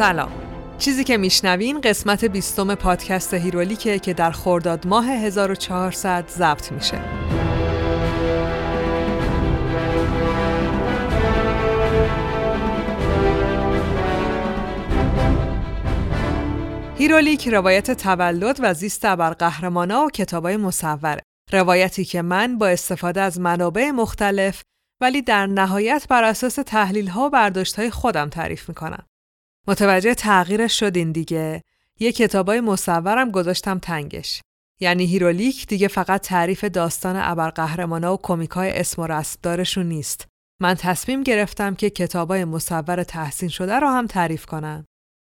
سلام. چیزی که میشنوین قسمت 20 پادکست هیرولیکه که در خرداد ماه 1400 ضبط میشه. هیرولیک روایت تولد و زیست ابرقهرمانا و کتابای مصوره. روایتی که من با استفاده از منابع مختلف ولی در نهایت بر اساس تحلیل‌ها و برداشت‌های خودم تعریف می‌کنم. متوجه تغییرش شدین دیگه. یه کتابای مصورم گذاشتم تنگش. یعنی هیرولیک دیگه فقط تعریف داستان ابرقهرمانا و کمیک‌های اسم و رسم‌دارشون نیست. من تصمیم گرفتم که کتابای مصور تحسین شده رو هم تعریف کنم.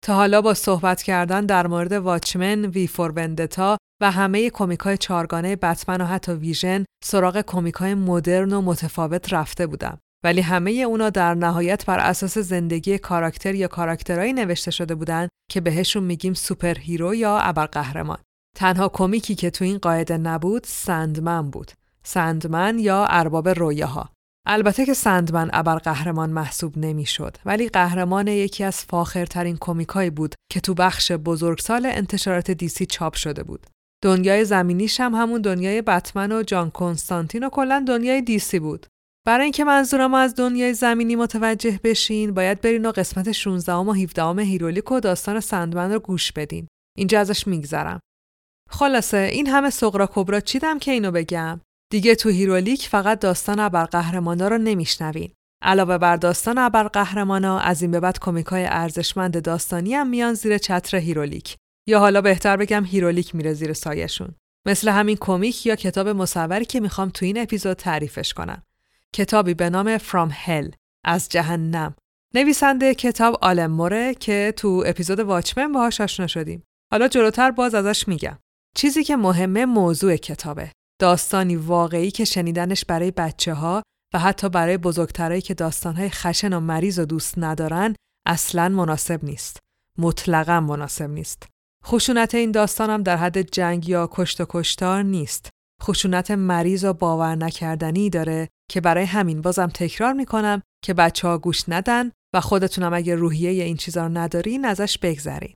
تا حالا با صحبت کردن در مورد واچمن، وی فور وندتا و همه کمیک‌های چارگانه بتمن و حتی ویژن سراغ کمیک‌های مدرن و متفاوت رفته بودم، ولی همه اونا در نهایت بر اساس زندگی کاراکتر یا کاراکترایی نوشته شده بودن که بهشون میگیم سوپر هیرو یا ابرقهرمان. تنها کمیکی که تو این قاعده نبود سندمن بود. سندمن یا ارباب رویاها. البته که سندمن ابرقهرمان محسوب نمیشد، ولی قهرمان یکی از فاخرترین کمیک‌های بود که تو بخش بزرگسال انتشارات دیسی چاپ شده بود. دنیای زمینیش هم همون دنیای بتمن و جان کنستانتین و کلاً دنیای دیسی بود. برای اینکه منظورم از دنیای زمینی متوجه بشین، باید برین و قسمت 16 و 17 هیرولیک و داستان سندمن رو گوش بدین. اینجا ازش میگذرم. خلاصه این همه صغرا کبرا چیدم که اینو بگم. دیگه تو هیرولیک فقط داستان ابرقهرمانا رو نمیشنوین. علاوه بر داستان ابرقهرمانا، از این به بعد کمیک‌های ارزشمند داستانی هم میان زیر چتر هیرولیک، یا حالا بهتر بگم هیرولیک میره زیر سایه‌شون. مثل همین کمیک یا کتاب مصوری که میخوام تو این اپیزود تعریفش کنم. کتابی به نام From Hell، از جهنم. نویسنده کتاب آلن مور که تو اپیزود واچمن باهاش آشنا شدیم. حالا جلوتر باز ازش میگم. چیزی که مهمه موضوع کتابه. داستانی واقعی که شنیدنش برای بچه‌ها و حتی برای بزرگترایی که داستان‌های خشن و مریض و دوست ندارن اصلاً مناسب نیست. مطلقاً مناسب نیست. خشونت این داستان هم در حد جنگ یا کشت و کشتار نیست. خشونت مریض و باور نکردنی داره که برای همین بازم تکرار می‌کنم که بچه‌ها گوش ندن و خودتونم اگه روحیه این چیزا رو ندارین ازش بگذرین.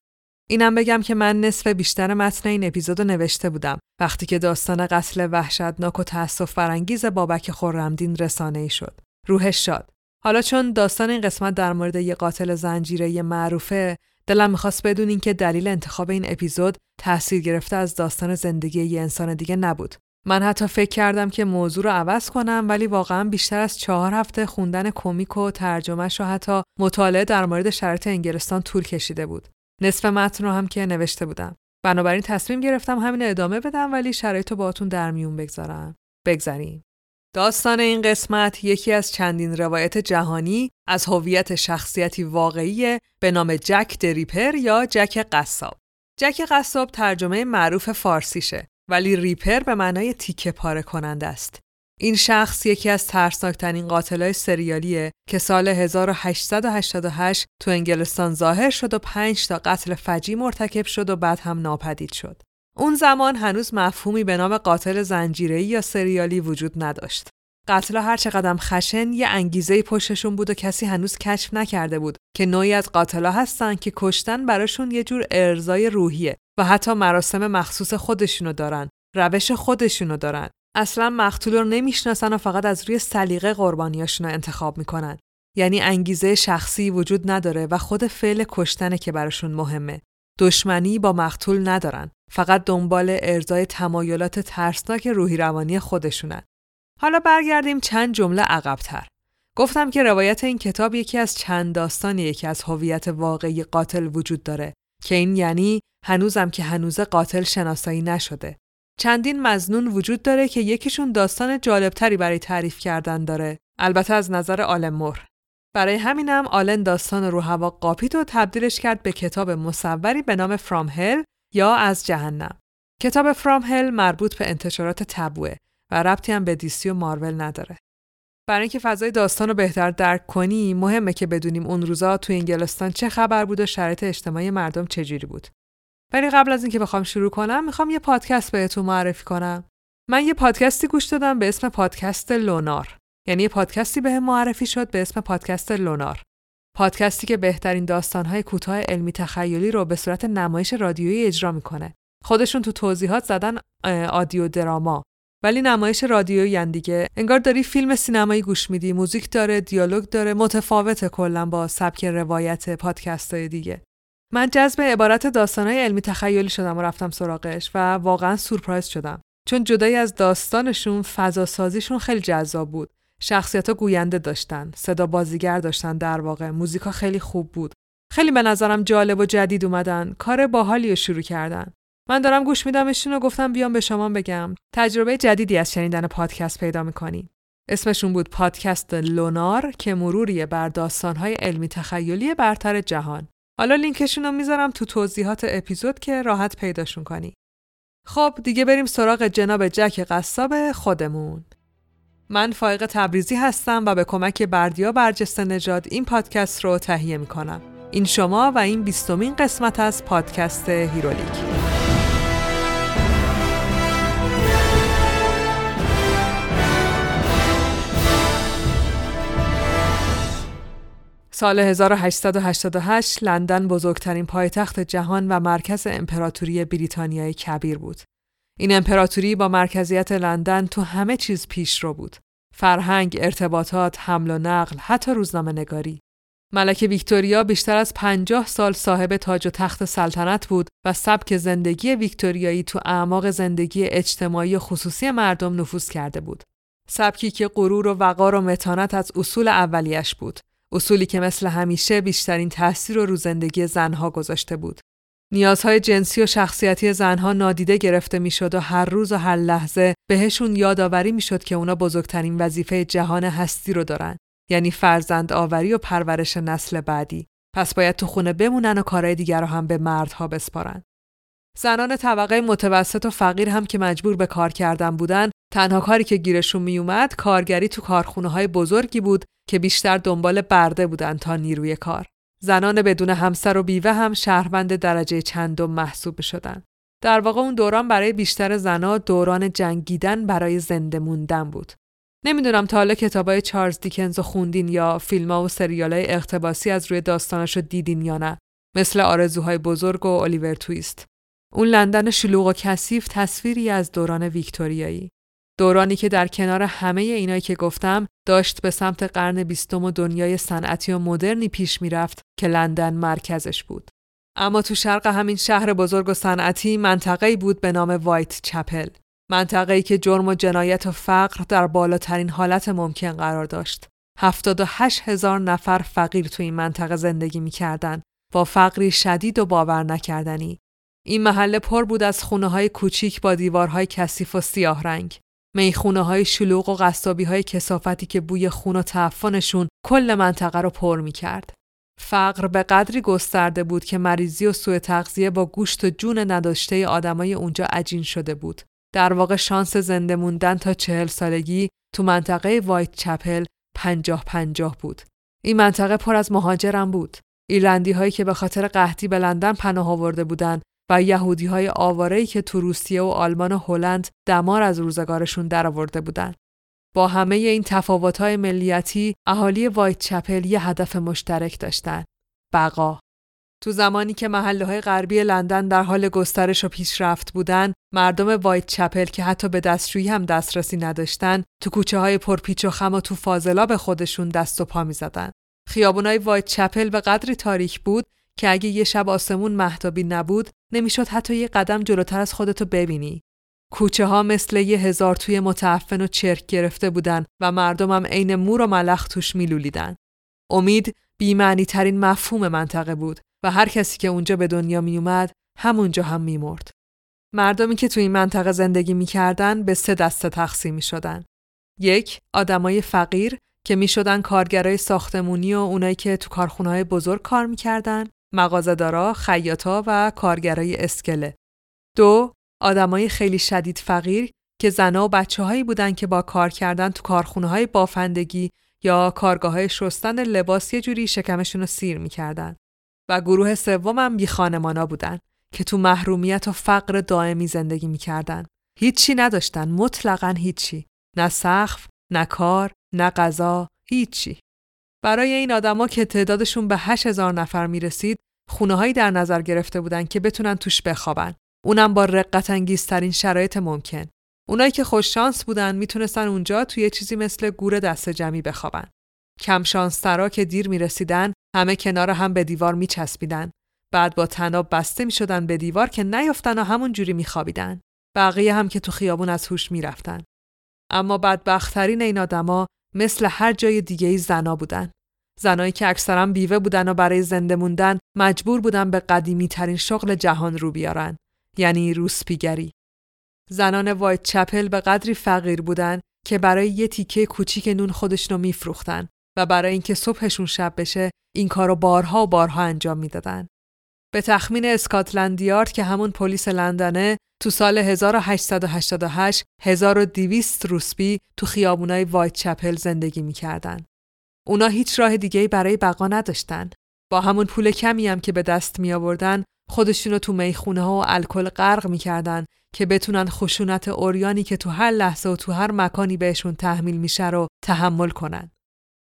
اینم بگم که من نصف بیشتر متن این اپیزودو نوشته بودم وقتی که داستان قتل وحشتناک و تأسف برانگیز بابک خرمدین رسانه‌ای شد. روحش شاد. حالا چون داستان این قسمت در مورد یه قاتل زنجیره‌ای معروفه، دلم می‌خواست بدونین که دلیل انتخاب این اپیزود تأثیر گرفته از داستان زندگی یه انسان دیگه نبود. من حتی فکر کردم که موضوع رو عوض کنم، ولی واقعاً بیشتر از 4 هفته خوندن کمیک و ترجمه‌ش و حتی مطالعه در مورد شرایط انگلستان طول کشیده بود. نصف متن رو هم که نوشته بودم. بنابراین تصمیم گرفتم همین ادامه بدم، ولی شرایطو باهاتون در میون بگذارم. بگذریم. داستان این قسمت یکی از چندین روایت جهانی از هویت شخصیتی واقعی به نام جک دریپر یا جک قصاب. جک قصاب ترجمه معروف فارسیشه، ولی ریپر به معنای تیکه پاره کننده است. این شخص یکی از ترسناک‌ترین قاتلای سریالیه که سال 1888 تو انگلستان ظاهر شد و 5 تا قتل فجیع مرتکب شد و بعد هم ناپدید شد. اون زمان هنوز مفهومی به نام قاتل زنجیره‌ای یا سریالی وجود نداشت. قتل‌ها هر چقدر خشن، یه انگیزه پشتشون بود و کسی هنوز کشف نکرده بود که نوعی از قاتل‌ها هستن که کشتن براشون یه جور ارضای روحیه و حتی مراسم مخصوص خودشونو دارن، روش خودشونو دارن. اصلا مقتول رو نمیشناسن و فقط از روی سلیقه قربانیاشون رو انتخاب میکنن. یعنی انگیزه شخصی وجود نداره و خود فعل کشتنه که براشون مهمه. دشمنی با مقتول ندارن. فقط دنبال ارضای تمایلات ترسناک روحی روانی خودشونن. حالا برگردیم چند جمله عقب‌تر. گفتم که روایت این کتاب یکی از چند داستانیه که از هویت واقعی قاتل وجود داره، که این یعنی هنوزم که هنوز قاتل شناسایی نشده. چندین مظنون وجود داره که یکیشون داستان جالبتری برای تعریف کردن داره، البته از نظر آلن مور. برای همینم آلن داستان رو هوا قاپید و تبدیلش کرد به کتاب مصوری به نام From Hell یا از جهنم. کتاب From Hell مربوط به انتشارات تابوه و ربطی هم به دیسی و مارول نداره. برای اینکه فضای داستان رو بهتر درک کنی، مهمه که بدونیم اون روزا تو انگلستان چه خبر بود و شرایط اجتماعی مردم چجوری بود. ولی قبل از اینکه بخوام شروع کنم، میخوام یه پادکست بهتون معرفی کنم. من یه پادکستی گوش دادم به اسم پادکست لونار. یعنی یه پادکستی بهم معرفی شد به اسم پادکست لونار. پادکستی که بهترین داستان‌های کوتاه علمی تخیلی رو به صورت نمایش رادیویی اجرا می‌کنه. خودشون تو توضیحات زدن آدیو دراما، ولی نمایش رادیویی ان دیگه. انگار داری فیلم سینمایی گوش میدی، موزیک داره، دیالوگ داره، متفاوته کلاً با سبک روایت پادکست‌های دیگه. من جذب عبارت داستان‌های علمی تخیلی شدم و رفتم سراغش و واقعاً سورپرایز شدم، چون جدای از داستانشون فضا سازیشون خیلی جذاب بود. شخصیت‌ها گوینده داشتن، صدا بازیگر داشتن، در واقع موزیکا خیلی خوب بود. خیلی به نظرم جالب و جدید اومدن، کار باحالی رو شروع کردن. من دارم گوش میدمشون و گفتم بیام به شما بگم تجربه جدیدی از شنیدن پادکست پیدا می‌کنی. اسمشون بود پادکست لونار که مروری بر داستان‌های علمی تخیلی برتر جهان. حالا لینکشون رو میذارم تو توضیحات اپیزود که راحت پیداشون کنی. خب دیگه بریم سراغ جناب جک قصاب خودمون. من فائقه تبریزی هستم و به کمک بردیا برجسته نژاد این پادکست رو تهیه میکنم. این شما و این 20مین قسمت از پادکست هیرولیک. سال 1888 لندن بزرگترین پایتخت جهان و مرکز امپراتوری بریتانیای کبیر بود. این امپراتوری با مرکزیت لندن تو همه چیز پیشرو بود. فرهنگ، ارتباطات، حمل و نقل، حتی روزنامه‌نگاری. ملکه ویکتوریا بیشتر از 50 سال صاحب تاج و تخت سلطنت بود و سبک زندگی ویکتوریایی تو اعماق زندگی اجتماعی و خصوصی مردم نفوذ کرده بود. سبکی که غرور و وقار و متانت از اصول اولیه‌اش بود. اصولی که مثل همیشه بیشترین تأثیر رو زندگی زنها گذاشته بود. نیازهای جنسی و شخصیتی زنها نادیده گرفته میشد و هر روز و هر لحظه بهشون یادآوری میشد که اونا بزرگترین وظیفه جهان هستی رو دارن، یعنی فرزند آوری و پرورش نسل بعدی. پس باید تو خونه بمونن و کارهای دیگر رو هم به مردها بسپارن. زنان طبقه متوسط و فقیر هم که مجبور به کار کردن بودن، تنها کاری که گیرشون میومد کارگری تو کارخونه‌های بزرگی بود که بیشتر دنبال برده بودن تا نیروی کار. زنان بدون همسر و بیوه هم شهروند درجه چندم محسوب می‌شدند. در واقع اون دوران برای بیشتر زنها دوران جنگیدن برای زنده موندن بود. نمیدونم تا حالا کتابای چارلز دیکنز رو خوندین یا فیلم‌ها و سریال‌های اقتباسی از روی داستاناشو دیدین یا نه، مثل آرزوهای بزرگ و الیور تویست. اون لندن شلوغ و کثیف تصویری از دوران ویکتوریایی، دورانی که در کنار همه اینایی که گفتم داشت به سمت قرن 20 و دنیای صنعتی و مدرنی پیش میرفت که لندن مرکزش بود. اما تو شرق همین شهر بزرگ و صنعتی منطقه‌ای بود به نام وایت چپل، منطقه‌ای که جرم و جنایت و فقر در بالاترین حالت ممکن قرار داشت. 78000 نفر فقیر تو این منطقه زندگی می‌کردن، با فقری شدید و باور نکردنی. این محله پر بود از خونه‌های کوچیک با دیوارهای کثیف و سیاه رنگ، میخونه‌های شلوغ و قصابی‌های کثافتی که بوی خون و تعفنشون کل منطقه رو پر می‌کرد. فقر به قدری گسترده بود که مریضی و سوء تغذیه با گوشت و جون نداشته آدمای اونجا عجین شده بود. در واقع شانس زنده موندن تا 40 سالگی تو منطقه وایت چپل 50-50 بود. این منطقه پر از مهاجران بود، ایرلندی‌هایی که به خاطر قحطی به لندن پناه آورده بودند و یهودی‌های آواره‌ای که تو روسیه و آلمان و هلند دمار از روزگارشون درآورده بودند. با همه این تفاوت‌های ملیتی، اهالی وایت چپل یه هدف مشترک داشتن: بقا. تو زمانی که محله‌های غربی لندن در حال گسترش و پیشرفت بودن، مردم وایت چپل که حتی به دستشویی هم دسترسی نداشتن، تو کوچه‌های پرپیچ و خم و تو فاضلا به خودشون دست و پا می‌زدن. خیابون‌های وایت چپل به قدری تاریک بود که اگه یه شب آسمون مهتابی نبود، نمیشد حتی یه قدم جلوتر از خودتو ببینی. کوچه ها مثل یه هزار توی متعفن و چرک گرفته بودن و مردم هم عین مور و ملخ توش میلولیدن. امید بی‌معنی ترین مفهوم منطقه بود و هر کسی که اونجا به دنیا میومد، همونجا هم میمرد. مردمی که توی این منطقه زندگی میکردن به 3 دسته تقسیم میشدن. 1. آدمای فقیر که میشدن کارگرای ساختمونی و اونایی که تو کارخونه‌های بزرگ کار میکردن، مغازه‌دارا، خیاطا و کارگرای اسکله. 2. آدمای خیلی شدید فقیر که زن‌ها و بچه‌هایی بودن که با کار کردن تو کارخونه‌های بافندگی یا کارگاه‌های شستن لباس یه جوری شکمشون رو سیر می‌کردن. و گروه سوم هم بی‌خانمانا بودن که تو محرومیت و فقر دائمی زندگی می‌کردن. هیچی نداشتن، مطلقاً هیچی، نه سقف، نه کار، نه غذا، هیچی. برای این آدما که تعدادشون به 8000 نفر میرسید، خونه‌هایی در نظر گرفته بودن که بتونن توش بخوابن، اونم با رقت‌انگیزترین شرایط ممکن. اونایی که خوش شانس بودن میتونستن اونجا توی چیزی مثل گور دسته جمعی بخوابن. کم شانس‌ترا که دیر میرسیدن، همه کنار هم به دیوار میچسبیدن. بعد با طناب بسته میشدن به دیوار که نیافتن و همون جوری میخوابیدن. بقیه هم که تو خیابون از هوش میرفتن. اما بدبخت‌ترین این آدما مثل هر جای دیگه‌ای زنا بودن. زنایی که اکثرا بیوه بودن و برای زنده موندن مجبور بودن به قدیمی‌ترین شغل جهان رو بیارن، یعنی روسپیگری. زنان وایتچپل به قدری فقیر بودن که برای یه تیکه کوچیک نون خودشونو میفروختن و برای اینکه صبحشون شب بشه این کارو بارها و بارها انجام میدادن. به تخمین اسکاتلند یارد که همون پلیس لندنه، تو سال 1888 1200 روسپی تو خیابونای وایتچپل زندگی میکردن. اونا هیچ راه دیگه‌ای برای بقا نداشتن. با همون پول کمی هم که به دست می‌آوردن، خودشونو تو میخونه‌ها و الکل غرق می‌کردن که بتونن خشونت عریانی که تو هر لحظه و تو هر مکانی بهشون تحمیل میشه رو تحمل کنن.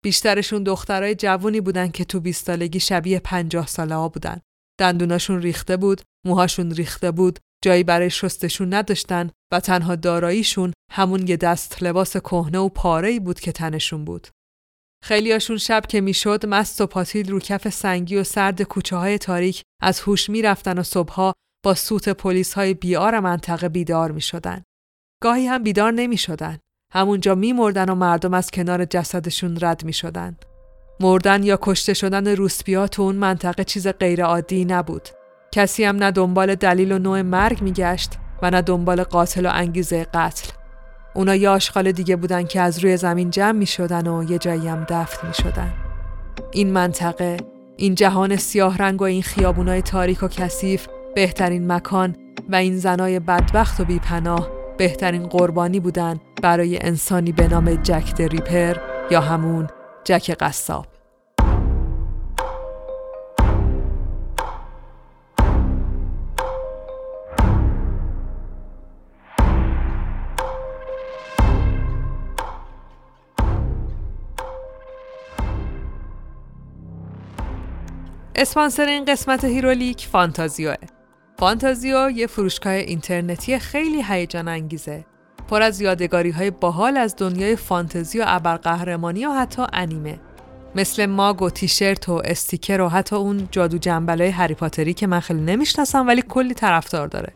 بیشترشون دخترای جوونی بودن که تو 20 سالگی شبیه 50 ساله‌ها بودن. دندوناشون ریخته بود، موهاشون ریخته بود، جایی برای شستشون نداشتن و تنها داراییشون همون یه دست لباس کهنه و پاره‌ای بود که تنشون بود. خیلیاشون شب که میشد مست و پاتیل رو کف سنگی و سرد کوچه‌های تاریک از هوش میرفتن و صبح‌ها با سوت پلیس‌های بیار منطقه بیدار میشدن. گاهی هم بیدار نمیشدن. همونجا میمردن و مردم از کنار جسدشون رد میشدن. مردن یا کشته شدن روسپیا تو اون منطقه چیز غیرعادی نبود. کسی هم نه دنبال دلیل و نوع مرگ میگشت و نه دنبال قاتل و انگیزه قتل. اونا یه آشغال دیگه بودن که از روی زمین جمع می شدن و یه جایی هم دفن می شدن. این منطقه، این جهان سیاه رنگ و این خیابونای تاریک و کثیف بهترین مکان و این زنای بدبخت و بیپناه بهترین قربانی بودن برای انسانی به نام جک د ریپر یا همون جک قصاب. اسپانسر این قسمت هیرولیک فانتازیوه. فانتازیو یه فروشگاه اینترنتی خیلی هیجان انگیزه، پر از یادگاری‌های باحال از دنیای فانتزی و ابرقهرمانی و حتی انیمه، مثل ماگ و تیشرت و استیکر و حتی اون جادو جنبلای هری پاتری که من خیلی نمیشناسم ولی کلی طرفدار داره.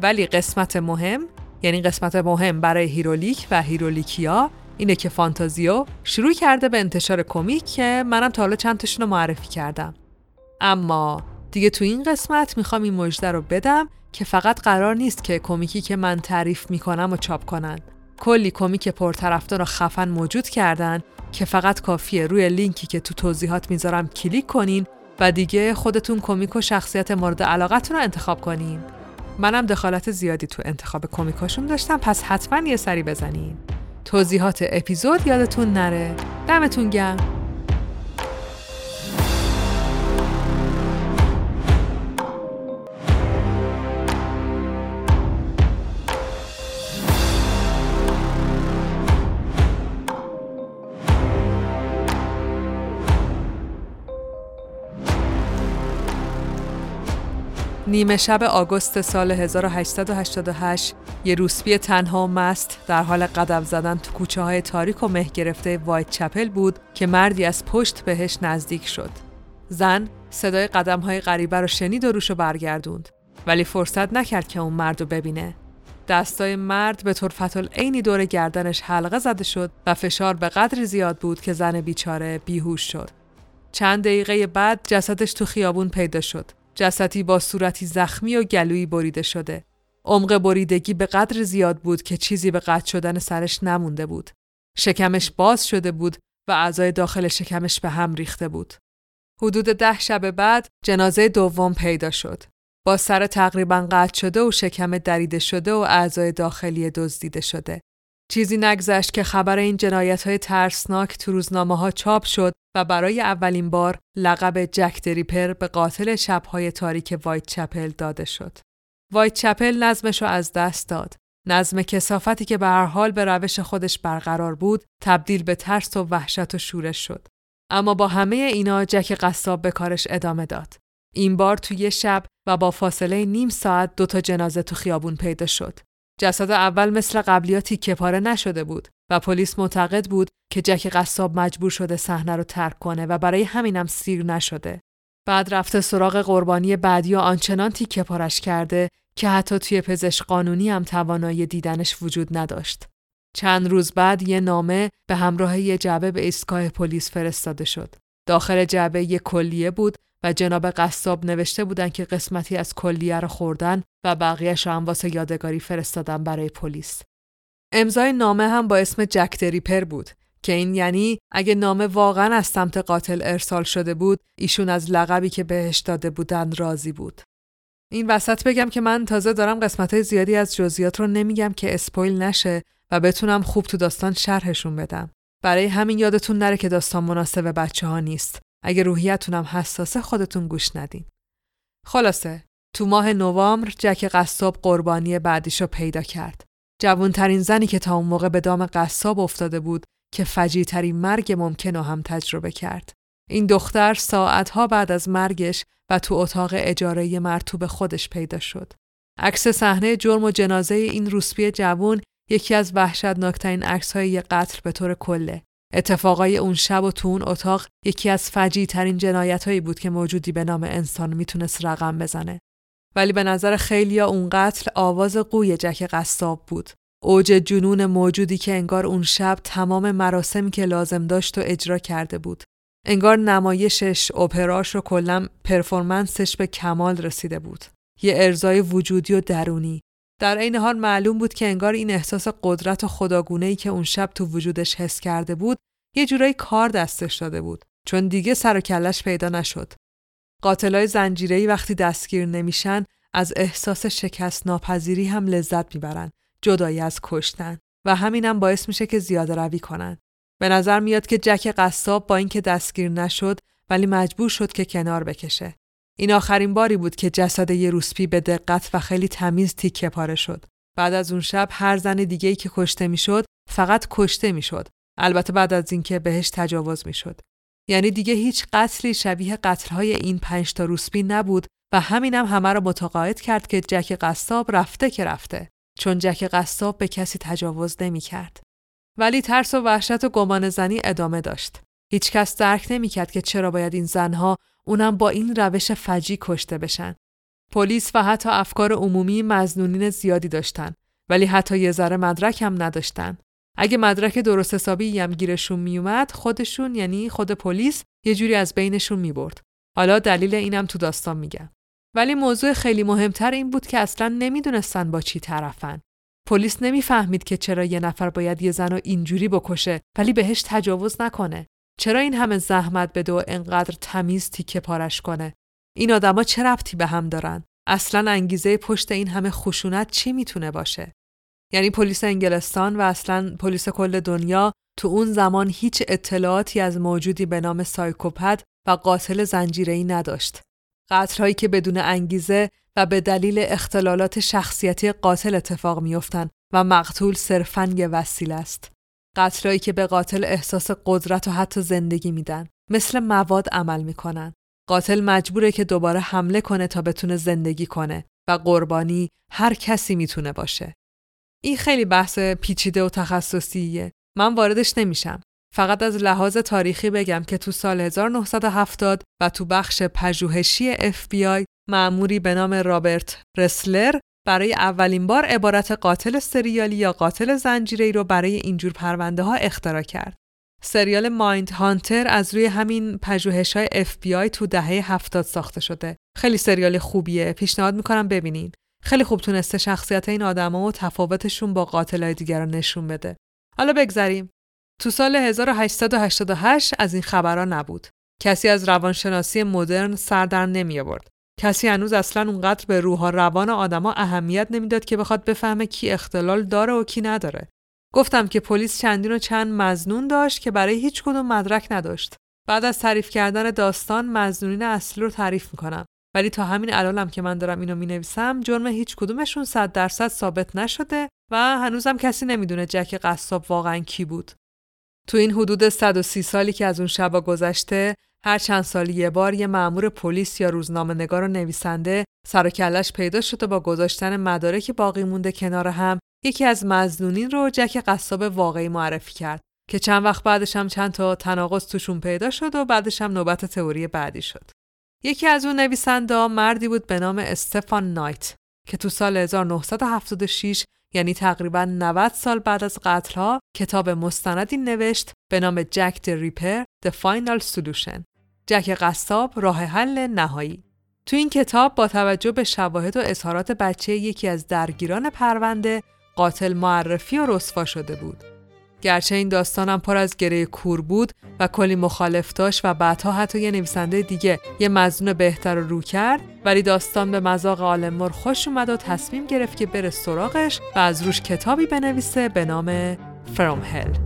ولی قسمت مهم برای هیرولیک و هیرولیکیا اینه که فانتازیو شروع کرده به انتشار کمیک که منم تا حالا چند تاشون رو معرفی کردم. اما دیگه تو این قسمت میخوام این مژده رو بدم که فقط قرار نیست که کمیکی که من تعریف میکنم و چاپ کنن. کلی کمیک پرطرفدار و خفن موجود کردن که فقط کافیه روی لینکی که تو توضیحات میذارم کلیک کنین و دیگه خودتون کمیک و شخصیت مورد علاقتون رو انتخاب کنین. منم دخالت زیادی تو انتخاب کمیکاشون داشتم، پس حتما یه سری بزنین. توضیحات اپیزود یادتون نره. دمتون گرم. نیمه شب آگوست سال 1888 یه روسپی تنها و مست در حال قدم زدن تو کوچه های تاریک و مه گرفته وایتچپل بود که مردی از پشت بهش نزدیک شد. زن صدای قدم های غریبه رو شنید و روشو برگردوند، ولی فرصت نکرد که اون مرد رو ببینه. دستای مرد به طور فطالعینی دور گردنش حلقه زده شد و فشار به قدری زیاد بود که زن بیچاره بیهوش شد. چند دقیقه بعد جسدش تو خیابون پیدا شد. جسدی با صورتی زخمی و گلویی بریده شده. عمق بریدگی به قدر زیاد بود که چیزی به قطع شدن سرش نمونده بود. شکمش باز شده بود و اعضای داخل شکمش به هم ریخته بود. حدود 10 شب بعد جنازه دوم پیدا شد. با سر تقریباً قطع شده و شکم دریده شده و اعضای داخلی دزدیده شده. چیزی نگذشت که خبر این جنایت‌های ترسناک تو روزنامه‌ها چاپ شد و برای اولین بار لقب جک د ریپر به قاتل شب‌های تاریک وایتچپل داده شد. وایتچپل نظمش رو از دست داد. نظم کثافتی که به هر حال به روش خودش برقرار بود، تبدیل به ترس و وحشت و شورش شد. اما با همه اینا جک قصاب به کارش ادامه داد. این بار توی یه شب و با فاصله نیم ساعت دوتا جنازه تو خیابون پیدا شد. جسد اول مثل قبلی‌ها تیکه پاره نشده بود و پلیس معتقد بود که جک قصاب مجبور شده صحنه رو ترک کنه و برای همینم سیر نشده. بعد رفته سراغ قربانی بعدی و آنچنان تیکه پارش کرده که حتی توی پزشک قانونی هم توانایی دیدنش وجود نداشت. چند روز بعد یه نامه به همراه یه جعبه به ایستگاه پلیس فرستاده شد. داخل جعبه یه کلیه بود و جناب قصاب نوشته بودن که قسمتی از کلیه رو خوردن و بقیه‌اش هم واسه یادگاری فرستادن برای پلیس. امضای نامه هم با اسم جک د ریپر بود که این یعنی اگه نامه واقعاً از سمت قاتل ارسال شده بود، ایشون از لقبی که بهش داده بودن راضی بود. این وسط بگم که من تازه دارم قسمت‌های زیادی از جزئیات رو نمیگم که اسپویل نشه و بتونم خوب تو داستان شرحشون بدم. برای همین یادتون نره که داستان مناسب بچه‌ها نیست. اگه روحیتونم حساسه خودتون گوش ندین. خلاصه تو ماه نوامبر جک قصاب قربانی بعدیشو پیدا کرد. جوانترین زنی که تا اون موقع به دام قصاب افتاده بود که فجیع‌ترین مرگ ممکن رو هم تجربه کرد. این دختر ساعتها بعد از مرگش و تو اتاق اجاره‌ای مرطوب خودش پیدا شد. عکس صحنه جرم و جنازه این روسپی جوان یکی از وحشتناک‌ترین عکس‌های قتل به طور کله. اتفاقای اون شب و تو اون اتاق یکی از فجیع‌ترین جنایت‌هایی بود که موجودی به نام انسان میتونست رقم بزنه. ولی به نظر خیلی‌ها اون قتل آواز قوی جک قصاب بود. اوج جنون موجودی که انگار اون شب تمام مراسمی که لازم داشت و اجرا کرده بود. انگار نمایشش، اپراش و کلاً پرفورمنسش به کمال رسیده بود. یه ارضای وجودی و درونی. در عین حال معلوم بود که انگار این احساس قدرت و خداگونه‌ای که اون شب تو وجودش حس کرده بود یه جورایی کار دستش داده بود، چون دیگه سر و کلش پیدا نشد. قاتلای زنجیره‌ای وقتی دستگیر نمیشن از احساس شکست ناپذیری هم لذت میبرن، جدایی از کشتن، و همینم باعث میشه که زیاده روی کنن. به نظر میاد که جک قصاب با اینکه دستگیر نشد ولی مجبور شد که کنار بکشه. این آخرین باری بود که جسد یه روسپی به دقت و خیلی تمیز تیکه پاره شد. بعد از اون شب هر زن دیگه‌ای که کشته میشد فقط کشته میشد. البته بعد از اینکه بهش تجاوز میشد. یعنی دیگه هیچ قتلی شبیه قتل‌های این 5 تا روسپی نبود و همینم همه رو متقاعد کرد که جک قصاب رفته که رفته، چون جک قصاب به کسی تجاوز نمی‌کرد. ولی ترس و وحشت و گمانه‌زنی ادامه داشت. هیچکس درک نمی‌کرد که چرا باید این زن‌ها اونم با این روش فجیع کشته بشن. پلیس و حتی افکار عمومی مظنونین زیادی داشتن، ولی حتی یه ذره مدرک هم نداشتن. اگه مدرک درست حسابی هم گیرشون میومد، خودشون یعنی خود پلیس یه جوری از بینشون میبرد. حالا دلیل اینم تو داستان میگم. ولی موضوع خیلی مهمتر این بود که اصلاً نمیدونستن با چی طرفن. پلیس نمیفهمید که چرا یه نفر باید یه زنو اینجوری بکشه ولی بهش تجاوز نکنه. چرا این همه زحمت بده و انقدر تمیز تیکه پارش کنه؟ این آدما چه ربطی به هم دارن؟ اصلا انگیزه پشت این همه خشونت چی میتونه باشه؟ یعنی پلیس انگلستان و اصلا پلیس کل دنیا تو اون زمان هیچ اطلاعاتی از موجودی به نام سایکوپد و قاتل زنجیره‌ای نداشت. قتل‌هایی که بدون انگیزه و به دلیل اختلالات شخصیتی قاتل اتفاق میافتن و مقتول صرفاً یه وسیله است. قتلایی که به قاتل احساس قدرت و حتی زندگی میدن، مثل مواد عمل میکنن. قاتل مجبوره که دوباره حمله کنه تا بتونه زندگی کنه و قربانی هر کسی میتونه باشه. این خیلی بحث پیچیده و تخصصیه. من واردش نمیشم. فقط از لحاظ تاریخی بگم که تو سال 1970 و تو بخش پژوهشی FBI مأموری به نام رابرت رسلر برای اولین بار عبارت قاتل سریالی یا قاتل زنجیره‌ای رو برای اینجور پرونده ها اختراع کرد. سریال مایند هانتر از روی همین پژوهش‌های FBI تو دهه 70 ساخته شده. خیلی سریال خوبیه، پیشنهاد میکنم ببینین. خیلی خوب تونسته شخصیت این آدما و تفاوتشون با قاتلای دیگر رو نشون بده. حالا بگذریم. تو سال 1888 از این خبرها نبود. کسی از روانشناسی مدرن سر در نمی‌آورد. کسی هنوز اصلا اونقدر به روح و روان آدما اهمیت نمیداد که بخواد بفهمه کی اختلال داره و کی نداره. گفتم که پلیس چندین و چند مظنون داشت که برای هیچ کدوم مدرک نداشت. بعد از تعریف کردن داستان مظنونین اصلی رو تعریف میکنم، ولی تا همین الانم که من دارم اینو مینویسم جرم هیچ کدومشون 100% ثابت نشده و هنوزم کسی نمیدونه جک قصاب واقعا کی بود. تو این حدود 130 سالی که از اون شبا گذشته، هر چند سال یه بار یه مأمور پلیس یا روزنامه‌نگار و نویسنده سر و کله‌اش پیدا شد و با گذاشتن مدارک باقی مونده کنار هم یکی از مظنونین رو جک قصاب واقعی معرفی کرد که چند وقت بعدش هم چند تا تناقض توشون پیدا شد و بعدش هم نوبت تئوری بعدی شد. یکی از اون نویسنده‌ها مردی بود به نام استفان نایت که تو سال 1976 یعنی تقریباً 90 سال بعد از قتل‌ها کتاب مستندی نوشت به نام جک د ریپر The Final Solution، جک قصاب راه حل نهایی. تو این کتاب با توجه به شواهد و اظهارات بچه یکی از درگیران پرونده، قاتل معرفی و رسوا شده بود. گرچه این داستانم پر از گره کور بود و کلی مخالف داشت و بعدها حتی یه نویسنده دیگه یه مظنون بهتر رو رو کرد، ولی داستان به مذاق آلن مور خوش اومد و تصمیم گرفت که بره سراغش و از روش کتابی بنویسه به نام From Hell.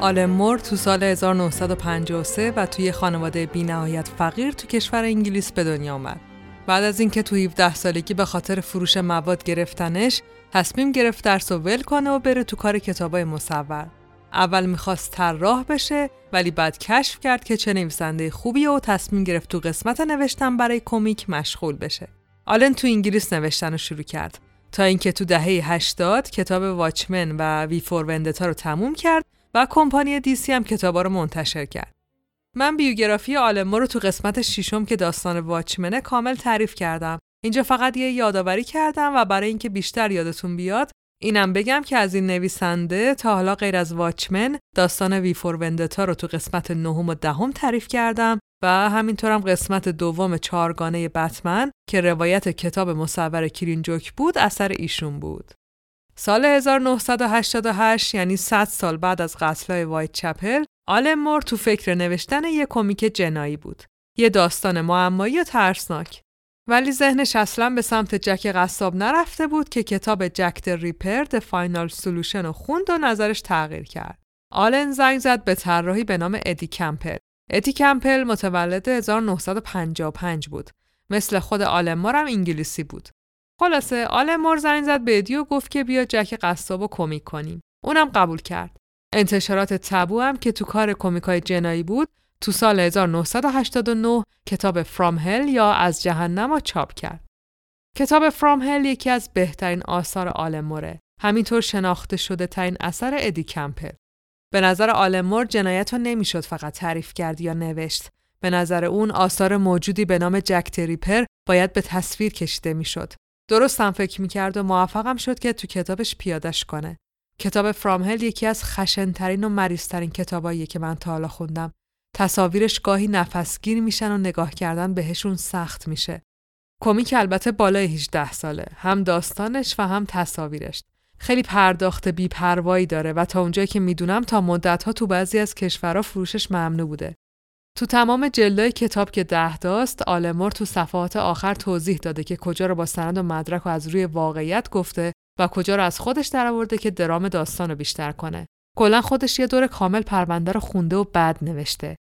آلن مور تو سال 1953 و توی خانواده بی نهایت فقیر تو کشور انگلیس به دنیا آمد. بعد از اینکه تو 17 سالگی به خاطر فروش مواد گرفتنش، تصمیم گرفت درس رو ول کنه و بره تو کار کتابای مصور. اول میخواست طراح بشه، ولی بعد کشف کرد که چه نویسنده خوبیه و تصمیم گرفت تو قسمت نوشتن برای کمیک مشغول بشه. آلن تو انگلیس نوشتن رو شروع کرد تا اینکه تو دهه 80 کتاب واچمن و وی فور وندتا رو تموم کرد و کمپانی دیسی هم کتابا رو منتشر کرد. من بیوگرافی آلن مور رو تو قسمت 6 که داستان واچمنه کامل تعریف کردم. اینجا فقط یه یادآوری کردم و برای اینکه بیشتر یادتون بیاد، اینم بگم که از این نویسنده تا حالا غیر از واچمن، داستان وی فور وندتا رو تو قسمت 9 و 10 تعریف کردم و همینطورم قسمت 2 چهارگانه بتمن که روایت کتاب مصور کلین جوک بود، اثر ایشون بود. سال 1988 یعنی 100 سال بعد از قتل‌های وایتچپل، آلن مور تو فکر نوشتن یک کمیک جنایی بود. یه داستان معمایی و ترسناک. ولی ذهنش اصلاً به سمت جک قصاب نرفته بود که کتاب جک د ریپر د فاینال سولوشن رو خوند و نظرش تغییر کرد. آلن زنگ زد به طراحی به نام ادی کمپل. ادی کمپل متولد 1955 بود. مثل خود آلن مور هم انگلیسی بود. خلاصه آلن مور زنگ زد به ادی و گفت که بیا جک قصابو کمیک کنیم. اونم قبول کرد. انتشارات تابو هم که تو کار کمیکای جنایی بود، تو سال 1989 کتاب From Hell یا از جهنم رو چاپ کرد. کتاب From Hell یکی از بهترین آثار آلن موره. همینطور شناخته شده ترین اثر ادی کمپل. به نظر آلن مور جنایت رو نمیشد فقط تعریف کرد یا نوشت. به نظر اون آثار موجودی به نام جک د ریپر باید به تصویر کشیده میشد. درستم فکر میکرد و موفقم شد که تو کتابش پیادهش کنه. کتاب From Hell یکی از خشنترین و مریضترین کتاباییه که من تا حالا خوندم. تصاویرش گاهی نفسگیر میشن و نگاه کردن بهشون سخت میشه. کمیک البته بالای 18 ساله. هم داستانش و هم تصاویرش. خیلی پرداخت بی‌پروایی داره و تا اونجایی که میدونم تا مدت‌ها تو بعضی از کشورها فروشش ممنوع بوده. تو تمام جلدهای کتاب که 10 تاست، آلن مور تو صفحات آخر توضیح داده که کجا رو با سند و مدرک و از روی واقعیت گفته و کجا رو از خودش درآورده که درام داستان رو بیشتر کنه. کلا خودش یه دور کامل پرونده رو خونده و بعد نوشته.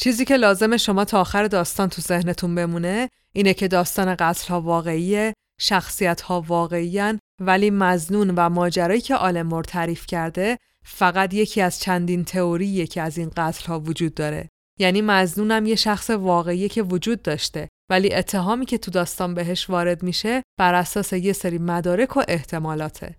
چیزی که لازمه شما تا آخر داستان تو ذهنتون بمونه اینه که داستان قتل‌ها واقعیه، شخصیت‌ها واقعیان، ولی مظنون و ماجرایی که آلن مور تعریف کرده فقط یکی از چندین تئوریه که از این قتل‌ها وجود داره. یعنی مظنونم یه شخص واقعیه که وجود داشته، ولی اتهامی که تو داستان بهش وارد میشه بر اساس یه سری مدارک و احتمالاته.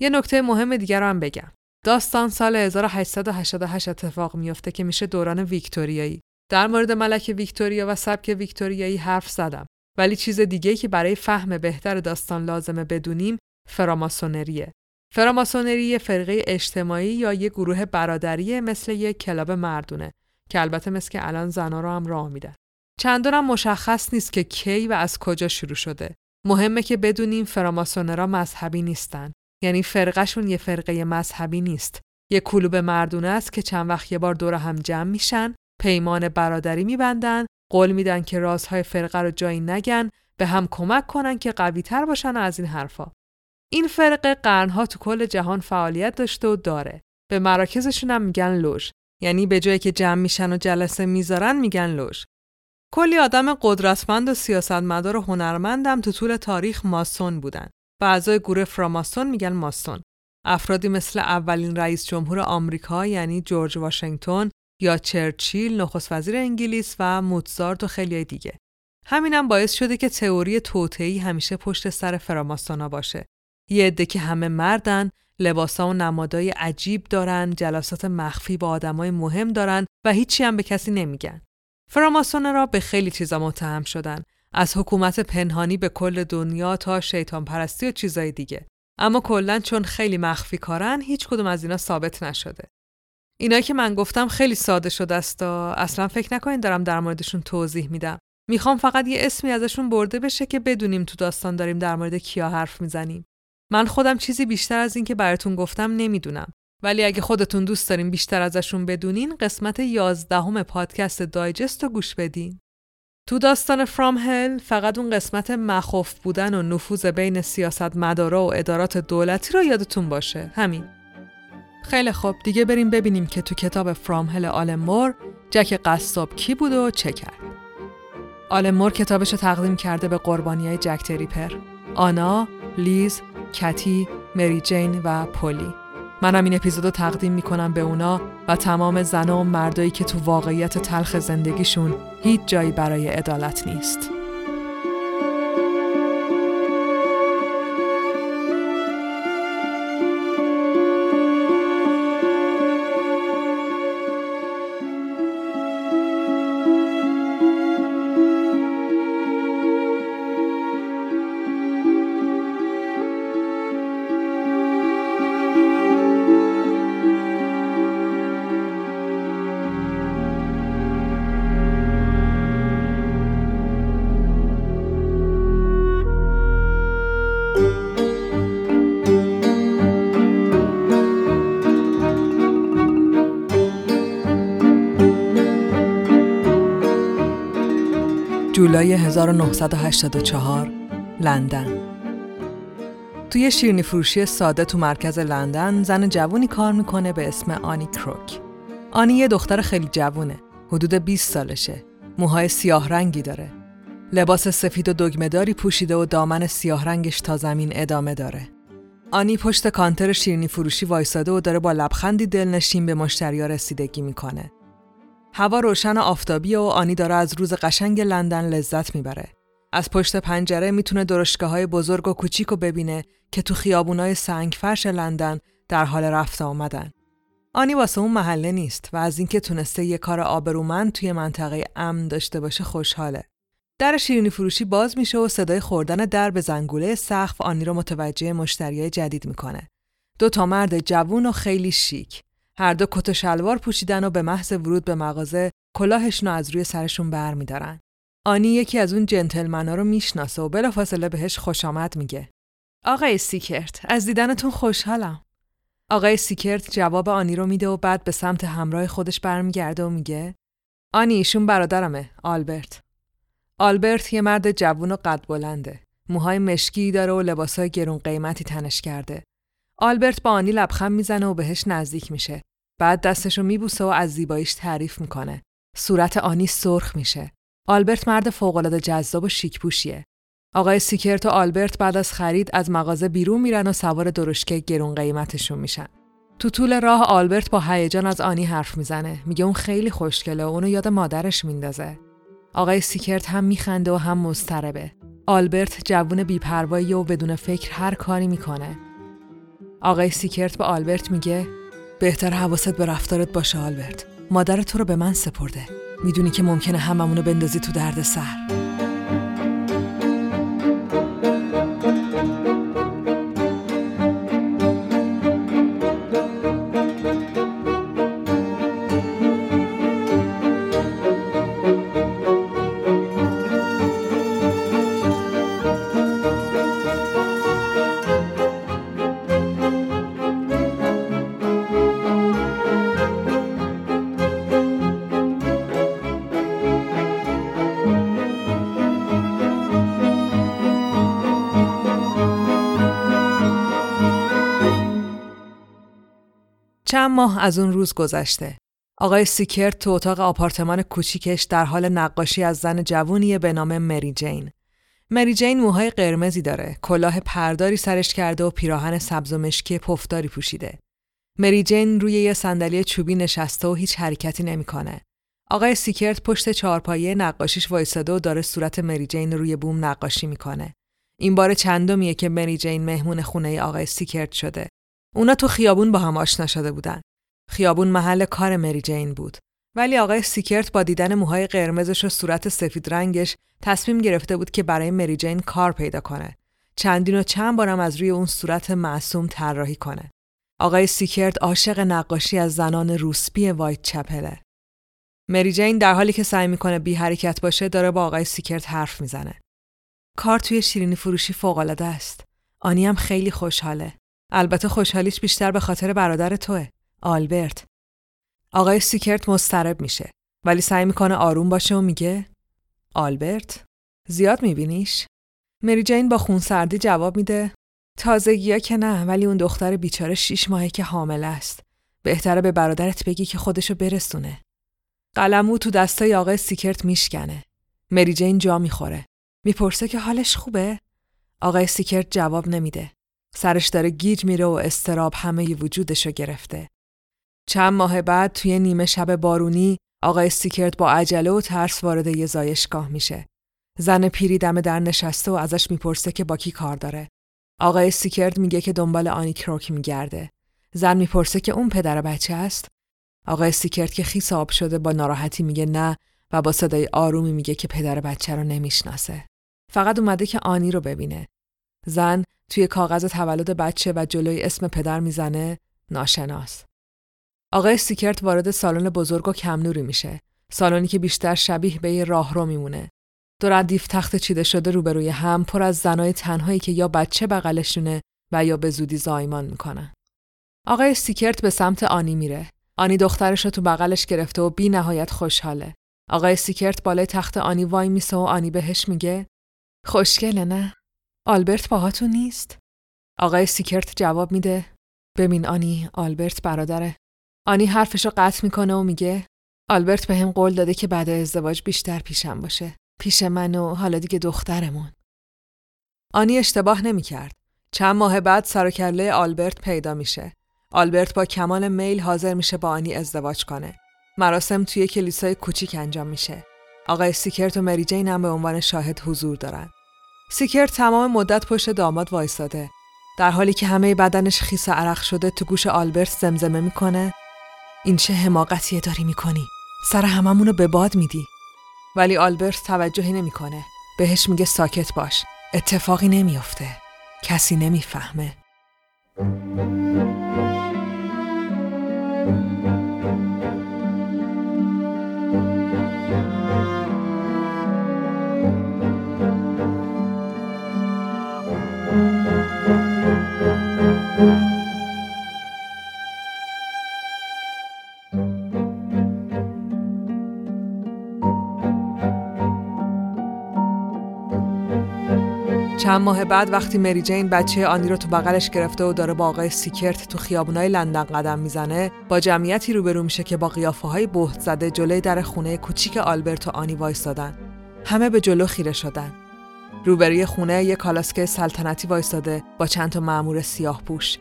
یه نکته مهم دیگر رو هم بگم. داستان سال 1888 اتفاق میفته که میشه دوران ویکتوریایی. در مورد ملکه ویکتوریا و سبک ویکتوریایی حرف زدم، ولی چیز دیگه‌ای که برای فهم بهتر داستان لازمه بدونیم فراماسونریه. فراماسونری یه فرقه اجتماعی یا یه گروه برادریه مثل یه کلاب مردونه. که البته مثل که الان زنا رو هم راه میدن. چندانم مشخص نیست که کی و از کجا شروع شده. مهمه که بدونیم فراماسونرا مذهبی نیستن. یعنی فرقه‌شون یه فرقه مذهبی نیست. یه کلوب مردونه است که چند وقت یه بار دور هم جمع میشن، پیمان برادری میبندن، قول میدن که رازهای فرقه رو جایی نگن، به هم کمک کنن که قوی‌تر باشن از این حرفا. این فرقه قرنها تو کل جهان فعالیت داشته و داره. به مراکزشون هم میگن لوژ. یعنی به جایی که جمع میشن و جلسه میذارن میگن لوژ. کلی آدم قدرتمند و سیاستمدار و هنرمندم تو طول تاریخ ماسون بودن. و اعضای گروه فراماسون میگن ماسون. افرادی مثل اولین رئیس جمهور آمریکا یعنی جورج واشنگتن یا چرچیل، نخست وزیر انگلیس و موتزارت و خیلی دیگه. همینم باعث شده که تئوری توطئه‌ای همیشه پشت سر فراماسونا باشه. یه عده که همه مردن، لباسا و نمادای عجیب دارن، جلسات مخفی با آدمای مهم دارن و هیچی هم به کسی نمیگن. فراماسون‌ها به خیلی چیزا متهم شدن، از حکومت پنهانی به کل دنیا تا شیطان پرستی و چیزای دیگه. اما کلاً چون خیلی مخفی کارن، هیچ کدوم از اینا ثابت نشده. اینا که من گفتم خیلی ساده شده است، اصلا فکر نکنین دارم در موردشون توضیح میدم. میخوام فقط یه اسمی ازشون برده بشه که بدونیم تو داستان داریم در مورد کیا حرف میزنیم. من خودم چیزی بیشتر از این که براتون گفتم نمیدونم، ولی اگه خودتون دوست دارین بیشتر ازشون بدونین، قسمت 11 پادکست دایجست رو گوش بدین. تو داستان فرام هل فقط اون قسمت مخوف بودن و نفوذ بین سیاستمدارا و ادارات دولتی رو یادتون باشه. همین. خیلی خوب، دیگه بریم ببینیم که تو کتاب فرام هل آلن مور جک قصاب کی بود و چه کرد. آلن مور کتابش رو تقدیم کرده به قربانیای جک تریپر، آنا، لیز، کتی، مری جین و پولی. منم این اپیزودو تقدیم میکنم به اونا و تمام زن و مردایی که تو واقعیت تلخ زندگیشون هیچ جایی برای عدالت نیست. جولای 1984، لندن. توی شیرینی فروشی ساده تو مرکز لندن زن جوونی کار میکنه به اسم آنی کروک. آنی یه دختر خیلی جوونه، حدود 20 سالشه. موهای سیاه رنگی داره. لباس سفید و دگمه‌داری پوشیده و دامن سیاه رنگش تا زمین ادامه داره. آنی پشت کانتر شیرینی فروشی وایساده و داره با لبخندی دلنشین به مشتری‌ها رسیدگی میکنه. هوا روشن و آفتابیه و آنی داره از روز قشنگ لندن لذت میبره. از پشت پنجره میتونه درشگاه‌های بزرگ و کوچیکو ببینه که تو خیابونای سنگفرش لندن در حال رفت آمدن. آنی واسه اون محله نیست و از اینکه تونسته یه کار آبرومند توی منطقه امن داشته باشه خوشحاله. در شیرینی فروشی باز میشه و صدای خوردن در به زنگوله سقف آنی رو متوجه مشتریای جدید میکنه. دو تا مرد جوون و خیلی شیک، هر دو کت و شلوار پوشیدن و به محض ورود به مغازه کلاهشون رو از روی سرشون برمی‌دارن. آنی یکی از اون جنتلمنا رو میشناسه و بلافاصله بهش خوش آمد میگه. آقای سیکرت، از دیدنتون خوشحالم. آقای سیکرت جواب آنی رو میده و بعد به سمت همراه خودش برمیگرده و میگه آنی، ایشون برادرمه، آلبرت. آلبرت یه مرد جوون و قد بلنده. موهای مشکی داره و لباسای گرون قیمتی تنش کرده. آلبرت با آنی لبخند میزنه و بهش نزدیک میشه. بعد دستشو میبوسه و از زیباییش تعریف میکنه. صورت آنی سرخ میشه. آلبرت مرد فوق‌العاده جذاب و شیک‌پوشیه. آقای سیکرت و آلبرت بعد از خرید از مغازه بیرون میرن و سوار درشکه گرون قیمتشون میشن. تو طول راه آلبرت با هیجان از آنی حرف میزنه. میگه اون خیلی خوشگله و اونو یاد مادرش میندازه. آقای سیکرت هم میخنده و هم مضطربه. آلبرت جوون بی‌پروایی و بدون فکر هر کاری میکنه. آقای سیکرت به آلبرت میگه بهتر حواست به رفتارت باشه آلبرت. مادر تو رو به من سپرده. میدونی که ممکنه هممونو بندازی تو درد سر. چند ماه از اون روز گذشته. آقای سیکرت تو اتاق آپارتمان کوچیکش در حال نقاشی از زن جوونیه به نام مری جین. مری جین موهای قرمزی داره، کلاه پرداری سرش کرده و پیراهن سبز و مشکی پفداری پوشیده. مری جین روی یه صندلی چوبی نشسته و هیچ حرکتی نمیکنه. آقای سیکرت پشت چهارپایه نقاشیش وایساده و داره صورت مری جین روی بوم نقاشی میکنه. این بار چندمیه که مری جین مهمون خونه آقای سیکرت شده. اونا تو خیابون با هم آشنا شده بودن. خیابون محل کار مری جین بود. ولی آقای سیکرت با دیدن موهای قرمزش و صورت سفید رنگش تصمیم گرفته بود که برای مری جین کار پیدا کنه. چند بارم از روی اون صورت معصوم طراحی کنه. آقای سیکرت عاشق نقاشی از زنان روسبی وایتچپله. مری جین در حالی که سعی میکنه بی حرکت باشه داره با آقای سیکرت حرف میزنه. کار توی شیرینی فروشی فوق‌العاده است. آنی هم خیلی خوشحاله. البته خوشحالیش بیشتر به خاطر برادر توه، آلبرت. آقای سیکرت مضطرب میشه ولی سعی میکنه آروم باشه و میگه آلبرت؟ زیاد میبینیش؟ مری جین با خونسردی جواب میده تازگی‌ها که نه، ولی اون دختر بیچاره 6 ماهه که حامله است. بهتره به برادرت بگی که خودشو برسونه. قلمو تو دستای آقای سیکرت میشکنه. مری جین جا میخوره. میپرسه که حالش خوبه؟ آقای سیکرت جواب نمیده. سرش داره گیج میره و استراب همه ی وجودشو گرفته. چند ماه بعد توی نیمه شب بارونی آقای سیکرت با عجله و ترس وارد یه زایشگاه میشه. زن پیری دم در نشسته و ازش میپرسه که با کی کار داره. آقای سیکرت میگه که دنبال آنی کروک میگرده. زن میپرسه که اون پدر بچه است؟ آقای سیکرت که خیس آب شده با ناراحتی میگه نه و با صدای آرومی میگه که پدر بچه رو نمیشناسه. فقط اومده که آنی رو ببینه. زن توی کاغذ تولد بچه و جلوی اسم پدر میزنه ناشناس. آقای سیکرت وارد سالن بزرگ و کم نوری میشه. سالنی که بیشتر شبیه به یه راهرو میمونه. دو ردیف تخت چیده شده روبروی هم پر از زنای تنهایی که یا بچه بغلشونه و یا به زودی زایمان میکنن. آقای سیکرت به سمت آنی میره. آنی دخترش رو تو بغلش گرفته و بی نهایت خوشحاله. آقای سیکرت بالای تخت آنی وای میسه و آنی بهش میگه خوشگله نه؟ آلبرت باهاتون نیست؟ آقای سیکرت جواب میده ببین آنی، آلبرت برادره. آنی حرفشو قطع میکنه و میگه آلبرت بهم قول داده که بعد از ازدواج بیشتر پیشم باشه. پیش من و حالا دیگه دخترمون. آنی اشتباه نمیکرد. چند ماه بعد سر و کله آلبرت پیدا میشه. آلبرت با کمال میل حاضر میشه با آنی ازدواج کنه. مراسم توی کلیسای کوچیک انجام میشه. آقای سیکرت و مری جین هم به عنوان شاهد حضور دارن. سیکرت تمام مدت پشت داماد وایساده، در حالی که همه بدنش خیس عرق شده تو گوش آلبرت زمزمه میکنه این چه حماقتیه داری میکنی؟ سر هممونو به باد میدی. ولی آلبرت توجهی نمیکنه. بهش میگه ساکت باش، اتفاقی نمیافته، کسی نمیفهمه. چند ماه بعد وقتی مری جین بچه آنی رو تو بغلش گرفته و داره با آقای سیکرت تو خیابونای لندن قدم میزنه، با جمعیتی روبرو میشه که با قیافه‌های بهت زده جلوی در خونه کوچیک آلبرت و آنی وایسادن. همه به جلو خیره شدن. روبروی خونه یک کالاسکه سلطنتی وایساده با چند تا مأمور سیاه‌پوش.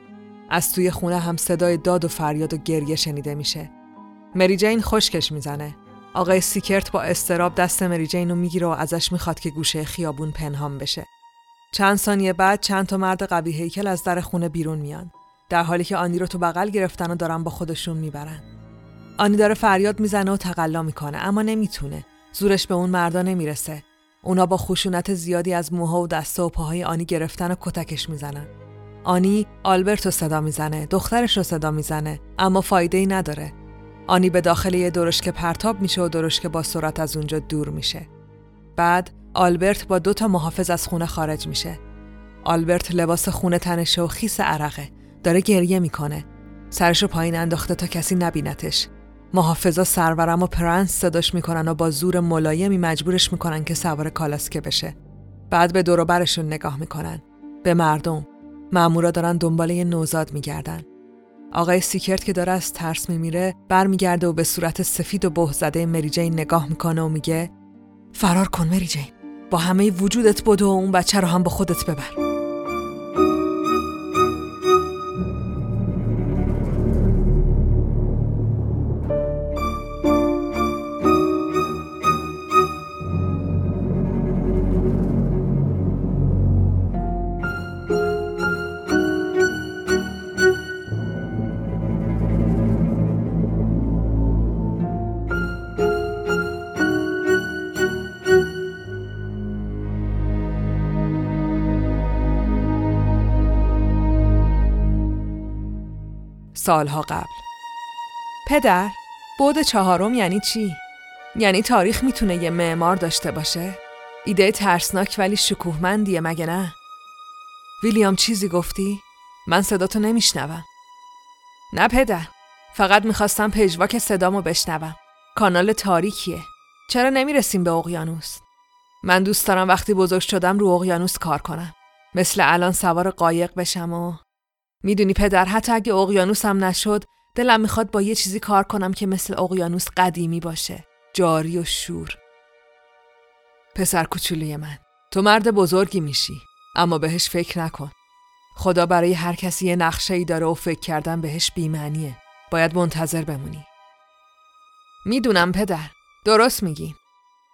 از توی خونه هم صدای داد و فریاد و گریه شنیده میشه. مری جین خشکش میزنه. آقای سیکرت با اضطراب دست مری جین رو میگیره و ازش میخواد که گوشه خیابون پنهان بشه. چند ثانیه بعد چند تا مرد قوی هیکل از در خونه بیرون میان، در حالی که آنی رو تو بغل گرفتن و دارن با خودشون میبرن. آنی داره فریاد میزنه و تقلا میکنه اما نمیتونه. زورش به اون مردا نمیرسه. اونا با خشونت زیادی از موها و دستا و پاهای آنی گرفتن و کتکش میزنن. آنی آلبرت رو صدا میزنه، دخترش رو صدا میزنه، اما فایده‌ای نداره. آنی به داخل یه درشکه پرتاب میشه و درشکه با سرعت از اونجا دور میشه. بعد آلبرت با 2 تا محافظ از خونه خارج میشه. آلبرت لباس خونه تنشه و خیس عرقه، داره گریه میکنه. سرشو پایین انداخته تا کسی نبینتش. محافظا سرورم و پرنس صداش میکنن و با زور ملایمی مجبورش میکنن که سوار کالاسکه بشه. بعد به دور و برشون نگاه میکنن، به مردم. مأمورا دارن دنبال یه نوزاد میگردن. آقای سیکرت که داره از ترس میمیره برمیگرده و به صورت سفید و بهت زده مری جین نگاه میکنه و میگه فرار کن مری جین، با همه وجودت بدو و اون بچه رو هم با خودت ببر. سالها قبل. پدر، بعد چهارم یعنی چی؟ یعنی تاریخ میتونه یه معمار داشته باشه؟ ایده ترسناک ولی شکوهمندیه مگه نه؟ ویلیام چیزی گفتی؟ من صداتو نمیشنوم. نه پدر، فقط میخواستم پژواک صدامو بشنوم. کانال تاریکیه. چرا نمیرسیم به اقیانوس؟ من دوست دارم وقتی بزرگ شدم رو اقیانوس کار کنم. مثل الان سوار قایق بشم و میدونی پدر، حتی اگه اقیانوس هم نشد دلم میخواد با یه چیزی کار کنم که مثل اقیانوس قدیمی باشه، جاری و شور. پسر کوچولوی من، تو مرد بزرگی میشی، اما بهش فکر نکن. خدا برای هر کسی یه نقشه‌ای داره و فکر کردن بهش بی‌معنیه. باید منتظر بمونی. میدونم پدر، درست میگی،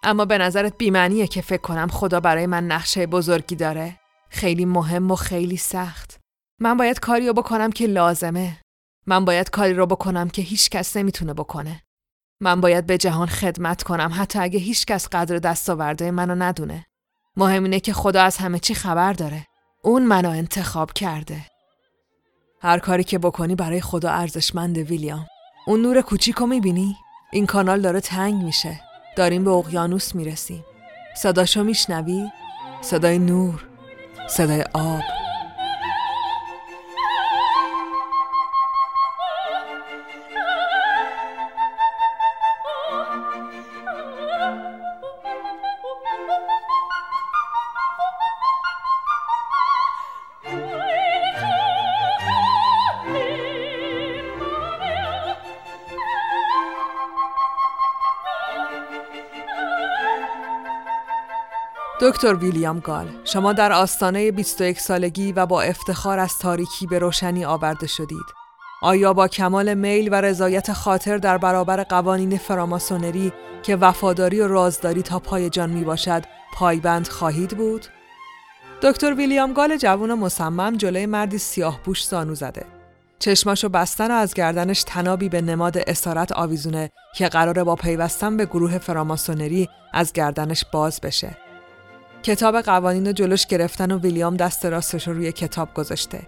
اما به نظرت بی‌معنیه که فکر کنم خدا برای من نقشه بزرگی داره؟ خیلی مهم و خیلی سخت. من باید کاری رو بکنم که لازمه. من باید کاری رو بکنم که هیچ کس نمیتونه بکنه. من باید به جهان خدمت کنم حتی اگه هیچ کس قدر دستاورده منو ندونه. مهم اینه که خدا از همه چی خبر داره. اون منو انتخاب کرده. هر کاری که بکنی برای خدا ارزشمنده ویلیام. اون نور کوچیکو میبینی؟ این کانال داره تنگ میشه. داریم به اقیانوس میرسیم. صداشو میشنوی؟ صدای نور، صدای آب. دکتر ویلیام گال، شما در آستانه 21 سالگی و با افتخار از تاریکی به روشنی آورده شدید. آیا با کمال میل و رضایت خاطر در برابر قوانین فراماسونری که وفاداری و رازداری تا پای جان می باشد پایبند خواهید بود؟ دکتر ویلیام گال جوان و مصمم جلوی مردی سیاه پوش زانو زده. چشماشو بستن و از گردنش تنابی به نماد اسارت آویزونه که قراره با پیوستن به گروه فراماسونری از گردنش باز بشه. کتاب قوانین رو جلوش گرفتن و ویلیام دست راستش رو روی کتاب گذاشته.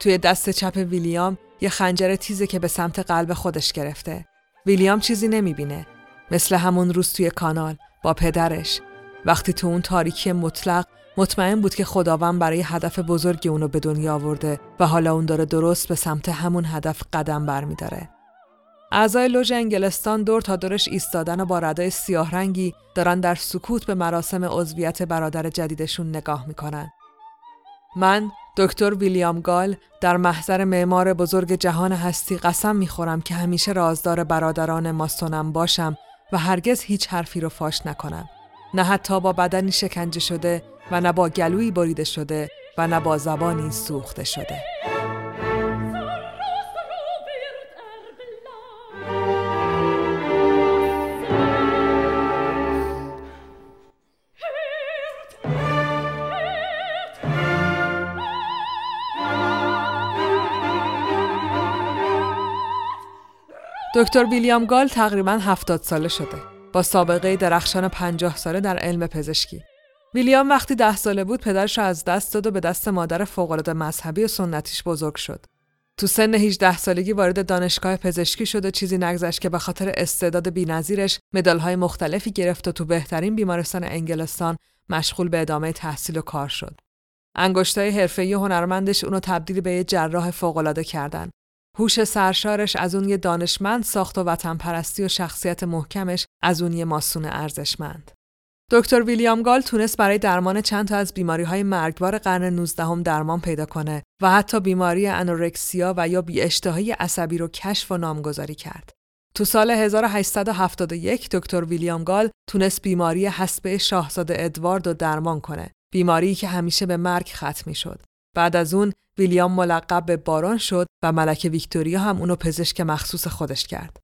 توی دست چپ ویلیام یه خنجر تیزه که به سمت قلب خودش گرفته. ویلیام چیزی نمیبینه. مثل همون روز توی کانال با پدرش. وقتی تو اون تاریکی مطلق مطمئن بود که خداوند برای هدف بزرگی اونو به دنیا آورده و حالا اون داره درست به سمت همون هدف قدم برمیداره. اعضای لوژ انگلستان دور تا دورش ایستادن و با ردای سیاه رنگی دارن در سکوت به مراسم عضویت برادر جدیدشون نگاه میکنن. من، دکتر ویلیام گال، در محضر معمار بزرگ جهان هستی قسم میخورم که همیشه رازدار برادران ماسونم باشم و هرگز هیچ حرفی رو فاش نکنم. نه حتی با بدنی شکنجه شده و نه با گلویی بریده شده و نه با زبانی سوخته شده. دکتر ویلیام گال تقریباً 70 ساله شده، با سابقه درخشان 50 ساله در علم پزشکی. ویلیام وقتی 10 ساله بود پدرش را از دست داد و به دست مادر فوق‌العاده مذهبی و سنتیش بزرگ شد. تو سن 18 سالگی وارد دانشگاه پزشکی شد و چیزی نگذشت که به خاطر استعداد بی‌نظیرش مدال‌های مختلفی گرفت و تو بهترین بیمارستان انگلستان مشغول به ادامه تحصیل و کار شد. انگشتای حرفه‌ای هنرمندش اونو تبدیل به یه جراح فوق‌العاده کردن. هوش سرشارش از اون یه دانشمند ساخت و وطن پرستی و شخصیت محکمش از اون یه ماسون ارزشمند. دکتر ویلیام گال تونست برای درمان چند تا از بیماری‌های مرگبار قرن 19 هم درمان پیدا کنه و حتی بیماری آنورکسیا و یا بی‌اشتهایی عصبی رو کشف و نامگذاری کرد. تو سال 1871 دکتر ویلیام گال تونست بیماری حصبه شاهزاده ادوارد رو درمان کنه، بیماری که همیشه به مرگ ختم می‌شد. بعد از اون ویلیام ملقب به بارون شد و ملکه ویکتوریا هم اونو پزشک مخصوص خودش کرد.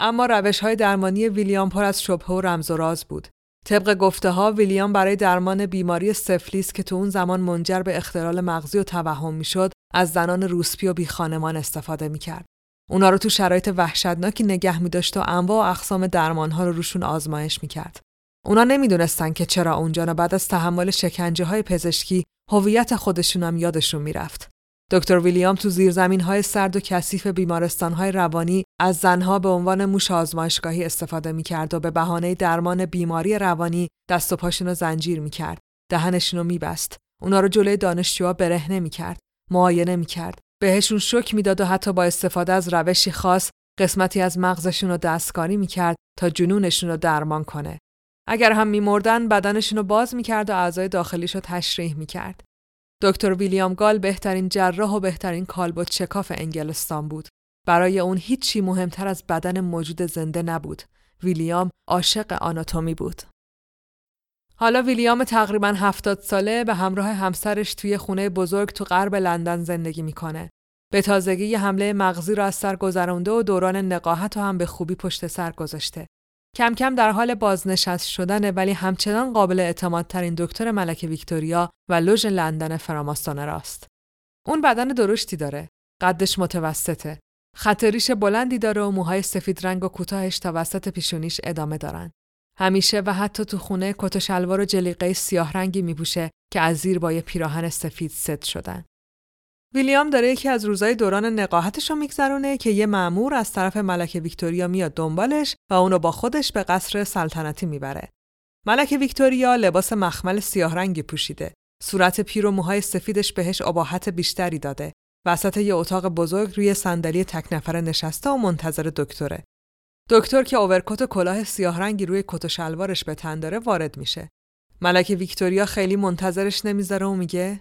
اما روش‌های درمانی ویلیام پر از شبهه و رمز و راز بود. طبق گفته‌ها ویلیام برای درمان بیماری سفلیس که تو اون زمان منجر به اختلال مغزی و توهم می‌شد، از زنان روسپی و بیخانمان استفاده می‌کرد. اونا رو تو شرایط وحشتناکی نگه می‌داشت و انواع و اقسام درمان‌ها رو روشون آزمایش می‌کرد. اونا نمی‌دونستن که چرا اونجا بعد از تحمل شکنجه‌های پزشکی هویت خودشون هم یادشون می‌رفت. دکتر ویلیام تو زیرزمین‌های سرد و کثیف بیمارستان‌های روانی از زنها به عنوان موش آزمایشگاهی استفاده می‌کرد و به بهانه درمان بیماری روانی دست و پاشون رو زنجیر می‌کرد، دهنشون رو می‌بست، اونا رو جلوی دانشجوها برهنه می‌کرد، معاینه می‌کرد، بهشون شوک می‌داد و حتی با استفاده از روشی خاص قسمتی از مغزشون رو دستکاری می‌کرد تا جنونشون رو درمان کنه. اگر هم می‌مردن بدنشون رو باز می‌کرد و اعضای داخلیش رو تشریح می‌کرد. دکتر ویلیام گال بهترین جراح و بهترین کالبد شکاف انگلستان بود. برای اون هیچ چی مهمتر از بدن موجود زنده نبود. ویلیام عاشق آناتومی بود. حالا ویلیام تقریباً 70 ساله به همراه همسرش توی خونه بزرگ تو غرب لندن زندگی میکنه. به تازگی یه حمله مغزی رو از سر گذرونده و دوران نقاهت رو هم به خوبی پشت سر گذاشته. کم کم در حال بازنشست شدن، ولی همچنان قابل اعتمادترین دکتر ملکه ویکتوریا و لوژ لندن فراماسونه راست. اون بدن درشتی داره، قدش متوسطه، خط ریش بلندی داره و موهای سفید رنگ و کوتاهش تا وسط پیشونیش ادامه دارن. همیشه و حتی تو خونه کت و شلوار و جلیقه سیاه رنگی میپوشه که از زیر با یه پیراهن سفید سد شدن. ویلیام داره یکی از روزای دوران نقاهتش رو میگذرونه که یه مأمور از طرف ملکه ویکتوریا میاد دنبالش و اونو با خودش به قصر سلطنتی میبره. ملکه ویکتوریا لباس مخمل سیاه رنگی پوشیده. صورت پیر و موهای سفیدش بهش اباحت بیشتری داده. وسط یه اتاق بزرگ روی صندلی تک نفره نشسته و منتظر دکتره. دکتر که اورکت و کلاه سیاه رنگی روی کت و شلوارش به تن داره وارد میشه. ملکه ویکتوریا خیلی منتظرش نمیذاره و میگه: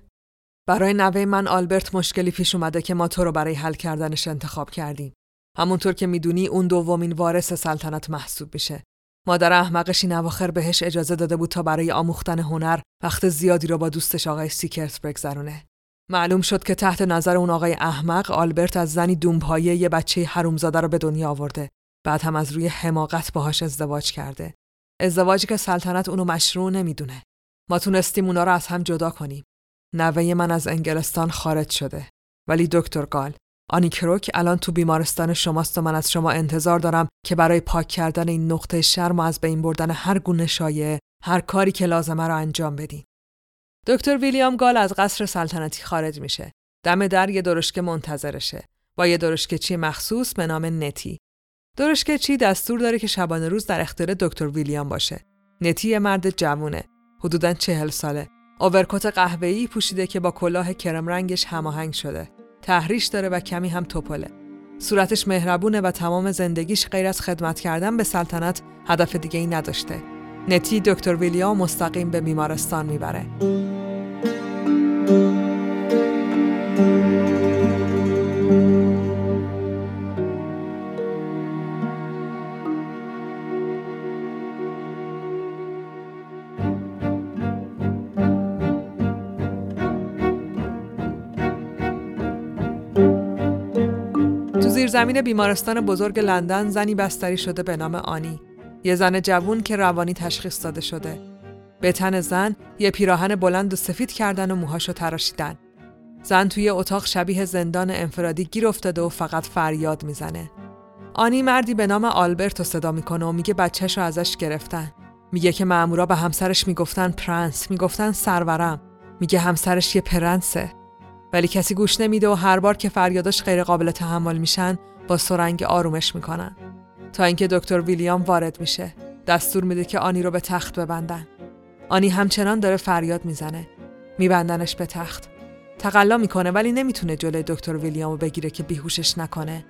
برای نوه من آلبرت مشکلی پیش اومده که ما تو رو برای حل کردنش انتخاب کردیم. همونطور که میدونی اون دومین وارث سلطنت محسوب میشه. مادر احمقش این اواخر بهش اجازه داده بود تا برای آموختن هنر وقت زیادی رو با دوستش آقای سیکرت بگذرونه. معلوم شد که تحت نظر اون آقای احمق آلبرت از زنی دونپایه یه بچه حرومزاده رو به دنیا آورده. بعد هم از روی حماقت باهاش ازدواج کرده. ازدواجی که سلطنت اونو مشروع نمیدونه. ما تونستیم اونا رو از هم جدا کنیم. نوه من از انگلستان خارج شده. ولی دکتر گال، آنی کروک الان تو بیمارستان شماست و من از شما انتظار دارم که برای پاک کردن این نقطه شرم و از بین بردن هر گونه شایعه، هر کاری که لازمه را انجام بدین. دکتر ویلیام گال از قصر سلطنتی خارج میشه. دم در یه درشکه منتظرشه، با یه درشکه‌چی مخصوص به نام نتی. درشکه‌چی دستور داره که شبانه روز در اختیار دکتر ویلیام باشه. نتی یه مرد جوونه، حدوداً 40 ساله. اورکت قهوه‌ای پوشیده که با کلاه کرم رنگش هماهنگ شده. تحریش داره و کمی هم توپله. صورتش مهربونه و تمام زندگیش غیر از خدمت کردن به سلطنت هدف دیگه‌ای نداشته. نتی دکتر ویلیام مستقیم به بیمارستان میبره. زمین بیمارستان بزرگ لندن زنی بستری شده به نام آنی، یه زن جوون که روانی تشخیص داده شده. به تن زن یه پیراهن بلند و سفید کردن و موهاشو تراشیدن. زن توی اتاق شبیه زندان انفرادی گیر افتاده و فقط فریاد میزنه. آنی مردی به نام آلبرتو صدا میکنه و میگه بچه‌شو ازش گرفتن. میگه که مامورا به همسرش میگفتن پرنس، میگفتن سرورم، میگه همسرش یه پرنسه. ولی کسی گوش نمیده و هر بار که فریاداش غیر قابل تحمل میشن با سرنگ آرومش میکنن، تا اینکه دکتر ویلیام وارد میشه. دستور میده که آنی رو به تخت ببندن. آنی همچنان داره فریاد میزنه. میبندنش به تخت. تقلا میکنه ولی نمیتونه جلوی دکتر ویلیامو بگیره که بیهوشش نکنه.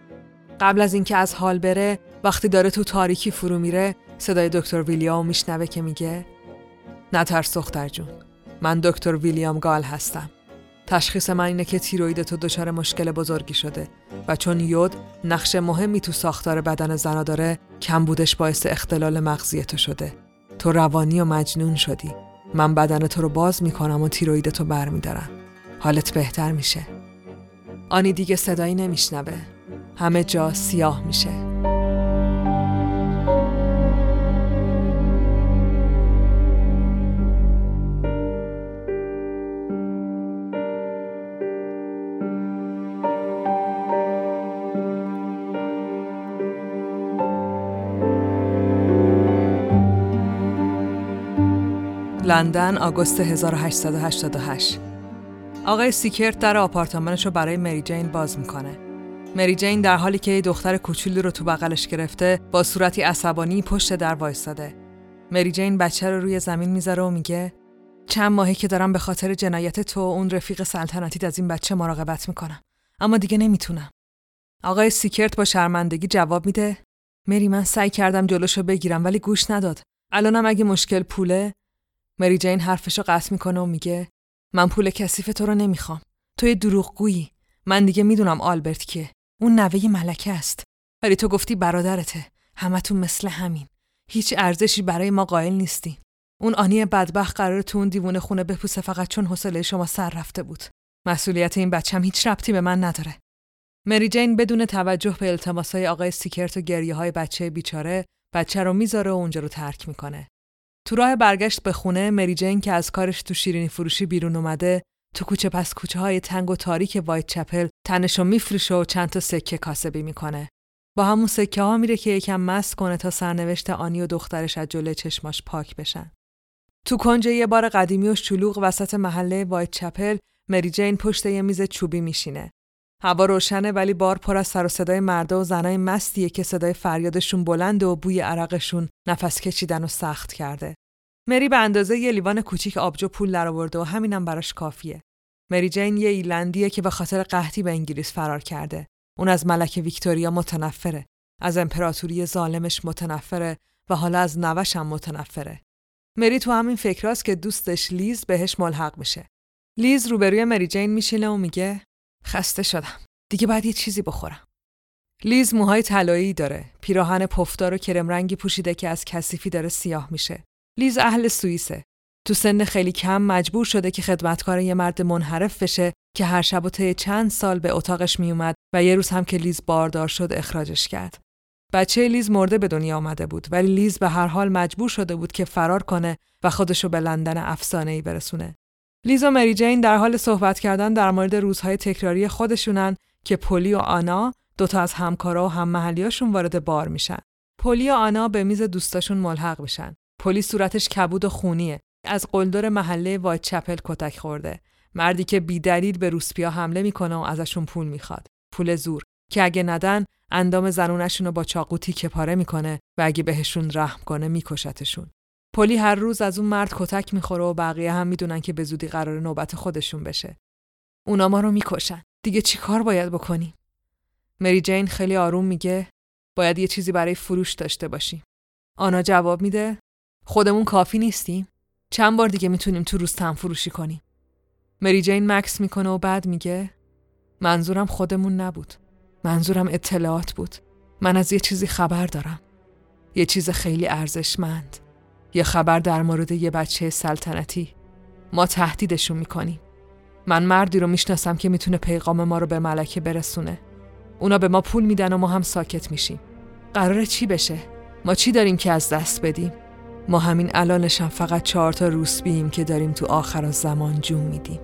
قبل از اینکه از حال بره، وقتی داره تو تاریکی فرو میره، صدای دکتر ویلیامو میشنوه که میگه: نترس دختر جون. من دکتر ویلیام گال هستم. تشخیص من اینه که تیروئید تو دچار مشکل بزرگی شده و چون یود نقش مهمی تو ساختار بدن زنا داره، کم بودش باعث اختلال مغزی تو شده. تو روانی و مجنون شدی. من بدن تو رو باز میکنم و تیروئید تو برمیدارم. حالت بهتر میشه. آنی دیگه صدایی نمیشنوه. همه جا سیاه میشه. لندن، آگوست 1888. آقای سیکرت در آپارتمانش رو برای مری جین باز میکنه. مری جین در حالی که دختر کوچولی رو تو بغلش گرفته، با صورتی عصبانی پشت در وایساده. مری جین بچه رو روی زمین میذاره و میگه: چند ماهی که دارم به خاطر جنایت تو اون رفیق سلطنتیت از این بچه مراقبت میکنم، اما دیگه نمیتونم. آقای سیکرت با شرمندگی جواب میده: مری، من سعی کردم جلوشو بگیرم ولی گوش نداد. الانم اگه مشکل پوله. مری جین حرفشو قطع میکنه و میگه: من پول کثیف تو رو نمیخوام. تو یه دروغگویی. من دیگه میدونم آلبرت کیه. اون نوه ملکه است. ولی تو گفتی برادرته. همتون مثل همین. هیچ ارزشی برای ما قائل نیستی. اون آنی بدبخت قراره تو اون دیوونه خونه بپوسه فقط چون حوصله شما سر رفته بود. مسئولیت این بچه‌م هیچ ربطی به من نداره. مری جین بدون توجه به التماس‌های آقای سیکرت و گریه‌های بچه بیچاره، بچه رو میذاره و اونجا رو ترک میکنه. تو راه برگشت به خونه، مری جین که از کارش تو شیرینی فروشی بیرون اومده، تو کوچه پس کوچه های تنگ و تاریک وایتچپل تنشو میفروشه و چند تا سکه کاسبی میکنه. با همون سکه ها میره که یکم مست کنه تا سرنوشت آنی و دخترش از جلوی چشماش پاک بشن. تو کنج یه بار قدیمی و شلوغ وسط محله وایتچپل، مری جین پشت یه میز چوبی میشینه. هوا روشنه ولی بار پر از سر و صدای مردا و زنای مستیه که صدای فریادشون بلنده و بوی عرقشون نفس کشیدن و سخت کرده. مری به اندازه یه لیوان کوچیک آبجو پول درآورده و همینم براش کافیه. مری جین یه ایرلندیه که به خاطر قحطی به انگلیس فرار کرده. اون از ملکه ویکتوریا متنفره، از امپراتوری ظالمش متنفره و حالا از نوش هم متنفره. مری تو همین فکراست که دوستش لیز بهش ملحق میشه. لیز روبروی مری جین میشینه و میگه: خسته شدم. دیگه باید یه چیزی بخورم. لیز موهای طلایی داره، پیراهن پفدار و کرم رنگی پوشیده که از کثیفی داره سیاه میشه. لیز اهل سوئیسه. تو سن خیلی کم مجبور شده که خدمتکار یه مرد منحرف بشه که هر شب و طی چند سال به اتاقش میومد و یه روز هم که لیز باردار شد اخراجش کرد. بچه لیز مرده به دنیا آمده بود ولی لیز به هر حال مجبور شده بود که فرار کنه و خودشو به لندن افسانه‌ای برسونه. لیز و مری جین در حال صحبت کردن در مورد روزهای تکراری خودشونن که پولی و آنا، دوتا از همکارا و هممحلیاشون، وارد بار میشن. پولی و آنا به میز دوستاشون ملحق میشن. پولی صورتش کبود و خونیه. از قلدر محله وایتچپل کتک خورده. مردی که بی‌دلیل به روسپیا حمله میکنه و ازشون پول میخواد. پول زور که اگه ندن اندام زنونشونو با چاقو تیکه پاره میکنه و اگه بهشون رحم کنه میکشتشون. پلی هر روز از اون مرد کتک میخوره و بقیه هم میدونن که به زودی قراره نوبت خودشون بشه. اونا ما رو میکشن. دیگه چی کار باید بکنیم؟ مری جین خیلی آروم میگه: باید یه چیزی برای فروش داشته باشیم. آنا جواب میده: خودمون کافی نیستیم. چند بار دیگه میتونیم تو روز تن فروشی کنیم. مری جین مکس میکنه و بعد میگه: منظورم خودمون نبود. منظورم اطلاعات بود. من از یه چیزی خبر دارم. یه چیز خیلی ارزشمند. یه خبر در مورد یه بچه سلطنتی. ما تهدیدشون میکنیم. من مردی رو میشناسم که میتونه پیغام ما رو به ملکه برسونه. اونا به ما پول میدن و ما هم ساکت میشیم. قراره چی بشه؟ ما چی داریم که از دست بدیم؟ ما همین الانشم فقط 4 تا روسبییم که داریم تو آخر زمان جون میدیم.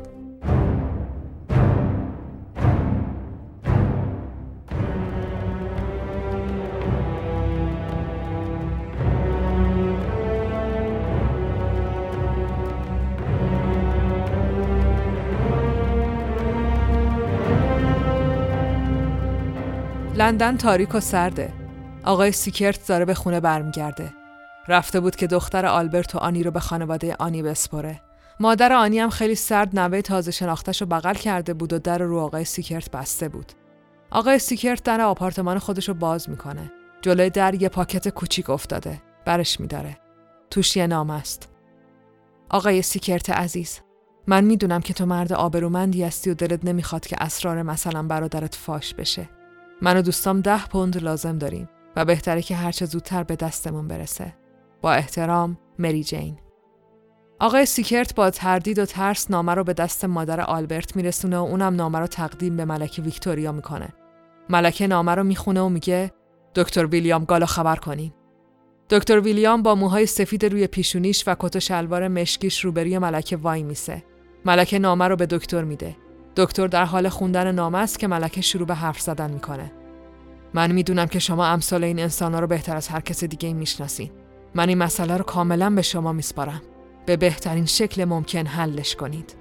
لندن تاریک و سرده. آقای سیکرت داره به خونه برمیگرده. رفته بود که دختر آلبرت و آنی رو به خانواده آنی بسپره. مادر آنی هم خیلی سرد نوه تازه شناختش رو بغل کرده بود و در رو آقای سیکرت بسته بود. آقای سیکرت در آپارتمان خودش رو باز میکنه. جلوی در یه پاکت کوچیک افتاده. برش میداره. توش یه نامه است. آقای سیکرت عزیز، من میدونم که تو مرد آبرومندی هستی و دلت نمیخواد که اسرار مثلا برادرت فاش بشه. من و دوستام 10 پوند لازم داریم و بهتره که هرچه زودتر به دستمون برسه. با احترام، مری جین. آقای سیکرت با تردید و ترس نامه رو به دست مادر آلبرت میرسونه و اونم نامه رو تقدیم به ملکه ویکتوریا میکنه. ملکه نامه رو میخونه و میگه دکتر ویلیام گالو خبر کنین. دکتر ویلیام با موهای سفید روی پیشونیش و کت و شلوار مشکیش روبروی ملکه وای میسه. ملکه نامه رو به دکتر میده. دکتر در حال خوندن نامه است که ملکه شروع به حرف زدن میکنه. من میدونم که شما امثال این انسان‌ها رو بهتر از هر کس دیگه‌ای میشناسین. من این مسئله رو کاملاً به شما میسپارم. به بهترین شکل ممکن حلش کنید.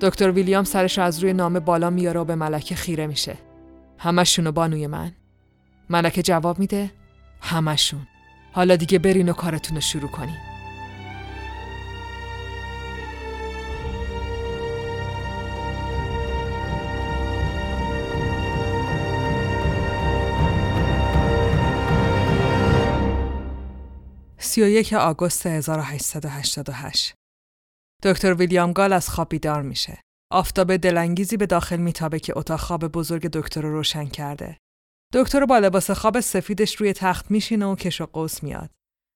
دکتر ویلیام سرش از روی نامه بالا میاره و به ملکه خیره میشه. همشونو بانوی من. ملکه جواب میده همشون. حالا دیگه برین و کارتون رو شروع کنین. آگوست 1888 دکتر ویلیام گال از خواب بیدار میشه. آفتاب دلانگیزی به داخل میتابه که اتاق خواب بزرگ دکتر رو روشن کرده. دکتر با لباس خواب سفیدش روی تخت میشینه و کش و قوس میاد.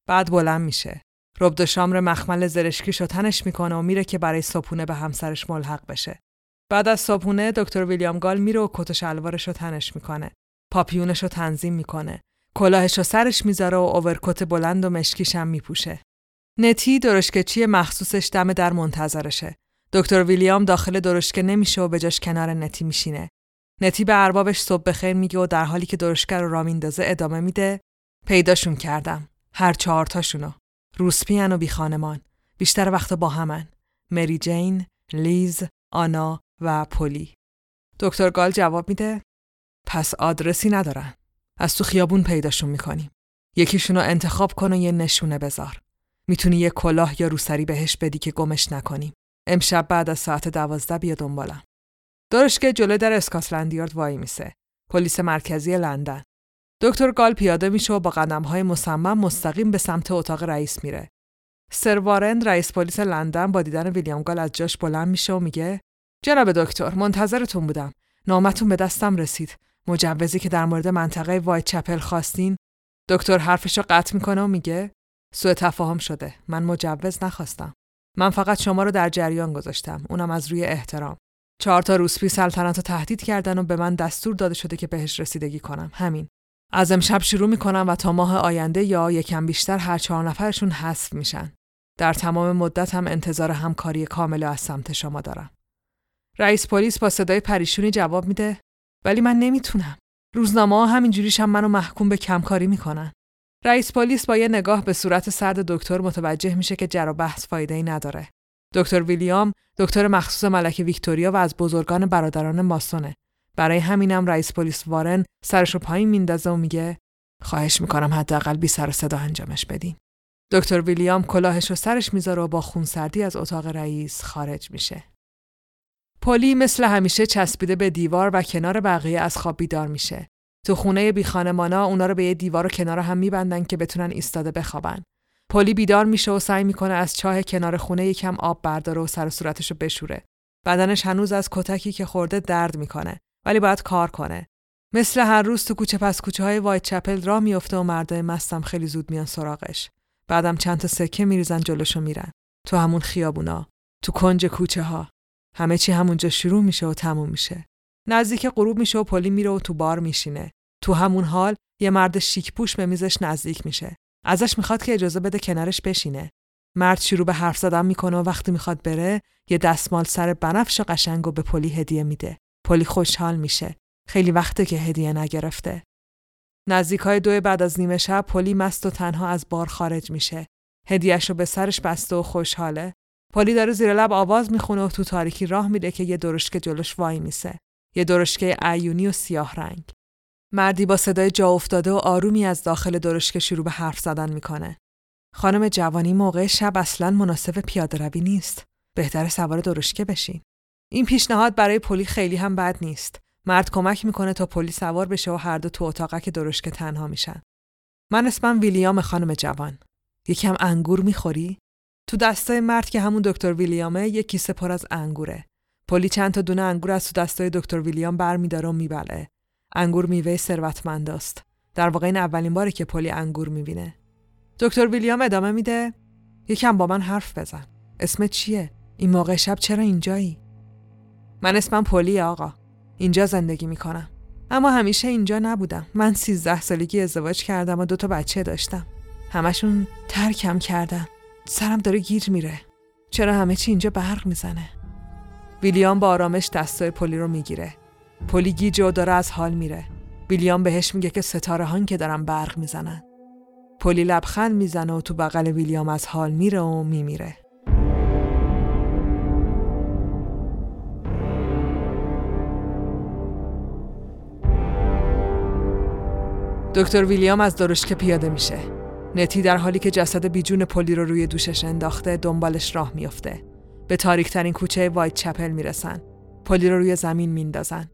بعد بلند میشه. ربد شامر مخمل زرشکیشو تنش میکنه و میره که برای صبحونه به همسرش ملحق بشه. بعد از صبحونه دکتر ویلیام گال میره و کت و شلوارشو تنش میکنه. پاپیونشو تنظیم میکنه. کلاهشو سرش میذاره و آورکت بلند و مشکیشم میپوشه. نتی درشکچی مخصوصش دم در منتظرشه. دکتر ویلیام داخل درشکه نمیشه و به جاش کنار نتی میشینه. نتی به اربابش صبح بخیر میگه و در حالی که درشکه رو را میندازه ادامه میده. پیداشون کردم. هر 4 تاشونو. روسپیان و بی خانمان. بیشتر وقت با همن. مری جین، لیز، آنا و پولی. دکتر گال جواب میده. پس آدرسی ندارن. از تو خیابون پیداشون میکنیم. یکیشونو انتخاب کن و یه نشونه بذار. میتونی یه کلاه یا روسری بهش بدی که گمش نکنیم. امشب بعد از ساعت 12 بیا دنبالم. درشکه جلوی در اسکاتلند یارد وای میسه. پلیس مرکزی لندن. دکتر گال پیاده میشه و با قدم‌های مصمم مستقیم به سمت اتاق رئیس میره. سر وارن رئیس پلیس لندن با دیدن ویلیام گال از جاش بلند میشه و میگه جناب دکتر، منتظرتون بودم. نامتون به دستم رسید. مجوزی که در مورد منطقه وایتچپل خواستین. دکتر حرفشو قطع میکنه و میگه سوء تفاهم شده. من مجوز نخواستم. من فقط شما رو در جریان گذاشتم، اونم از روی احترام. 4 تا روسپی سلطنت رو تهدید کردن و به من دستور داده شده که بهش رسیدگی کنم. همین. از امشب شروع میکنم و تا ماه آینده یا یکم بیشتر هر 4 نفرشون حذف میشن. در تمام مدت هم انتظار همکاری کامل از سمت شما دارم. رئیس پلیس با صدای پریشونی جواب میده ولی من نمیتونم. روزنامه‌ها همینجوریش هم منو محکوم به کمکاری میکنن. رئیس پلیس با یه نگاه به صورت سرد دکتر متوجه میشه که جر و بحث فایده‌ای نداره. دکتر ویلیام دکتر مخصوص ملکه ویکتوریا و از بزرگان برادران ماسونه. برای همینم رئیس پلیس وارن سرشو پایین میندازه و میگه خواهش میکنم حداقل بی سر و صدا انجامش بدین. دکتر ویلیام کلاهشو سرش میذاره و با خونسردی از اتاق رئیس خارج میشه. پولی مثل همیشه چسبیده به دیوار و کنار بقیه از خواب بیدار میشه. تو خونه بی خانمانا اونا رو به یه دیوار و کنار هم میبندن که بتونن ایستاده بخوابن. پولی بیدار میشه و سعی میکنه از چاه کنار خونه یکم آب برداره و سر و صورتشو بشوره. بدنش هنوز از کتکی که خورده درد میکنه ولی باید کار کنه. مثل هر روز تو کوچه پس کوچه های وایتچپل راه میفته و مردای مستم خیلی زود میان سراغش. بعدم چند تا سکه میریزن جلوشو میرن. تو همون خیابونا، تو کنج کوچه ها. همه چی همونجا شروع میشه و تموم میشه. نزدیک غروب میشه و پلی میره و تو بار میشینه. تو همون حال یه مرد شیک پوش به میزش نزدیک میشه. ازش میخواد که اجازه بده کنارش بشینه. مرد شروع به حرف زدن میکنه و وقتی میخواد بره یه دستمال سر بنفش قشنگو به پلی هدیه میده. پلی خوشحال میشه. خیلی وقته که هدیه نگرفته. نزدیکای 2 بعد از نیمه شب پلی مست و تنها از بار خارج میشه. هدیه‌شو به سرش بسته و خوشحاله. پلی داره زیر لب آواز میخونه و تو تاریکی راه میره که یه درشکه جلوش وای میسه. یه درشکه عیونی و سیاه رنگ. مردی با صدای جا افتاده و آرومی از داخل درشکه شروع به حرف زدن میکنه. خانم جوانی، موقع شب اصلاً مناسب پیاده روی نیست. بهتره سوار درشکه بشین. این پیشنهاد برای پلی خیلی هم بد نیست. مرد کمک میکنه تا پلی سوار بشه و هر دو تو اتاقک درشکه تنها میشن. من اسمم ویلیام خانم جوان. یکم انگور میخوری؟ تو دستای مرد که همون دکتر ویلیامه یک کیسه پر از انگوره. پلی چند تا دونه انگور از تو دستای دکتر ویلیام برمی‌داره و میبلعه. انگور میوه ثروتمنداست. در واقع این اولین باره که پلی انگور میبینه. دکتر ویلیام ادامه میده: یکم با من حرف بزن. اسمت چیه؟ این موقع شب چرا اینجایی؟ من اسمم پلی آقا. اینجا زندگی میکنم. اما همیشه اینجا نبودم. من 13 سالگی ازدواج کردم و 2 تا بچه داشتم. همشون ترکم کردن. سرم داره گیر میره. چرا همه چی اینجا برق میزنه؟ ویلیام با آرامش دستای پلی رو میگیره. پلی گیج و داره از حال میره. ویلیام بهش میگه که ستاره هان که دارن برق میزنن. پلی لبخند میزنه و تو بغل ویلیام از حال میره و میمیره. دکتر ویلیام از درشکه پیاده میشه. نتی در حالی که جسد بیجون پلی رو روی دوشش انداخته دنبالش راه میفته. به تاریک‌ترین کوچه وایتچپل میرسن. پلی رو روی زمین میندازن.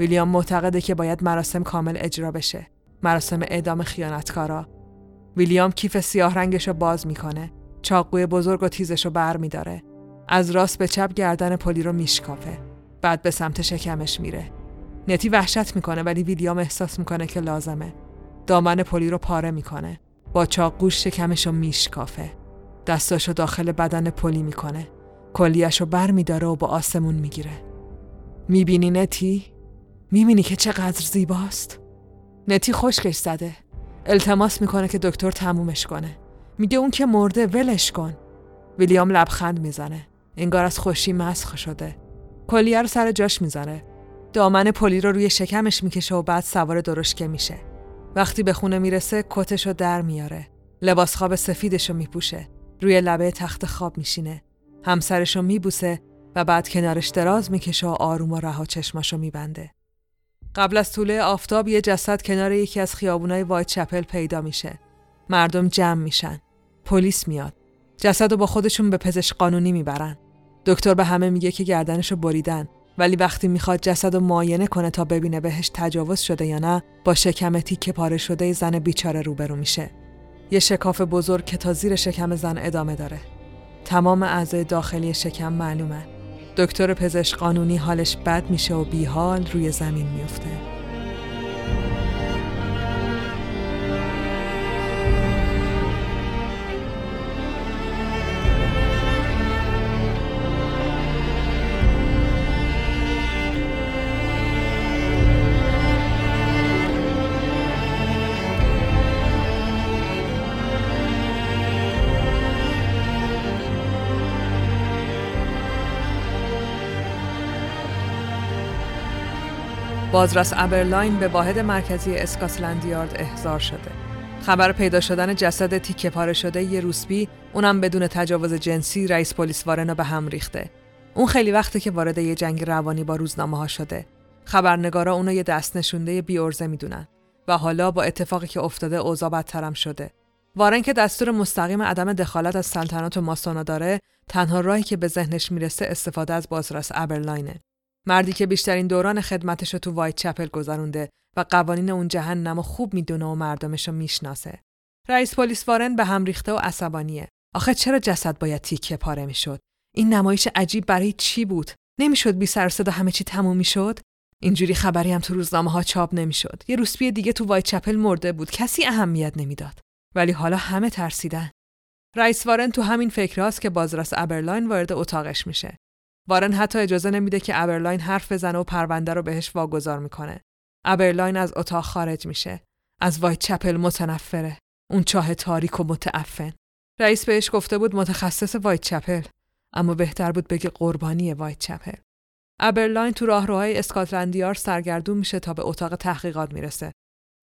ویلیام معتقده که باید مراسم کامل اجرا بشه. مراسم اعدام خیانتکارا. ویلیام کیف سیاه رنگش رو باز میکنه. چاقوی بزرگ و تیزش رو بر میداره. از راست به چپ گردن پلی رو میشکافه. بعد به سمت شکمش میره. نتی وحشت میکنه ولی ویلیام احساس میکنه که لازمه. دامن پلی رو پاره میکنه. با چاقوش شکمش رو میشکافه. دستاشو داخل بدن پلی میکنه. کلیه‌شو برمی‌داره و با آسمون میگیره. میبینی نتی؟ میبینی که چقدر زیباست؟ نتی خشکش زده. التماس میکنه که دکتر تمومش کنه. میگه اون که مرده ولش کن. ویلیام لبخند میزنه. انگار از خوشی مسخ شده. کلیه رو سر جاش میذاره. دامن پلی رو روی شکمش میکشه و بعد سوار درشکه میشه. وقتی به خونه میرسه کتشو در میاره. لباس خواب سفیدشو میپوشه. روی لبه تخت خواب میشینه. همسرشو میبوسه و بعد کنارش دراز میکشه و آروم و رها چشماشو میبنده. قبل از طلوع آفتاب یه جسد کنار یکی از خیابونای وایتچپل پیدا میشه. مردم جمع میشن. پلیس میاد. جسدو با خودشون به پزشک قانونی میبرن. دکتر به همه میگه که گردنشو بریدن، ولی وقتی میخواد جسدو معاینه کنه تا ببینه بهش تجاوز شده یا نه، با شکم تیکه پاره شده زن بیچاره روبرو میشه. یه شکاف بزرگ که تا زیر شکم زن ادامه داره. تمام اعضای داخلی شکم معلومه. دکتر پزشک قانونی حالش بد میشه و بیحال روی زمین میفته. بازرس ابرلاین به واحد مرکزی اسکاتلند یارد احضار شده. خبر پیدا شدن جسد تیکه پاره شده یه روسبی، اونم بدون تجاوز جنسی، رئیس پلیس وارن رو به هم ریخته. اون خیلی وقته که وارد یه جنگ روانی با روزنامه‌ها شده. خبرنگارا اونو یه دست نشونده بی‌عرضه میدونن و حالا با اتفاقی که افتاده اوضاع بدترم شده. وارن که دستور مستقیم عدم دخالت از سلطنت و ماسونا داره، تنها راهی که به ذهنش میرسه استفاده از بازرس ابرلاینه. مردی که بیشترین دوران خدمتش رو تو وایتچپل گذرونده و قوانین اون جهنمو خوب میدونه و مردمشو میشناسه. رئیس پلیس وارن به هم ریخته و عصبانیه. آخه چرا جسد باید تیکه پاره میشد؟ این نمایش عجیب برای چی بود؟ نمیشد بی سر صدا همه چی تموم میشد؟ اینجوری خبری هم تو روزنامه‌ها چاپ نمیشد. یه روسپی دیگه تو وایتچپل مرده بود، کسی اهمیت نمیداد. ولی حالا همه ترسیدن. رئیس وارن تو همین فکراست که بازرس ابرلاین وارد اتاقش میشه. وارن حتی اجازه نمیده که ابرلاین حرف بزنه و پرونده رو بهش واگذار میکنه. ابرلاین از اتاق خارج میشه. از وایتچپل متنفره. اون چاه تاریک و متعفن. رئیس بهش گفته بود متخصص وایتچپل، اما بهتر بود بگه قربانی وایتچپل. ابرلاین تو راهروهای اسکاتلند یارد سرگردون میشه تا به اتاق تحقیقات میرسه.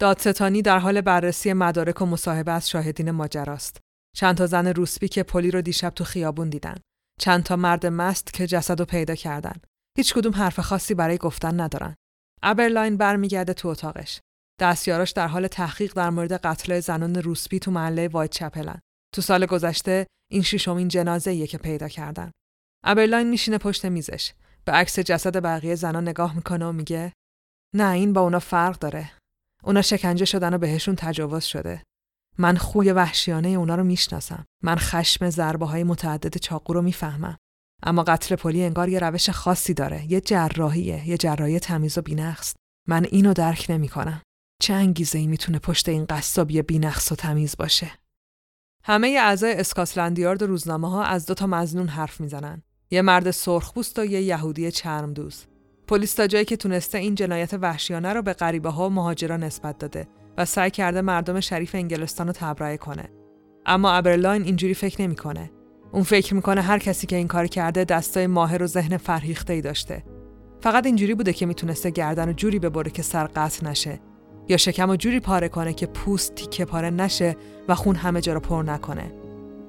دادستانی در حال بررسی مدارک و مصاحبه از شاهدین ماجراست. چند تا زن روسبی که پلی رو دیشب تو خیابون دیدن. چند تا مرد مست که جسدو پیدا کردن. هیچ کدوم حرف خاصی برای گفتن ندارن. ابرلاین برمیگرده تو اتاقش. دستیاراش در حال تحقیق در مورد قتل زنان روسبی تو محله وایتچپلن. تو سال گذشته این 6مین جنازه‌ایه که پیدا کردن. ابرلاین میشینه پشت میزش. به عکس جسد بقیه زنا نگاه میکنه و میگه نه، این با اونا فرق داره. اونا شکنجه شدن و بهشون تجاوز شده. من خوی وحشیانه اونا رو میشناسم. من خشم ضربه‌های متعدد چاقو رو میفهمم. اما قتل پلی انگار یه روش خاصی داره، یه جراحیه، یه جراحی تمیز و بی‌نقص. من اینو درک نمی‌کنم. چه انگیزه‌ای میتونه پشت این قصابی بی‌نقص و تمیز باشه؟ همه اعضای اسکاتلند یارد روزنامه‌ها از دو تا مظنون حرف میزنن. یه مرد سرخپوست و یه یهودی چرم‌دوز. پلیس تا جایی که تونسته این جنایت وحشیانه رو به غریبه‌ها و مهاجرا نسبت داده و سعی کرده مردم شریف انگلستان رو تبرئه کنه. اما ابرلاین اینجوری فکر نمی‌کنه. اون فکر می‌کنه هر کسی که این کار کرده دستای ماهر و ذهن فرهیخته‌ای داشته. فقط اینجوری بوده که میتونسته گردن و جوری ببره که سر قطع نشه، یا شکم و جوری پاره کنه که پوست تیکه پاره نشه و خون همه جا رو پر نکنه.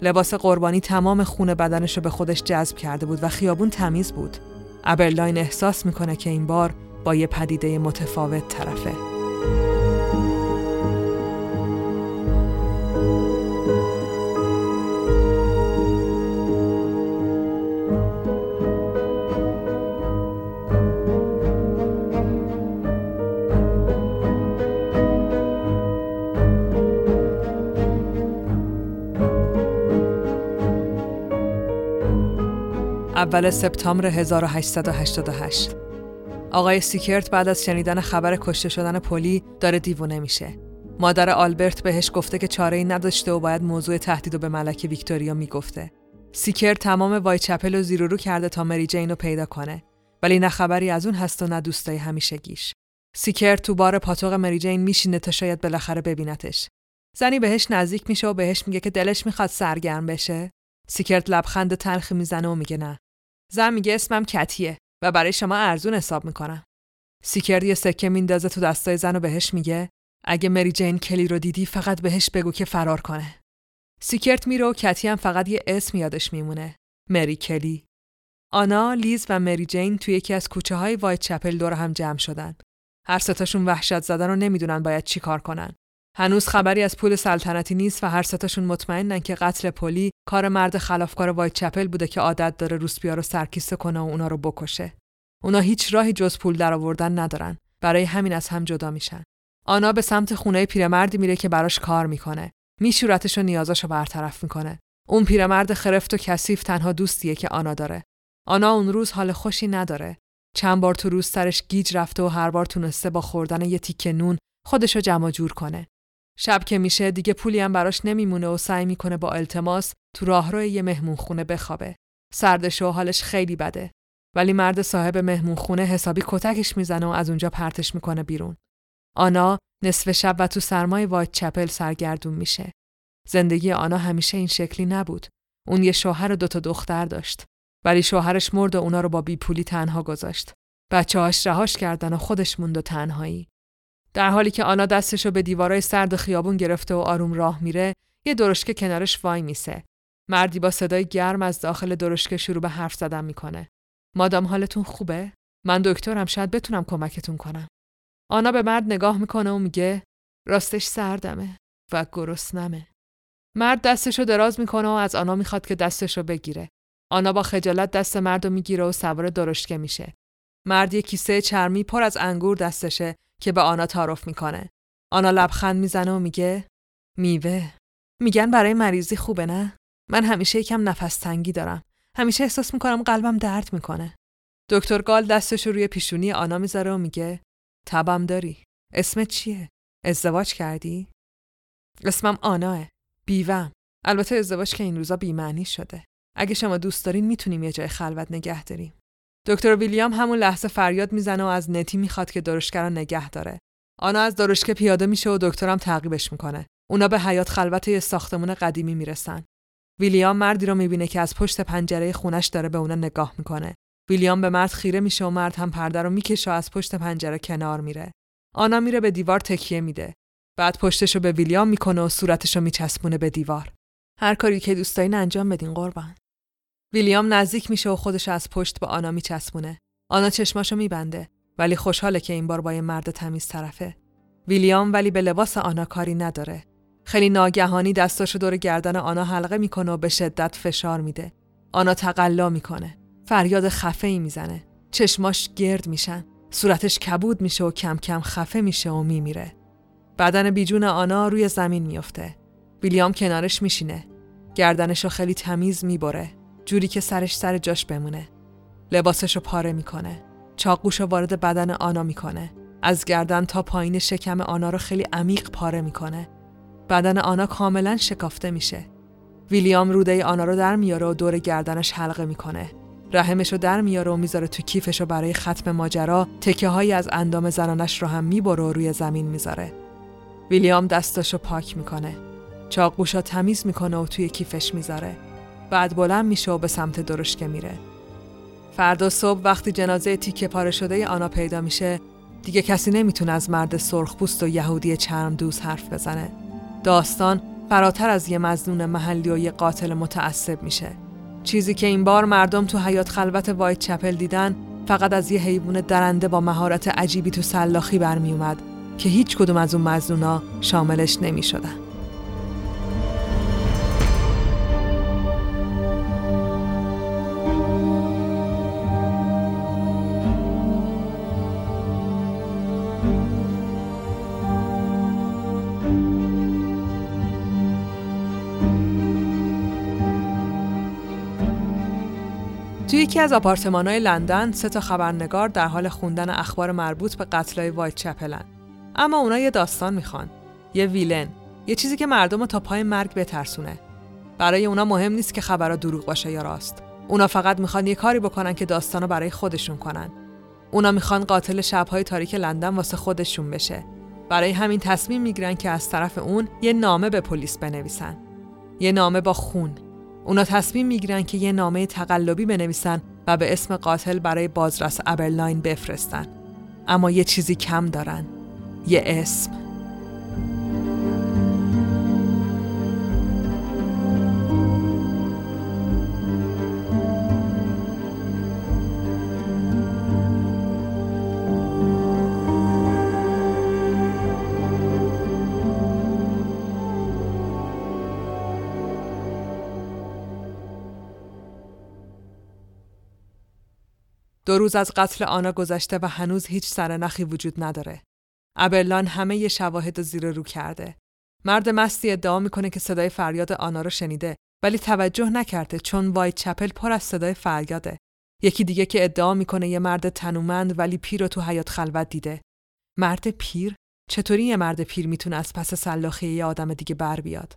لباس قربانی تمام خون بدنش رو به خودش جذب کرده بود و خیابون تمیز بود. ابرلاین احساس میکنه که این بار با یه پدیده متفاوت طرفه. اول سپتامبر 1888 آقای سیکرت بعد از شنیدن خبر کشته شدن پلی داره دیوونه میشه. مادر آلبرت بهش گفته که چاره‌ای نداشته و باید موضوع تهدید رو به ملکه ویکتوریا میگفته. سیکرت تمام وایچپل رو زیر و رو کرده تا مری جین رو پیدا کنه، ولی نه خبری از اون هست و نه دوستای همیشگیش. سیکرت تو بار پاتوق مری جین میشینه تا شاید بالاخره ببینتش. زنی بهش نزدیک میشه و بهش میگه که دلش میخواد سرگرم بشه. سیکرت لبخند تلخی میزنه و میگه نه. زن میگه اسمم کتیه و برای شما ارزون حساب میکنم. سیکرت یه سکه میندازه تو دستای زن و بهش میگه اگه مری جین کلی رو دیدی فقط بهش بگو که فرار کنه. سیکرت میره و کتی هم فقط یه اسم یادش میمونه، مری کلی. آنا، لیز و مری جین توی یکی از کوچه های وایتچپل دور هم جمع شدن. هر ستاشون وحشت زدن و نمیدونن باید چی کار کنن. هنوز خبری از پول سلطنتی نیست و هر ستاشون مطمئنن که قتل پلی کار مرد خلافکار وایتچپل بوده که عادت داره روسپیا رو سرکیسه کنه و اونا رو بکشه. اونا هیچ راهی جز پول درآوردن ندارن، برای همین از هم جدا میشن. آنا به سمت خونه پیرمردی میره که براش کار میکنه. میشورتش و نیازاشو برطرف میکنه. اون پیرمرد خرفت و کثیف تنها دوستیه که آنا داره. آنا اون روز حال خوشی نداره. چند بار تو روز سرش گیج رفته و هر بار تونسته با خوردن یه تیکه نون خودشو جمع جور کنه. شب که میشه دیگه پولی هم براش نمیمونه و سعی میکنه با التماس تو راهروی یه مهمونخونه بخوابه. سردش و حالش خیلی بده، ولی مرد صاحب مهمونخونه حسابی کتکش میزنه و از اونجا پرتش میکنه بیرون. آنا نصف شب و تو سرمای وایتچپل سرگردون میشه. زندگی آنا همیشه این شکلی نبود. اون یه شوهر و دوتا دختر داشت، ولی شوهرش مرد و اونا رو با بی پولی تنها گذاشت. بچه‌هاش رهاش کردن و خودش موند و تنهایی. در حالی که آنا دستشو به دیوارای سرد خیابون گرفته و آروم راه میره، یه درشکه کنارش وای میسه. مردی با صدای گرم از داخل درشکه شروع به حرف زدن میکنه. مادام حالتون خوبه؟ من دکترم، شاید بتونم کمکتون کنم. آنا به مرد نگاه میکنه و میگه راستش سردمه و گرسنمه. مرد دستشو دراز میکنه و از آنا میخواد که دستشو بگیره. آنا با خجالت دست مردو میگیره و سوار درشکه میشه. مرد یه کیسه چرمی پر از انگور دستشه که به آنا تعارف میکنه. آنا لبخند میزنه و میگه میوه. میگن برای مریضی خوبه نه؟ من همیشه یکم نفس تنگی دارم. همیشه احساس میکنم قلبم درد میکنه. دکتر گال دستش روی پیشونی آنا میذاره و میگه تبم داری. اسمت چیه؟ ازدواج کردی؟ اسمم آناه. بیوم. البته ازدواج که این روزا بی‌معنی شده. اگه شما دوست دارین میتونیم یه جای خلوت نگه داریم. دکتر ویلیام همون لحظه فریاد میزنه و از نتی میخواد که درشکه رو نگه داره. آنا از درشکه پیاده میشه و دکترم تعقیبش میکنه. اونا به حیاط خلوت یه ساختمون قدیمی میرسن. ویلیام مردی رو میبینه که از پشت پنجره خونش داره به اونا نگاه میکنه. ویلیام به مرد خیره میشه و مرد هم پرده رو میکشه و از پشت پنجره کنار میره. آنا میره به دیوار تکیه میده. بعد پشتشو به ویلیام میکنه و صورتشو میچسبونه به دیوار. هر کاری که دوست دارین انجام بدین قربان. ویلیام نزدیک میشه و خودش از پشت به آنا میچسبونه. آنا چشماشو میبنده، ولی خوشحاله که این بار با یه مرد تمیز طرفه. ویلیام ولی به لباس آنا کاری نداره. خیلی ناگهانی دستاشو دور گردن آنا حلقه میکنه و به شدت فشار میده. آنا تقلا میکنه. فریاد خفه‌ای میزنه. چشماش گرد میشن. صورتش کبود میشه و کم کم خفه میشه و میمیره. بدن بیجون آنا روی زمین میفته. ویلیام کنارش میشینه. گردنشو خیلی تمیز میبره، جوری که سرش سر جاش بمونه. لباسشو پاره میکنه. چاقوشو وارد بدن آنا میکنه. از گردن تا پایین شکم آنا رو خیلی عمیق پاره میکنه. بدن آنا کاملا شکافته میشه. ویلیام روده آنا رو در میاره و دور گردنش حلقه میکنه. رحمشو در میاره و میذاره تو کیفش و برای ختم ماجرا تکه‌هایی از اندام زنانش رو هم میبره و روی زمین میذاره. ویلیام دستاشو پاک میکنه. چاقوشو تمیز میکنه و توی کیفش میذاره. بعد بلند میشه و به سمت درشکه میره. فردا صبح وقتی جنازه تیکه پاره شده آنا پیدا میشه، دیگه کسی نمیتونه از مرد سرخپوست و یهودی چرمدوز حرف بزنه. داستان فراتر از یه مظنون محلی و یه قاتل متعصب میشه. چیزی که این بار مردم تو حیات خلوت وایت چپل دیدن فقط از یه حیوان درنده با مهارت عجیبی تو سلاخی برمی اومد که هیچ کدوم از اون مظنونا شاملش نمی شدن. توی یکی از آپارتمان‌های لندن 3 تا خبرنگار در حال خوندن اخبار مربوط به قتل‌های وایت چپلن. اما اونا یه داستان میخوان، یه ویلن، یه چیزی که مردم رو تا پای مرگ بترسونه. برای اونا مهم نیست که خبرها دروغ باشه یا راست. اونا فقط میخوان یه کاری بکنن که داستانو برای خودشون کنن. اونا میخوان قاتل شب‌های تاریک لندن واسه خودشون بشه. برای همین تصمیم میگیرن که از طرف اون یه نامه به پلیس بنویسن. یه نامه با خون. اونا تصمیم میگیرن که یه نامه تقلبی بنویسن و به اسم قاتل برای بازرس ابرلاین بفرستن. اما یه چیزی کم دارن. یه اسم. دو روز از قتل آنا گذشته و هنوز هیچ سرنخی وجود نداره. ابرلان همه ی شواهد زیر رو کرده. مرد مستی ادعا میکنه که صدای فریاد آنا رو شنیده، ولی توجه نکرده چون وایت چپل پر از صدای فریاده. یکی دیگه که ادعا میکنه یه مرد تنومند ولی پیر رو تو حیاط خلوت دیده. مرد پیر؟ چطوری یه مرد پیر میتونه از پس سلاخی یه آدم دیگه بر بیاد؟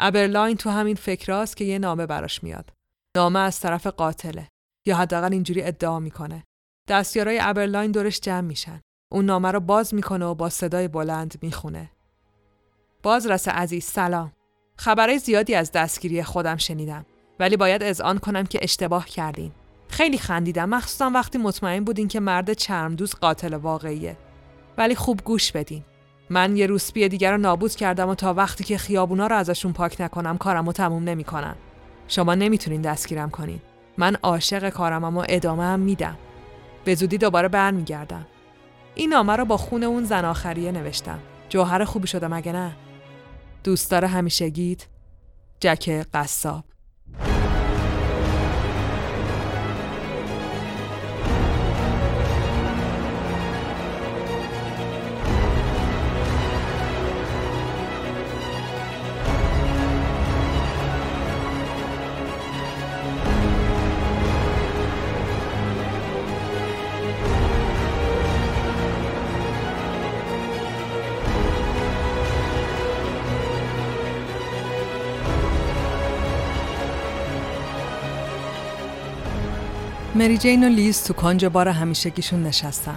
ابرلاین تو همین فکراست که یه نامه براش میاد. نامه از طرف قاتله. یا حداقل اینجوری ادعا میکنه. دستیارای ابرلاین دورش جمع میشن. اون نامه رو باز میکنه و با صدای بلند میخونه. بازرس عزیز سلام. خبرای زیادی از دستگیری خودم شنیدم، ولی باید اذعان کنم که اشتباه کردین. خیلی خندیدم، مخصوصا وقتی مطمئن بودین که مرد چرمدوز قاتل واقعیه. ولی خوب گوش بدین. من یه روسپی دیگر رو نابود کردم و تا وقتی که خیابونا رو ازشون پاک نکنم کارمو تموم نمیکنم. شما نمیتونین دستگیرم کنین. من عاشق کارمم و ادامه هم میدم. به زودی دوباره برمیگردم. این نامه رو با خون اون زن آخریه نوشتم. جوهر خوبی شده مگه نه؟ دوستدار همیشگیت، جک قصاب. مری جین و لیز تو کنج بار همیشگیشون نشستن.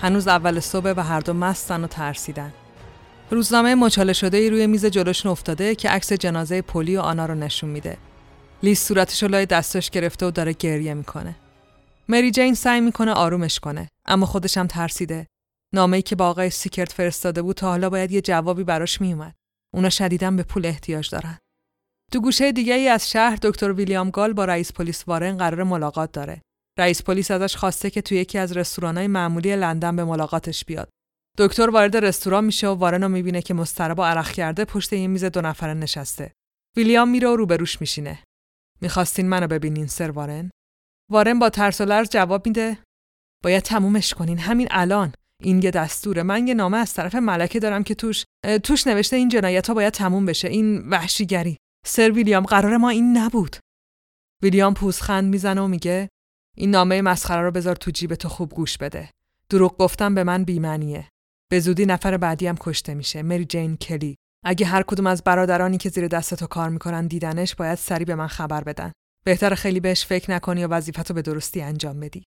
هنوز اول صبح و هر دو مستن و ترسیدن. روزنامه مچاله شده‌ای روی میز جلوشون افتاده که عکس جنازه پولی و آنا رو نشون میده. لیز صورتشو لای دستش گرفته و داره گریه میکنه. مری جین سعی میکنه آرومش کنه، اما خودش هم ترسیده. نامه‌ای که با آقای سیکرت فرستاده بود تا حالا باید یه جوابی براش میومد. اونا شدیداً به پول احتیاج دارن. تو گوشه دیگه‌ای از شهر دکتر ویلیام گال با رئیس پلیس وارن قرار ملاقات داره. رئیس پلیس ازش خواسته که توی یکی از رستوران‌های معمولی لندن به ملاقاتش بیاد. دکتر وارد رستوران میشه و وارنو میبینه که مضطرب و عرق کرده پشت یه میز 2 نفره نشسته. ویلیام میره و روبروش میشینه. میخواستین منو ببینین سر وارن؟ وارن با ترس و لرز جواب میده: باید تمومش کنین همین الان. این یه دستوره، من یه نامه از طرف ملکه دارم که توش نوشته این جنایت‌ها باید تموم بشه، این وحشیگری. سر ویلیام، قرار ما این نبود. ویلیام پوزخند میزنه و میگه این نامه مسخره رو بذار تو جیب تو، خوب گوش بده. دروغ گفتم به من بی‌معنیه. به زودی نفر بعدی هم کشته میشه، مری جین کلی. اگه هر کدوم از برادرانی که زیر دست تو کار میکنن دیدنش، باید سریع به من خبر بدن. بهتر خیلی بهش فکر نکنی و وظیفتو به درستی انجام بدی.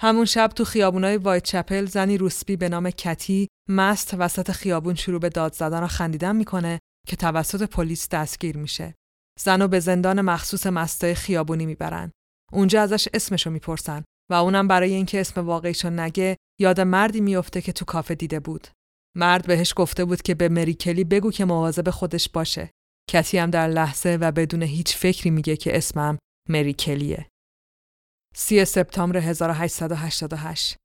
همون شب تو خیابونای وایتچپل زنی روسبی به نام کتی مست وسط خیابون شروع به داد زدن و خندیدن میکنه که توسط پلیس دستگیر میشه. زنو به زندان مخصوص مستای خیابونی میبرن. اونجا ازش اسمشو میپرسن و اونم برای اینکه اسم واقعیشو نگه یاد مردی میفته که تو کافه دیده بود. مرد بهش گفته بود که به مری کلی بگو که مواظب خودش باشه. کتی هم در لحظه و بدون هیچ فکری میگه که اسمم مری کلیه. 30 سپتامبر 1888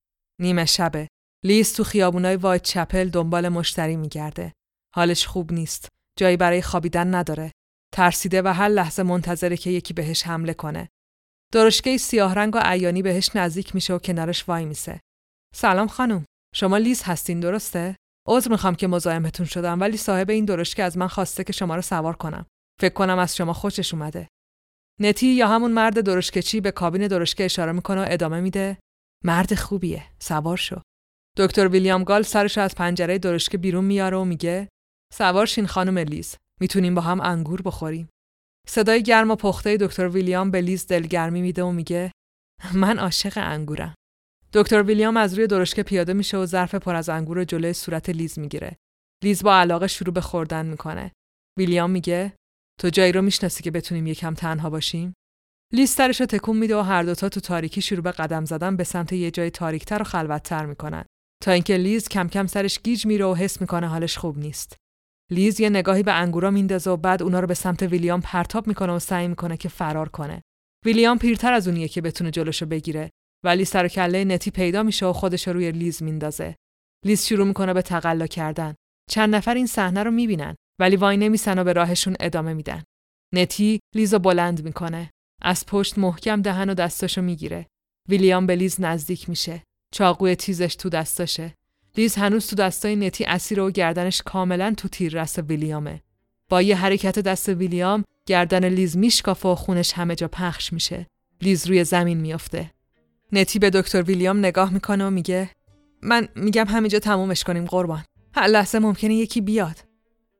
نیمه شبه. لیز تو خیابونای وایتچپل دنبال مشتری میگرده. حالش خوب نیست. جایی برای خوابیدن نداره. ترسیده و هر لحظه منتظره که یکی بهش حمله کنه. درشکه‌ای سیاه‌رنگ و عیانی بهش نزدیک میشه و کنارش وای میسه. سلام خانم، شما لیز هستین درسته؟ عذر میخوام که مزاحمتون شدم، ولی صاحب این درشکه از من خواسته که شما رو سوار کنم. فکر کنم از شما خوشش اومده. نتی یا همون مرد درشکه‌چی به کابین درشکه اشاره میکنه و ادامه میده مرد خوبیه، سوار شو. دکتر ویلیام گال سرش از پنجره درشکه بیرون میاره و میگه سوار شین خانم لیز، میتونیم با هم انگور بخوریم. صدای گرم و پخته دکتر ویلیام به لیز دلگرمی میده و میگه من عاشق انگورم. دکتر ویلیام از روی درشکه پیاده میشه و ظرف پر از انگور رو جلوی صورت لیز میگیره. لیز با علاقه شروع به خوردن میکنه. ویلیام میگه تو جایی رو میشناسی که بتونیم یکم تنها باشیم؟ لیز سرش رو تکون میده و هر دوتا تو تاریکی شروع به قدم زدن به سمت یه جای تاریک‌تر و خلوت‌تر میکنن تا اینکه لیز کم کم سرش گیج میره و حس میکنه حالش خوب نیست. لیز یه نگاهی به انگورا میندازه و بعد اونا رو به سمت ویلیام پرتاب میکنه و سعی میکنه که فرار کنه. ویلیام پیرتر از اونیه که بتونه جلوشو بگیره، ولی سر و کله نتی پیدا میشه و خودش رو روی لیز میندازه. لیز شروع میکنه به تقلا کردن. چند نفر این صحنه رو میبینن ولی وای نمیسن و به راهشون ادامه میدن. نتی لیزو بلند میکنه. از پشت محکم دهن و دستاشو میگیره. ویلیام به لیز نزدیک میشه. چاقوی تیزش تو دستاشه. لیز هنوز تو دستای نتی اسیره و گردنش کاملا تو تیررس ویلیامه. با یه حرکت دست ویلیام گردن لیز میشکافه و خونش همه جا پخش میشه. لیز روی زمین میفته. نتی به دکتر ویلیام نگاه میکنه و میگه من میگم همینجا تمومش کنیم قربان. هر لحظه ممکنه یکی بیاد.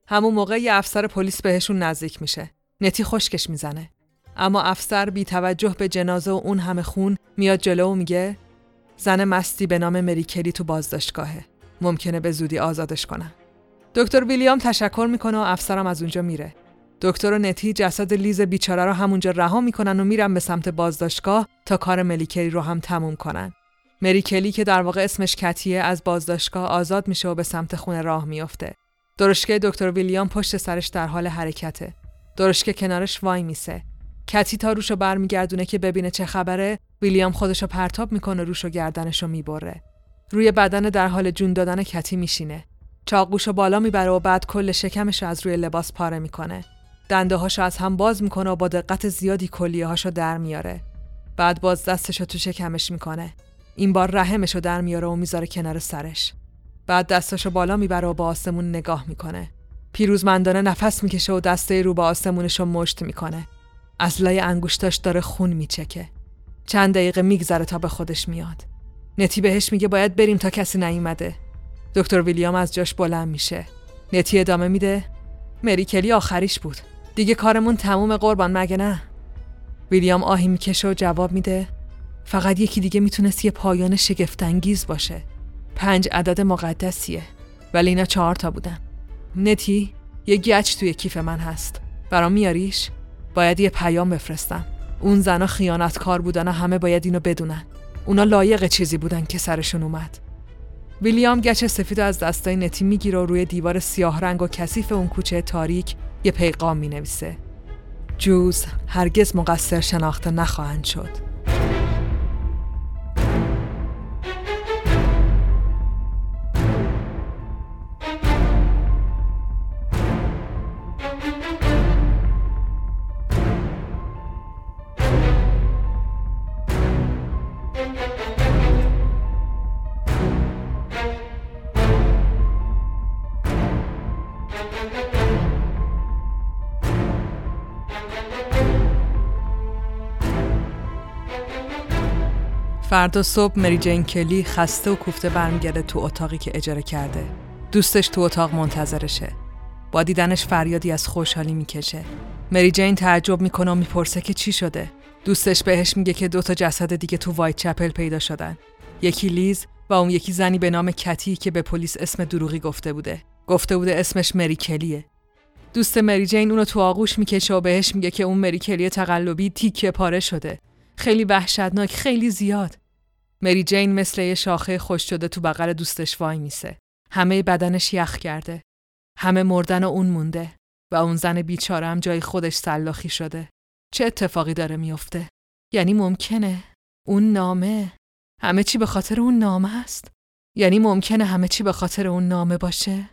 همون موقع یه افسر پلیس بهشون نزدیک میشه. نتی خشکش میزنه. اما افسر بی توجه به جنازه و اون همه خون میاد جلو و میگه زن مستی به نام مری کلی تو بازداشتگاهه. ممکنه به زودی آزادش کنن. دکتر ویلیام تشکر میکنه و افسرم از اونجا میره. دکتر و نتی جسد لیز بیچاره رو همونجا رها میکنن و میرن به سمت بازداشتگاه تا کار مری کلی رو هم تموم کنن. مری کلی که در واقع اسمش کتیه از بازداشتگاه آزاد میشه و به سمت خونه راه میفته. درشکه دکتر ویلیام پشت سرش در حال حرکته. درشکه کنارش وای میسه. کتی تا روشو برمیگردونه که ببینه چه خبره. ویلیام خودشو پرتاب میکنه، روشو گردنشو میبره. روی بدن در حال جون دادن کتی میشینه. چاقوشو بالا میبره و بعد کل شکمشو از روی لباس پاره میکنه. دنده هاشو از هم باز میکنه و با دقت زیادی کلیه هاشو در میاره. بعد باز دستشو تو شکمش میکنه. این بار رحمشو در میاره و میذاره کنار سرش. بعد دستاشو بالا میبره و با آسمون نگاه میکنه. پیروزمندانه نفس میکشه و دسته رو به آسمونشو مشت میکنه. از لای انگشتاش داره خون میچکه. چند دقیقه میگذره تا به خودش میاد. نتی بهش میگه باید بریم تا کسی نیومده. دکتر ویلیام از جاش بلند میشه. نتی ادامه میده مری کلی آخریش بود. دیگه کارمون تموم قربان مگه نه؟ ویلیام آهی میکشه و جواب میده فقط یکی دیگه میتونست یه پایان شگفت انگیز باشه. 5 عدد مقدسیه ولی اینا 4 تا بودن. نتی یه گچ توی کیف من هست، برام میاریش؟ باید یه پیام بفرستم. اون زنا خیانتکار بودن و همه باید اینو بدونن. اونا لایق چیزی بودن که سرشون اومد. ویلیام گچ سفید از دستای نتی میگیره و روی دیوار سیاه رنگ و کثیف اون کوچه تاریک یه پیغام مینویسه. جوز هرگز مقصر شناخته نخواهند شد. فردا صبح مری جین کلی خسته و کوفته برمیگرده تو اتاقی که اجاره کرده. دوستش تو اتاق منتظرشه. با دیدنش فریادی از خوشحالی میکشه. مری جین تعجب میکنه و میپرسه که چی شده. دوستش بهش میگه که 2 جسد دیگه تو وایتچپل پیدا شدن. یکی لیز و اون یکی زنی به نام کتی که به پلیس اسم دروغی گفته بوده. گفته بوده اسمش مری کلیه. دوست مری جین اونو تو آغوش میکشه و بهش میگه که اون مری کلی تقلبی تیکه پاره شده. خیلی وحشتناک، خیلی زیاد. مری جین مثل یه شاخه خشک شده تو بغل دوستش وای میسه. همه بدنش یخ کرده. همه مردن و اون مونده و اون زن بیچاره هم جای خودش سلاخی شده. چه اتفاقی داره میفته؟ یعنی ممکنه اون نامه، همه چی به خاطر اون نامه است؟ یعنی ممکنه همه چی به خاطر اون نامه باشه؟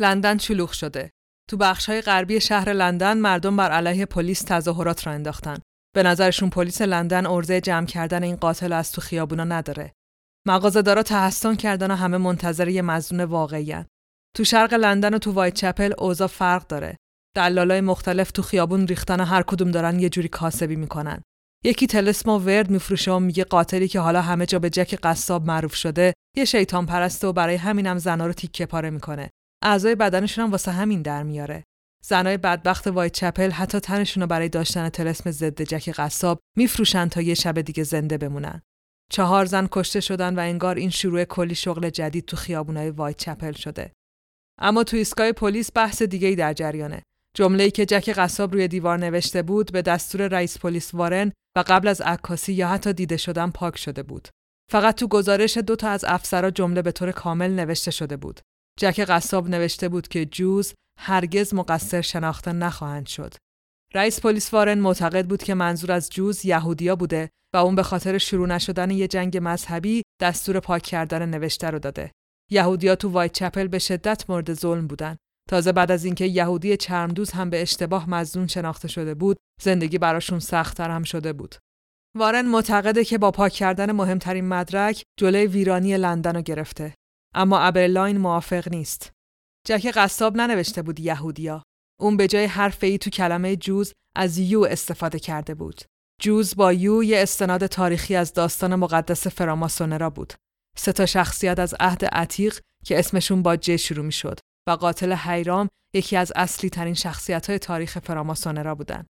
لندن شلوغ شده. تو بخش‌های غربی شهر لندن مردم بر علیه پلیس تظاهرات را انداختن. به نظرشون پلیس لندن عرضه جمع کردن این قاتل از تو خیابونا نداره. مغازه‌دارا تحسن کردن و همه منتظر یه مظنون واقعی‌ان. تو شرق لندن و تو وایتچپل اوضاع فرق داره. دلالای مختلف تو خیابون ریختن و هر کدوم دارن یه جوری کاسبی میکنن. یکی طلسم و ورد میفروشه و میگه قاتلی که حالا همه جا به جک قصاب معروف شده، یه شیطان پرسته و برای همینم زنا رو تیکه پاره میکنه. اعضای بدنشون هم واسه همین در میاره. زنای بدبخت وایتچپل حتی تنشون رو برای داشتن طلسم ضد جک قصاب میفروشن تا یه شب دیگه زنده بمونن. 4 زن کشته شدن و انگار این شروع کلی شغل جدید تو خیابونای وایتچپل شده. اما تو ایستگاه پلیس بحث دیگه‌ای در جریانه. جمله‌ای که جک قصاب روی دیوار نوشته بود به دستور رئیس پلیس وارن و قبل از عکاسی یا حتی دیده شدن پاک شده بود. فقط تو گزارش 2 از افسرا جمله به طور کامل نوشته شده بود. جک قصاب نوشته بود که جوز هرگز مقصر شناخته نخواهند شد. رئیس پلیس وارن معتقد بود که منظور از جوز یهودیا بوده و اون به خاطر شروع نشدن یه جنگ مذهبی دستور پاک کردن نوشته رو داده. یهودیا تو وایتچپل به شدت مورد ظلم بودن. تازه بعد از اینکه یهودی چرمدوز هم به اشتباه مظنون شناخته شده بود، زندگی براشون سخت‌تر هم شده بود. وارن معتقده که با پاک کردن مهمترین مدرک جلوی ویرانی لندن رو گرفته. اما ابرلاین موافق نیست. جک قصاب ننوشته بود یهودیا. اون به جای حرف ای تو کلمه جوز از یو استفاده کرده بود. جوز با یو یه استناد تاریخی از داستان مقدس فراماسونرا بود. 3 شخصیت از عهد عتیق که اسمشون با ج شروع می‌شد و قاتل حیرام یکی از اصلی ترین شخصیت‌های تاریخ فراماسونرا بودن.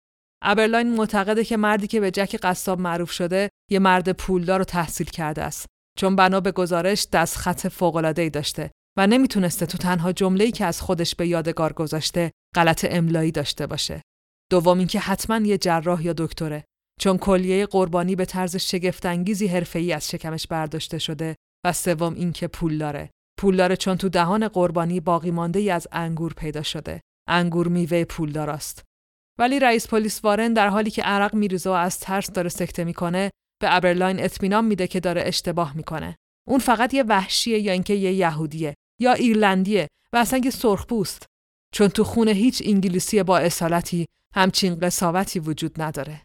ابرلاین معتقده که مردی که به جک قصاب معروف شده، یه مرد پولدار و تحصیل کرده است. چون بنا به گزارش دست خط فوق‌العاده‌ای داشته و نمیتونسته تو تنها جمله‌ای که از خودش به یادگار گذاشته غلط املایی داشته باشه. دوم اینکه حتما یه جراح یا دکتره، چون کلیه قربانی به طرز شگفت‌انگیزی حرفه‌ای از شکمش برداشته شده. و سوم اینکه پولداره چون تو دهان قربانی باقی مانده ای از انگور پیدا شده. انگور میوه پولدار است. ولی رئیس پلیس وارن در حالی که عرق میریزه و از ترس داره سکته میکنه، به ابرلاین اطمینان میده که داره اشتباه میکنه. اون فقط یه وحشیه یا اینکه یه یهودیه یا ایرلندیه و اصلا یه سرخپوست، چون تو خون هیچ انگلیسی با اصالتی همچین قساوتی وجود نداره.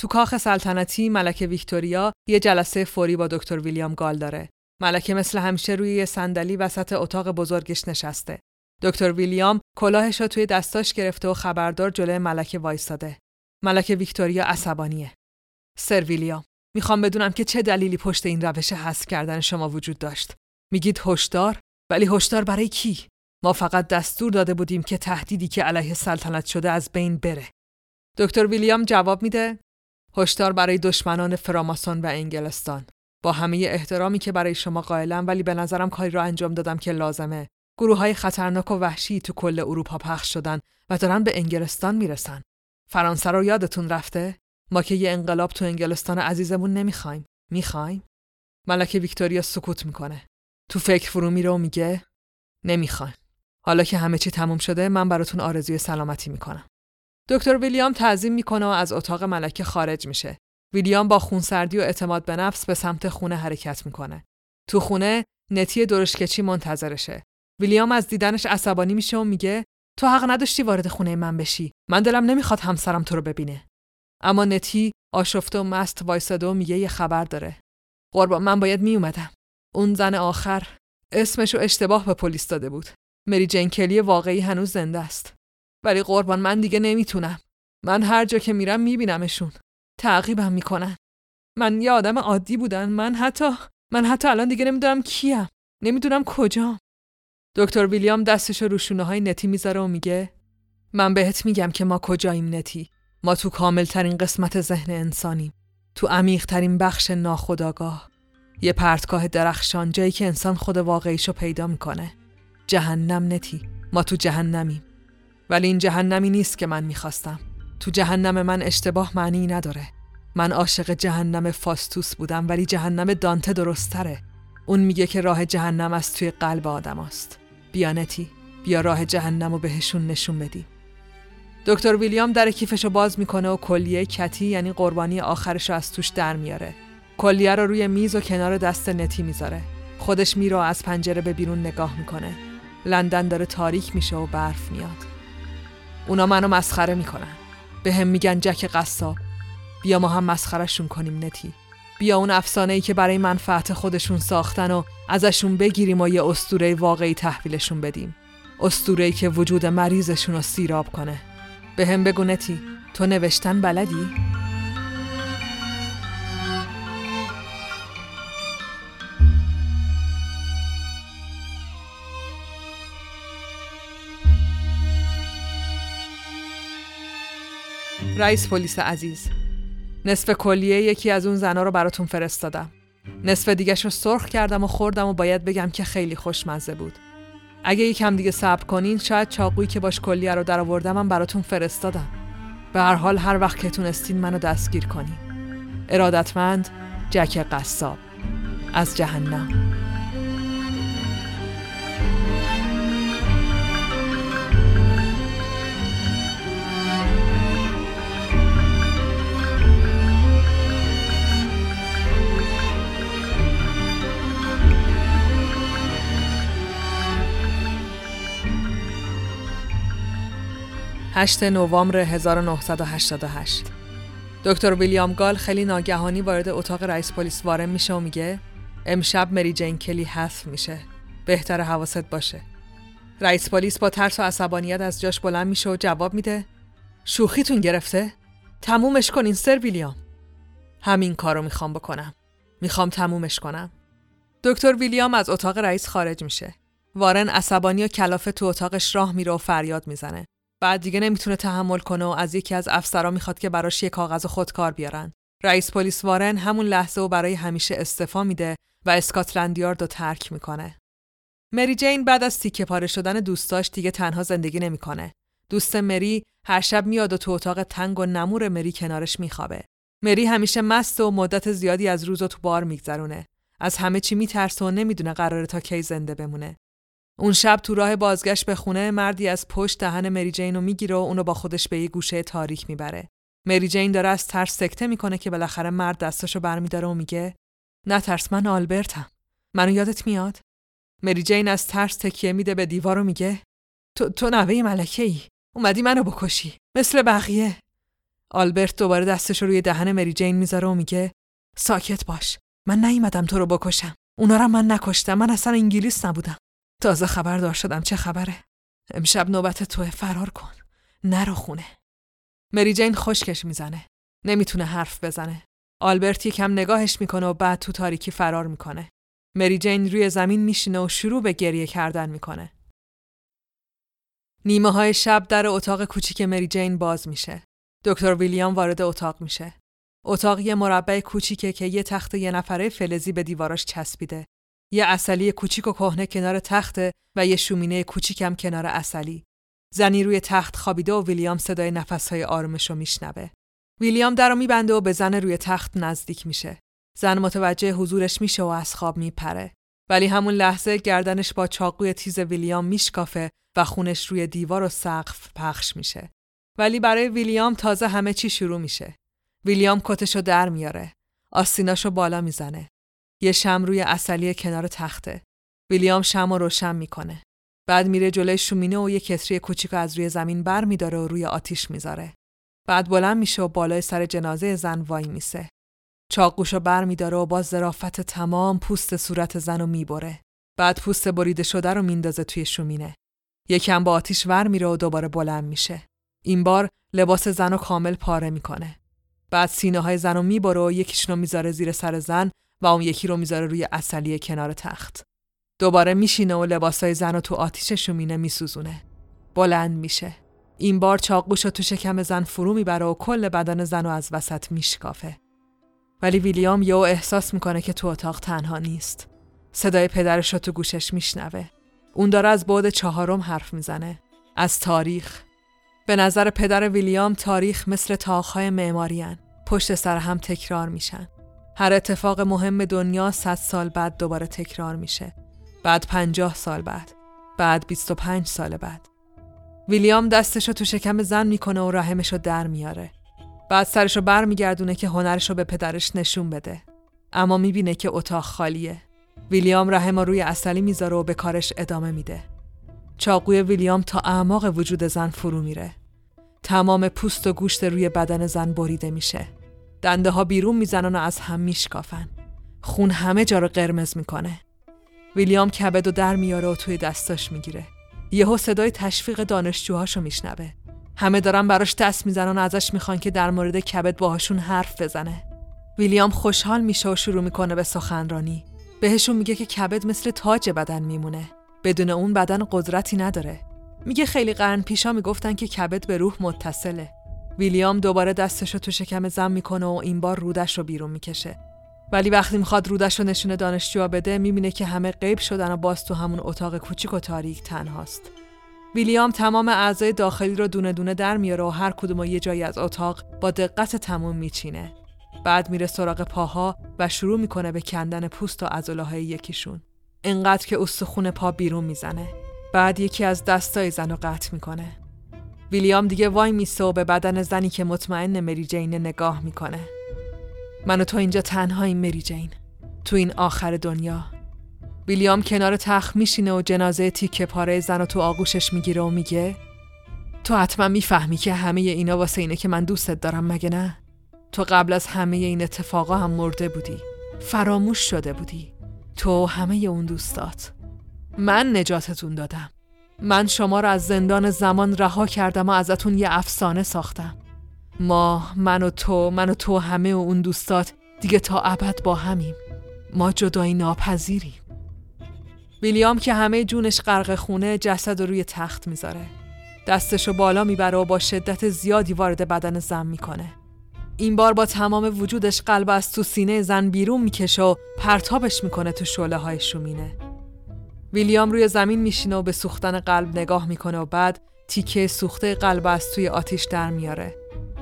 تو کاخ سلطنتی ملکه ویکتوریا یه جلسه فوری با دکتر ویلیام گال داره. ملکه مثل همیشه روی یه صندلی وسط اتاق بزرگش نشسته. دکتر ویلیام کلاهش رو توی دستاش گرفته و خبردار جلوی ملکه وایساده. ملکه ویکتوریا عصبانیه. سر ویلیام، میخوام بدونم که چه دلیلی پشت این روش حذف کردن شما وجود داشت. میگید هشدار، ولی هشدار برای کی؟ ما فقط دستور داده بودیم که تهدیدی که علیه سلطنت شده از بین بره. دکتر ویلیام جواب میده: هشدار برای دشمنان فراماسون و انگلستان. با همه احترامی که برای شما قائلم، ولی به نظرم کاری را انجام دادم که لازمه. گروه‌های خطرناک و وحشی تو کل اروپا پخش شدن و دارن به انگلستان میرسن. فرانسه رو یادتون رفته؟ ما که یه انقلاب تو انگلستان عزیزمون نمیخوایم. میخوایم؟ ملکه ویکتوریا سکوت میکنه. تو فکر فرو میره و میگه: نمیخوایم. حالا که همه چی تموم شده، من براتون آرزوی سلامتی میکنم. دکتر ویلیام تعظیم میکنه و از اتاق ملکه خارج میشه. ویلیام با خونسردی و اعتماد به نفس به سمت خونه حرکت میکنه. تو خونه نتی درشکچی منتظرشه. ویلیام از دیدنش عصبانی میشه و میگه: تو حق نداشتی وارد خونه من بشی. من دلم نمیخواد همسرم تو رو ببینه. اما نتی آشفته و مست وایساده و میگه: یه خبر داره. قربان، من باید میومدم. اون زن آخر، اسمشو اشتباه به پلیس داده بود. مری جین کلی واقعی هنوز زنده است. ولی قربان، من دیگه نمیتونم. من هر جا که میرم میبینمشون. تعقیبم میکنن. من یه آدم عادی بودن. من حتی الان دیگه نمیدونم کیم، نمیدونم کجام. دکتر ویلیام دستش رو شونه‌های نتی میذاره و میگه من بهت میگم که ما کجاییم نتی. ما تو کاملترین قسمت ذهن انسانیم، تو عمیق‌ترین بخش ناخودآگاه، یه پرتگاه درخشان، جایی که انسان خود واقعیشو پیدا میکنه. جهنم نتی، ما تو جهنمیم. ولی این جهنمی نیست که من میخواستم. تو جهنم من اشتباه معنی نداره. من عاشق جهنم فاستوس بودم، ولی جهنم دانته درستره. اون میگه که راه جهنم از توی قلب آدم است. بیا نتی، بیا راه جهنم رو بهشون نشون بدیم. دکتر ویلیام در کیفشو باز میکنه و کلیه کتی، یعنی قربانی آخرشو از توش در میاره. کلیه رو روی میز و کنار دست نتی میذاره. خودش میره و از پنجره به بیرون نگاه میکنه. لندن داره تاریک میشه و برف میاد. اونا منو مسخره میکنن. به هم میگن جک قصاب. بیا ما هم مسخرهشون کنیم نتی. بیا اون افسانه‌ای که برای منفعت خودشون ساختن و ازشون بگیریم و یه اسطوره واقعی تحویلشون بدیم. اسطوره‌ای که وجود مریضشون رو سیراب کنه. به هم بگو نتی، تو نوشتن بلدی؟ رئیس پلیس عزیز، نصف کلیه یکی از اون زنا رو براتون فرستادم. نصف دیگه‌ش رو سرخ کردم و خوردم و باید بگم که خیلی خوشمزه بود. اگه یکم دیگه صبر کنین شاید چاقویی که باش کلیه رو درآوردم هم براتون فرستادم. به هر حال هر وقت که تونستین منو دستگیر کنین. ارادتمند جک قصاب از جهنم. نوامبر 1988. دکتر ویلیام گال خیلی ناگهانی وارد اتاق رئیس پلیس وارد میشه و میگه امشب مری جین کلی حذف میشه. بهتره حواست باشه. رئیس پلیس با ترس و عصبانیت از جاش بلند میشه و جواب میده شوخیتون گرفته؟ تمومش کنین سر ویلیام. همین کارو میخوام بکنم. میخوام تمومش کنم. دکتر ویلیام از اتاق رئیس خارج میشه. وارن عصبانی و کلافه تو اتاقش راه میره و فریاد میزنه. بعد دیگه نمیتونه تحمل کنه و از یکی از افسرا میخواد که براش یه کاغذ خودکار بیارن. رئیس پلیس وارن همون لحظه و برای همیشه استعفا میده و اسکاتلند یارد رو ترک میکنه. مری جین بعد از تیکه پاره شدن دوستاش دیگه تنها زندگی نمیکنه. دوست مری هر شب میاد و تو اتاق تنگ و نمور مری کنارش میخوابه. مری همیشه مست و مدت زیادی از روزو تو بار میگذرونه. از همه چی میترسه و نمیدونه قراره تا کی زنده بمونه. اون شب تو راه بازگشت به خونه مردی از پشت دهن مری جین رو میگیره و اونو با خودش به یه گوشه تاریک میبره. مری جین داره از ترس سکته میکنه که بالاخره مرد دستاشو برمیداره و میگه نترس من آلبرتم. منو یادت میاد؟ مری جین از ترس تکیه میده به دیوار و میگه تو نوه ملکه ای. اومدی منو بکشی مثل بقیه. آلبرت دوباره دستشو روی دهن مری جین میذاره و میگه ساکت باش. من نیومدم تو رو بکشم. اونا رو من نکشتم. من اصلا انگلیس نبودم. تازه خبردار شدم چه خبره. امشب نوبت توه. فرار کن. نرو خونه. مری جین خشکش میزنه. نمیتونه حرف بزنه. آلبرت یکم نگاهش میکنه و بعد تو تاریکی فرار میکنه. مری جین روی زمین میشینه و شروع به گریه کردن میکنه. نیمه های شب در اتاق کوچیک مری جین باز میشه. دکتر ویلیام وارد اتاق میشه. اتاق یه مربع کوچیکه که یه تخت یه نفره فلزی به دیواراش چسبیده. یه عسلی کوچیک و کهنه کنار تخته و یه شومینه کوچیکم کنار عسلی. زنی روی تخت خوابیده و ویلیام صدای نفس‌های آرومش رو میشنوه. ویلیام درو میبنده و به زن روی تخت نزدیک میشه. زن متوجه حضورش میشه و از خواب میپره. ولی همون لحظه گردنش با چاقوی تیز ویلیام میشکافه و خونش روی دیوار و سقف پخش میشه. ولی برای ویلیام تازه همه چی شروع میشه. ویلیام کتشو در میاره. آستیناشو بالا میزنه. یه شمع روی عسلی کنار تخته. ویلیام شمع رو روشن میکنه. بعد میره جلوی شومینه و یه کتری کوچیک از روی زمین بر میداره و روی آتیش میذاره. بعد بلند میشه و بالای سر جنازه زن وای میسه. چاقوشو بر میداره و با ظرافت تمام پوست صورت زن رو میبره. بعد پوست بریده شده رو میندازه توی شومینه. یکم با آتیش ور میره و دوباره بلند میشه. این بار لباس زن رو کامل پاره میکنه. بعد سینه‌های زن رو میبره و یکیشونو میذاره زیر سر زن و اون یکی رو میذاره روی عسلیه کنار تخت. دوباره میشینه و لباسای زن رو تو آتیش شومینه میسوزونه. بلند میشه. این بار چاقوش رو تو شکم زن فرو میبره و کل بدن زن رو از وسط میشکافه. ولی ویلیام یهو احساس میکنه که تو اتاق تنها نیست. صدای پدرش رو تو گوشش میشنوه. اون داره از بعد چهارم حرف میزنه. از تاریخ. به نظر پدر ویلیام تاریخ مثل تاق‌های معماری‌ان، پشت سر هم تکرار میشن. هر اتفاق مهم دنیا 100 سال بعد دوباره تکرار میشه. بعد 50 سال بعد، بعد 25 سال بعد. ویلیام دستشو تو شکم زن میکنه و رحمشو در میاره. بعد سرشو برمیگردونه که هنرشو به پدرش نشون بده. اما میبینه که اتاق خالیه. ویلیام رحمو روی عسلی میذاره و به کارش ادامه میده. چاقوی ویلیام تا اعماق وجود زن فرو میره. تمام پوست و گوشت روی بدن زن بریده میشه. دنده ها بیرون میزنن و از هم میشکافن. خون همه جا رو قرمز میکنه. ویلیام کبدو در میاره و توی دستاش میگیره. یهو صدای تشویق دانشجوهاشو میشنوه. همه دارن براش دست میزنن و ازش میخوان که در مورد کبد باهاشون حرف بزنه. ویلیام خوشحال میشه و شروع میکنه به سخنرانی. بهشون میگه که کبد مثل تاج بدن میمونه. بدون اون بدن قدرتی نداره. میگه خیلی قرن پیشا میگفتن که کبد به روح متصله. ویلیام دوباره دستشو تو شکم زن میکنه و این بار رودش رو بیرون میکشه. ولی وقتی میخواد رودش رو نشونه دانشجوها بده، میبینه که همه غیب شدن و باز تو همون اتاق کوچیک و تاریک تنهاست. ویلیام تمام اعضای داخلی رو دونه دونه در میاره و هر کدومو یه جایی از اتاق با دقت تمام میچینه. بعد میره سراغ پاها و شروع میکنه به کندن پوست و عضله‌های یکیشون. انقدر که استخون پا بیرون میزنه. بعد یکی از دستای زن رو قطع میکنه. ویلیام دیگه وای میسه و به بدن زنی که مطمئن مری جین نگاه میکنه. من و تو اینجا تنهاییم مری جین، تو این آخر دنیا. ویلیام کنار تخت میشینه و جنازه تیکه پاره زن رو تو آغوشش میگیره و میگه تو حتما میفهمی که همه اینا واسه اینه که من دوستت دارم، مگه نه؟ تو قبل از همه این اتفاقا هم مرده بودی، فراموش شده بودی. تو همه اون دوستات. من نجاتتون دادم. من شما رو از زندان زمان رها کردم و ازتون یه افسانه ساختم. من و تو همه اون دوستات دیگه تا ابد با همیم. ما جدایی ناپذیریم. ویلیام که همه جونش غرق خونه، جسد رو روی تخت میذاره. دستشو بالا میبره و با شدت زیادی وارد بدن زن میکنه. این بار با تمام وجودش قلب از تو سینه زن بیرون میکشه و پرتابش میکنه تو شعله‌های شومینه. ویلیام روی زمین میشینه و به سوختن قلب نگاه میکنه و بعد تیکه سوخته قلب از توی آتیش در میاره.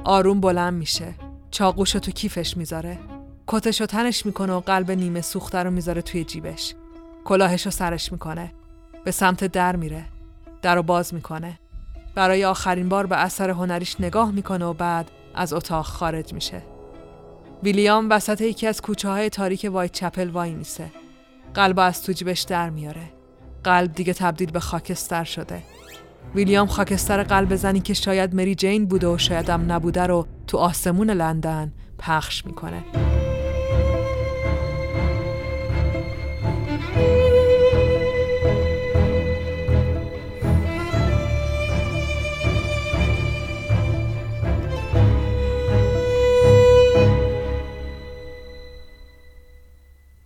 آروم بلند میشه. چاقوشو تو کیفش میذاره. کتشو تنش میکنه و قلب نیمه سوخته رو میذاره توی جیبش. کلاهشو سرش میکنه. به سمت در میره. درو باز میکنه. برای آخرین بار به اثر هنریش نگاه میکنه و بعد از اتاق خارج میشه. ویلیام وسط یکی از کوچه‌های تاریک وایتچپل وای میسه. قلب از تو جیبش در میاره. قلب دیگه تبدیل به خاکستر شده. ویلیام خاکستر قلب زنی که شاید مری جین بوده و شاید هم نبوده رو تو آسمون لندن پخش میکنه.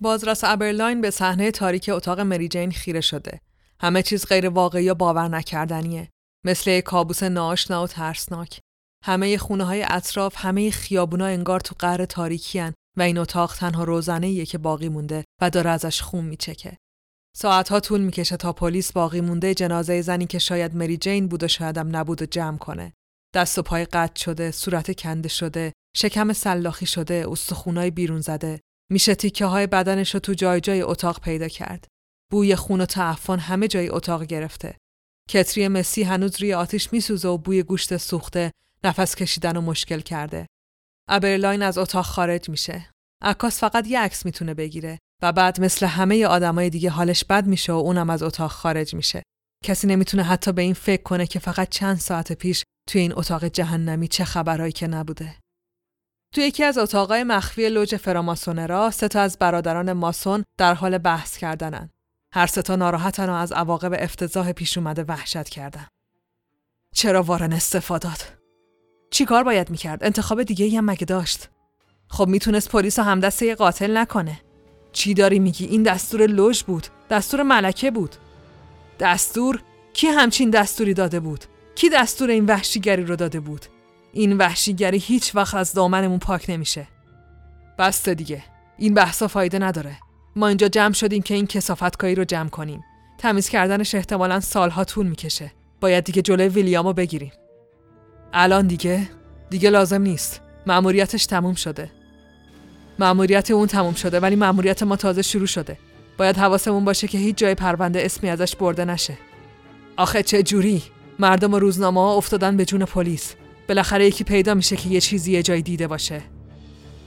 بازرس ابرلاین به صحنه تاریک اتاق مری جین خیره شده. همه چیز غیر واقعی و باور نکردنیه. مثل یک کابوس ناآشنا و ترسناک. همه خونه‌های اطراف، همه خیابونا انگار تو قعر تاریکی‌ان و این اتاق تنها روزنه‌ایه که باقی مونده و داره ازش خون میچکه. ساعت‌ها طول میکشه تا پلیس باقی مونده جنازه زنی که شاید مری جین بود و شاید هم نبود و جمع کنه. دست و پای قطع شده، صورت کنده شده، شکم سلاخی شده، استخونای بیرون زده. میشه تیکه های بدنش رو تو جای جای اتاق پیدا کرد. بوی خون و تعفن همه جای اتاق گرفته. کتری مسی هنوز روی آتیش میسوزه و بوی گوشت سوخته نفس کشیدن رو مشکل کرده. ابرلاین از اتاق خارج میشه. عکاس فقط یه عکس میتونه بگیره و بعد مثل همه آدمای دیگه حالش بد میشه و اونم از اتاق خارج میشه. کسی نمیتونه حتی به این فکر کنه که فقط چند ساعت پیش توی این اتاق جهنمی چه خبرایی که نبوده. تو یکی از اتاقای مخفی لوژ فراماسونرا، 3 از برادران ماسون در حال بحث کردنن. هر 3 ناراحتن و از عواقب افتضاح پیش اومده وحشت کردن. چرا وارن استفاداد؟ چی کار باید میکرد؟ انتخاب دیگه‌ای هم مگه داشت؟ خب میتونست پلیس رو همدسته قاتل نکنه. چی داری میگی؟ این دستور لوژ بود، دستور ملکه بود. دستور؟ کی همچین دستوری داده بود؟ کی دستور این وحشیگری رو داده بود؟ این وحشیگری هیچ وقت از دامنمون پاک نمیشه. بسته دیگه، این بحثا فایده نداره. ما اینجا جمع شدیم که این کثافتکاری رو جمع کنیم. تمیز کردنش احتمالاً سالها طول میکشه. باید دیگه جلوی ویلیامو بگیریم. الان دیگه لازم نیست. مأموریتش تموم شده. مأموریت اون تموم شده ولی مأموریت ما تازه شروع شده. باید حواسمون باشه که هیچ جای پرونده اسمی ازش برده نشه. آخه چه جوری؟ مردم و روزنامه‌ها افتادن به جون پلیس. بالاخره یکی پیدا میشه که یه چیزی یه جای دیده باشه.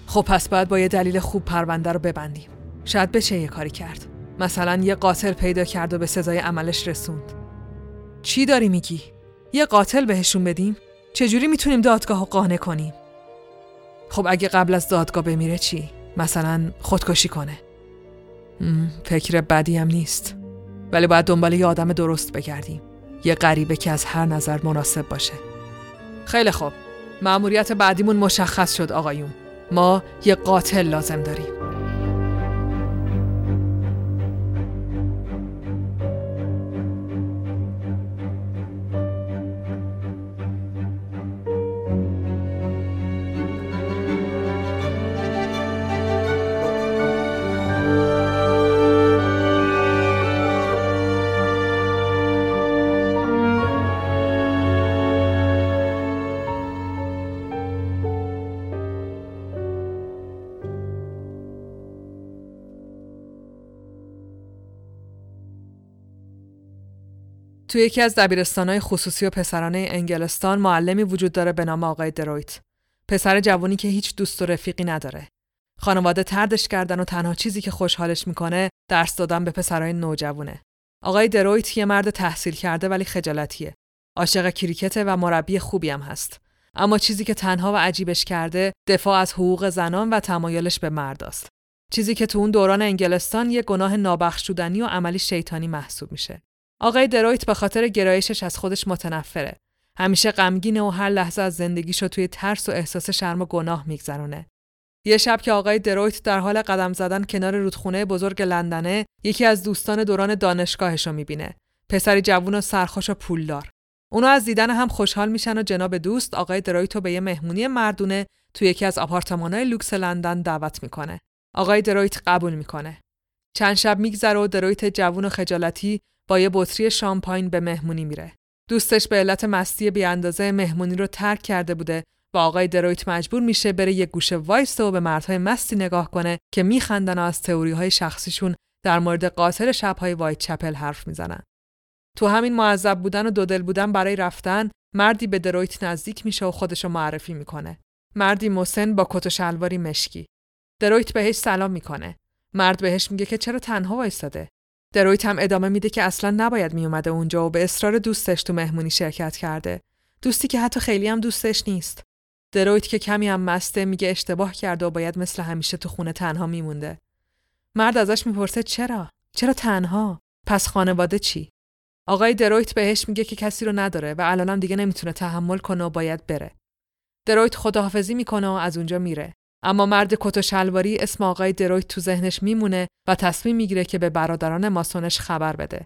خب پس باید با یه دلیل خوب پرونده رو ببندیم. شاید بشه یه کاری کرد. مثلا یه قاتل پیدا کرد و به سزای عملش رسوند. چی داری میگی؟ یه قاتل بهشون بدیم؟ چجوری میتونیم دادگاهو قانع کنیم؟ خب اگه قبل از دادگاه بمیره چی؟ مثلا خودکشی کنه. فکر بدی هم نیست. ولی باید دنبال یه آدم درست بگردیم. یه غریبه که از هر نظر مناسب باشه. خیلی خوب. مأموریت بعدیمون مشخص شد آقایون. ما یه قاتل لازم داریم. توی یکی از دبیرستان‌های خصوصی و پسرانه انگلستان معلمی وجود داره به نام آقای درویت. پسر جوانی که هیچ دوست و رفیقی نداره. خانواده طردش کردن و تنها چیزی که خوشحالش میکنه درس دادن به پسرای نوجوونه. آقای درویت یه مرد تحصیل کرده ولی خجالتیه. عاشق کریکته و مربی خوبی هم هست. اما چیزی که تنها و عجیبش کرده دفاع از حقوق زنان و تمایلش به مرداست. چیزی که تو اون دوران انگلستان یه گناه نابخشودنی و عملی شیطانی محسوب میشه. آقای درویت به خاطر گرایشش از خودش متنفره. همیشه غمگینه و هر لحظه از زندگیشو توی ترس و احساس شرم و گناه میگذرونه. یه شب که آقای درویت در حال قدم زدن کنار رودخونه بزرگ لندنه، یکی از دوستان دوران دانشگاهشو میبینه. پسری جوون و سرخوش و پولدار. اونا از دیدن هم خوشحال میشن و جناب دوست آقای درویتو به یه مهمونی مردونه توی یکی از آپارتمان‌های لوکس لندن دعوت میکنه. آقای درویت قبول میکنه. چند شب میگذره و درویت جوون و خجالتی با یه بطری شامپاین به مهمونی میره. دوستش به علت مستی بی‌اندازه مهمونی رو ترک کرده بوده و آقای درویت مجبور میشه بره یه گوشه وایسته و به مردهای مستی نگاه کنه که میخندن و از تئوری‌های شخصیشون در مورد قاتل شب‌های وایتچپل حرف میزنن. تو همین معذب بودن و دودل بودن برای رفتن، مردی به درویت نزدیک میشه و خودشو معرفی میکنه. مردی مسن با کت و شلواری مشکی. درویت بهش سلام میکنه. مرد بهش میگه که چرا تنها وایساده. درویت هم ادامه میده که اصلا نباید میومده اونجا و به اصرار دوستش تو مهمونی شرکت کرده. دوستی که حتی خیلی هم دوستش نیست. درویت که کمی هم مسته میگه اشتباه کرده و باید مثل همیشه تو خونه تنها میمونده. مرد ازش میپرسه چرا؟ چرا تنها؟ پس خانواده چی؟ آقای درویت بهش میگه که کسی رو نداره و الانم دیگه نمیتونه تحمل کنه و باید بره. درویت خداحافظی میکنه و از اونجا میره. اما مرد کت و شلواری اسم آقای درویت تو ذهنش میمونه و تصمیم میگیره که به برادران ماسونش خبر بده.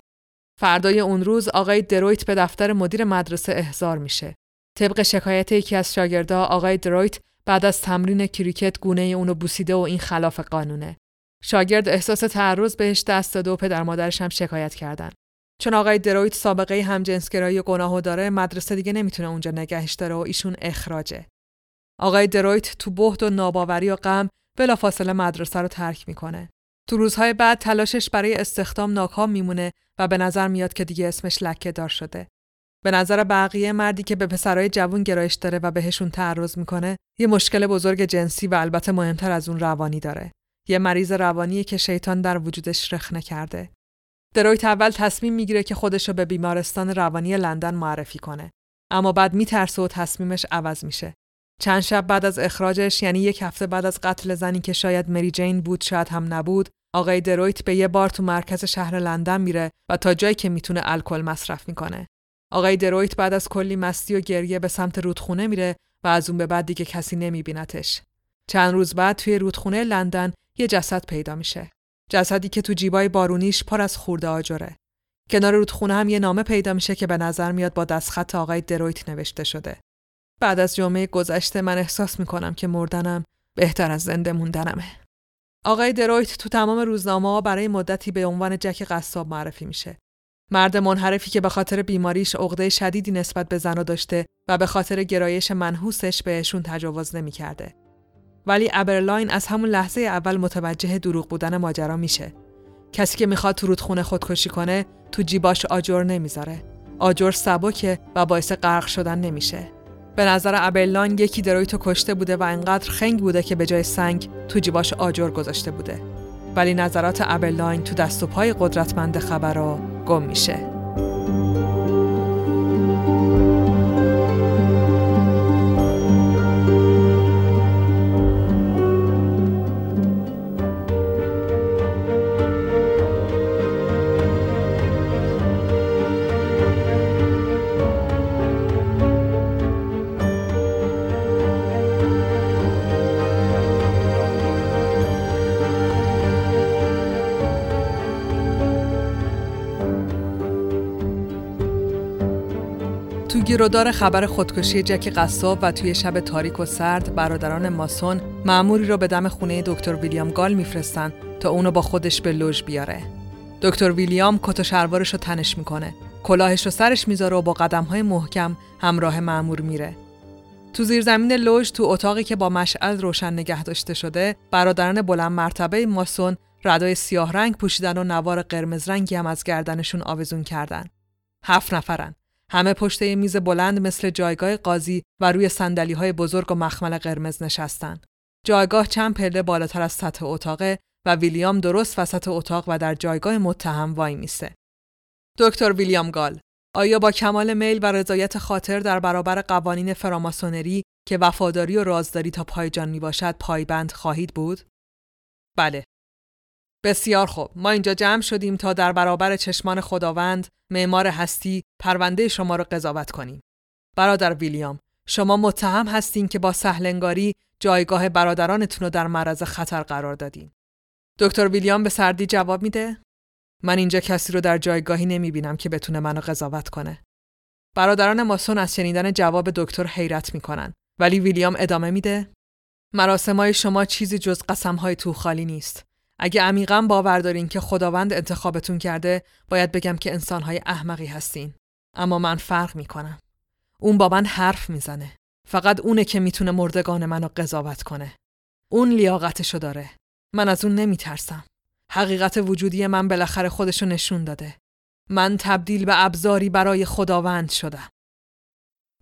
فردای اون روز آقای درویت به دفتر مدیر مدرسه احضار میشه. طبق شکایت یکی از شاگردها آقای درویت بعد از تمرین کریکت گونه اونو بوسیده و این خلاف قانونه. شاگرد احساس تعرض بهش دست داده و پدر مادرش هم شکایت کردن. چون آقای درویت سابقه همجنسگرایی و گناهو داره، مدرسه دیگه نمیتونه اونجا نگهش داره و ایشون اخراجه. آقای درویت تو بهت و ناباوری و غم بلافاصله مدرسه رو ترک میکنه. تو روزهای بعد تلاشش برای استخدام ناکام میمونه و به نظر میاد که دیگه اسمش لکه‌دار شده. به نظر بقیه مردی که به پسرای جوان گرایش داره و بهشون تعرض میکنه، یه مشکل بزرگ جنسی و البته مهمتر از اون روانی داره. یه مریض روانیه که شیطان در وجودش رخنه کرده. درویت اول تصمیم میگیره که خودشو به بیمارستان روانی لندن معرفی کنه، اما بعد میترسه و تصمیمش عوض میشه. چند شب بعد از اخراجش، یعنی یک هفته بعد از قتل زنی که شاید مری جین بود شاید هم نبود، آقای درویت به یه بار تو مرکز شهر لندن میره و تا جایی که میتونه الکل مصرف میکنه. آقای درویت بعد از کلی مستی و گریه به سمت رودخونه میره و از اون به بعد دیگه کسی نمیبینتش. چند روز بعد توی رودخونه لندن یه جسد پیدا میشه. جسدی که تو جیبای بارونیش پر از خورده آجره. کنار رودخونه هم یه نامه پیدا میشه که به نظر میاد با دستخط آقای درویت نوشته شده. بعد از جمعه گذشته من احساس میکنم که مردنم بهتر از زنده موندنمه. آقای درویت تو تمام روزنامه‌ها برای مدتی به عنوان جک قصاب معرفی میشه. مرد منحرفی که به خاطر بیماریش عقده شدیدی نسبت به زنا داشته و به خاطر گرایش منحوسش بهشون تجاوز نمی‌کرده. ولی ابرلاین از همون لحظه اول متوجه دروغ بودن ماجرا میشه. کسی که میخواد تو رودخونه خودکشی کنه تو جیباش آجر نمیذاره. آجر سبکه و باعث غرق شدن نمیشه. به نظر ابرلاین یکی درویتو کشته بوده و انقدر خنگ بوده که به جای سنگ تو جیباش آجر گذاشته بوده. ولی نظرات ابرلاین تو دست و پای قدرتمند خبرو گم میشه. گیرودار خبر خودکشی جک قصاب و توی شب تاریک و سرد برادران ماسون مأموری را به دم خونه دکتر ویلیام گال میفرستن تا اونو با خودش به لوژ بیاره. دکتر ویلیام کت و شلوارش رو تنش میکنه، کلاهش رو سرش میذاره و با قدم‌های محکم همراه مأمور میره. تو زیرزمین لوژ تو اتاقی که با مشعل روشن نگه داشته شده، برادران بلند مرتبه ماسون ردای سیاه رنگ پوشیدن و نوار قرمز رنگی هم از گردنشون آویزون کردن. 7 نفرن. همه پشت یه میز بلند مثل جایگاه قاضی و روی صندلی‌های بزرگ و مخمل قرمز نشستن. جایگاه چند پله بالاتر از سطح اتاقه و ویلیام درست وسط اتاق و در جایگاه متهم وای میسه. دکتر ویلیام گال آیا با کمال میل و رضایت خاطر در برابر قوانین فراماسونری که وفاداری و رازداری تا پایجان میباشد پایبند خواهید بود؟ بله. بسیار خوب، ما اینجا جمع شدیم تا در برابر چشمان خداوند، معمار هستی، پرونده شما را قضاوت کنیم. برادر ویلیام، شما متهم هستین که با سهلنگاری جایگاه برادرانتون رو در معرض خطر قرار دادین. دکتر ویلیام به سردی جواب میده: من اینجا کسی رو در جایگاهی نمیبینم که بتونه منو قضاوت کنه. برادران ماسون از شنیدن جواب دکتر حیرت میکنن، ولی ویلیام ادامه میده: مراسمای شما چیزی جز قسم‌های تو خالی نیست. اگه عمیقاً باور دارین که خداوند انتخابتون کرده، باید بگم که انسان‌های احمقی هستین. اما من فرق می‌کنم. اون با من حرف میزنه. فقط اونه که میتونه مردگان منو قضاوت کنه. اون لیاقتشو داره. من از اون نمیترسم. حقیقت وجودی من بالاخره خودشو نشون داده. من تبدیل به ابزاری برای خداوند شدم.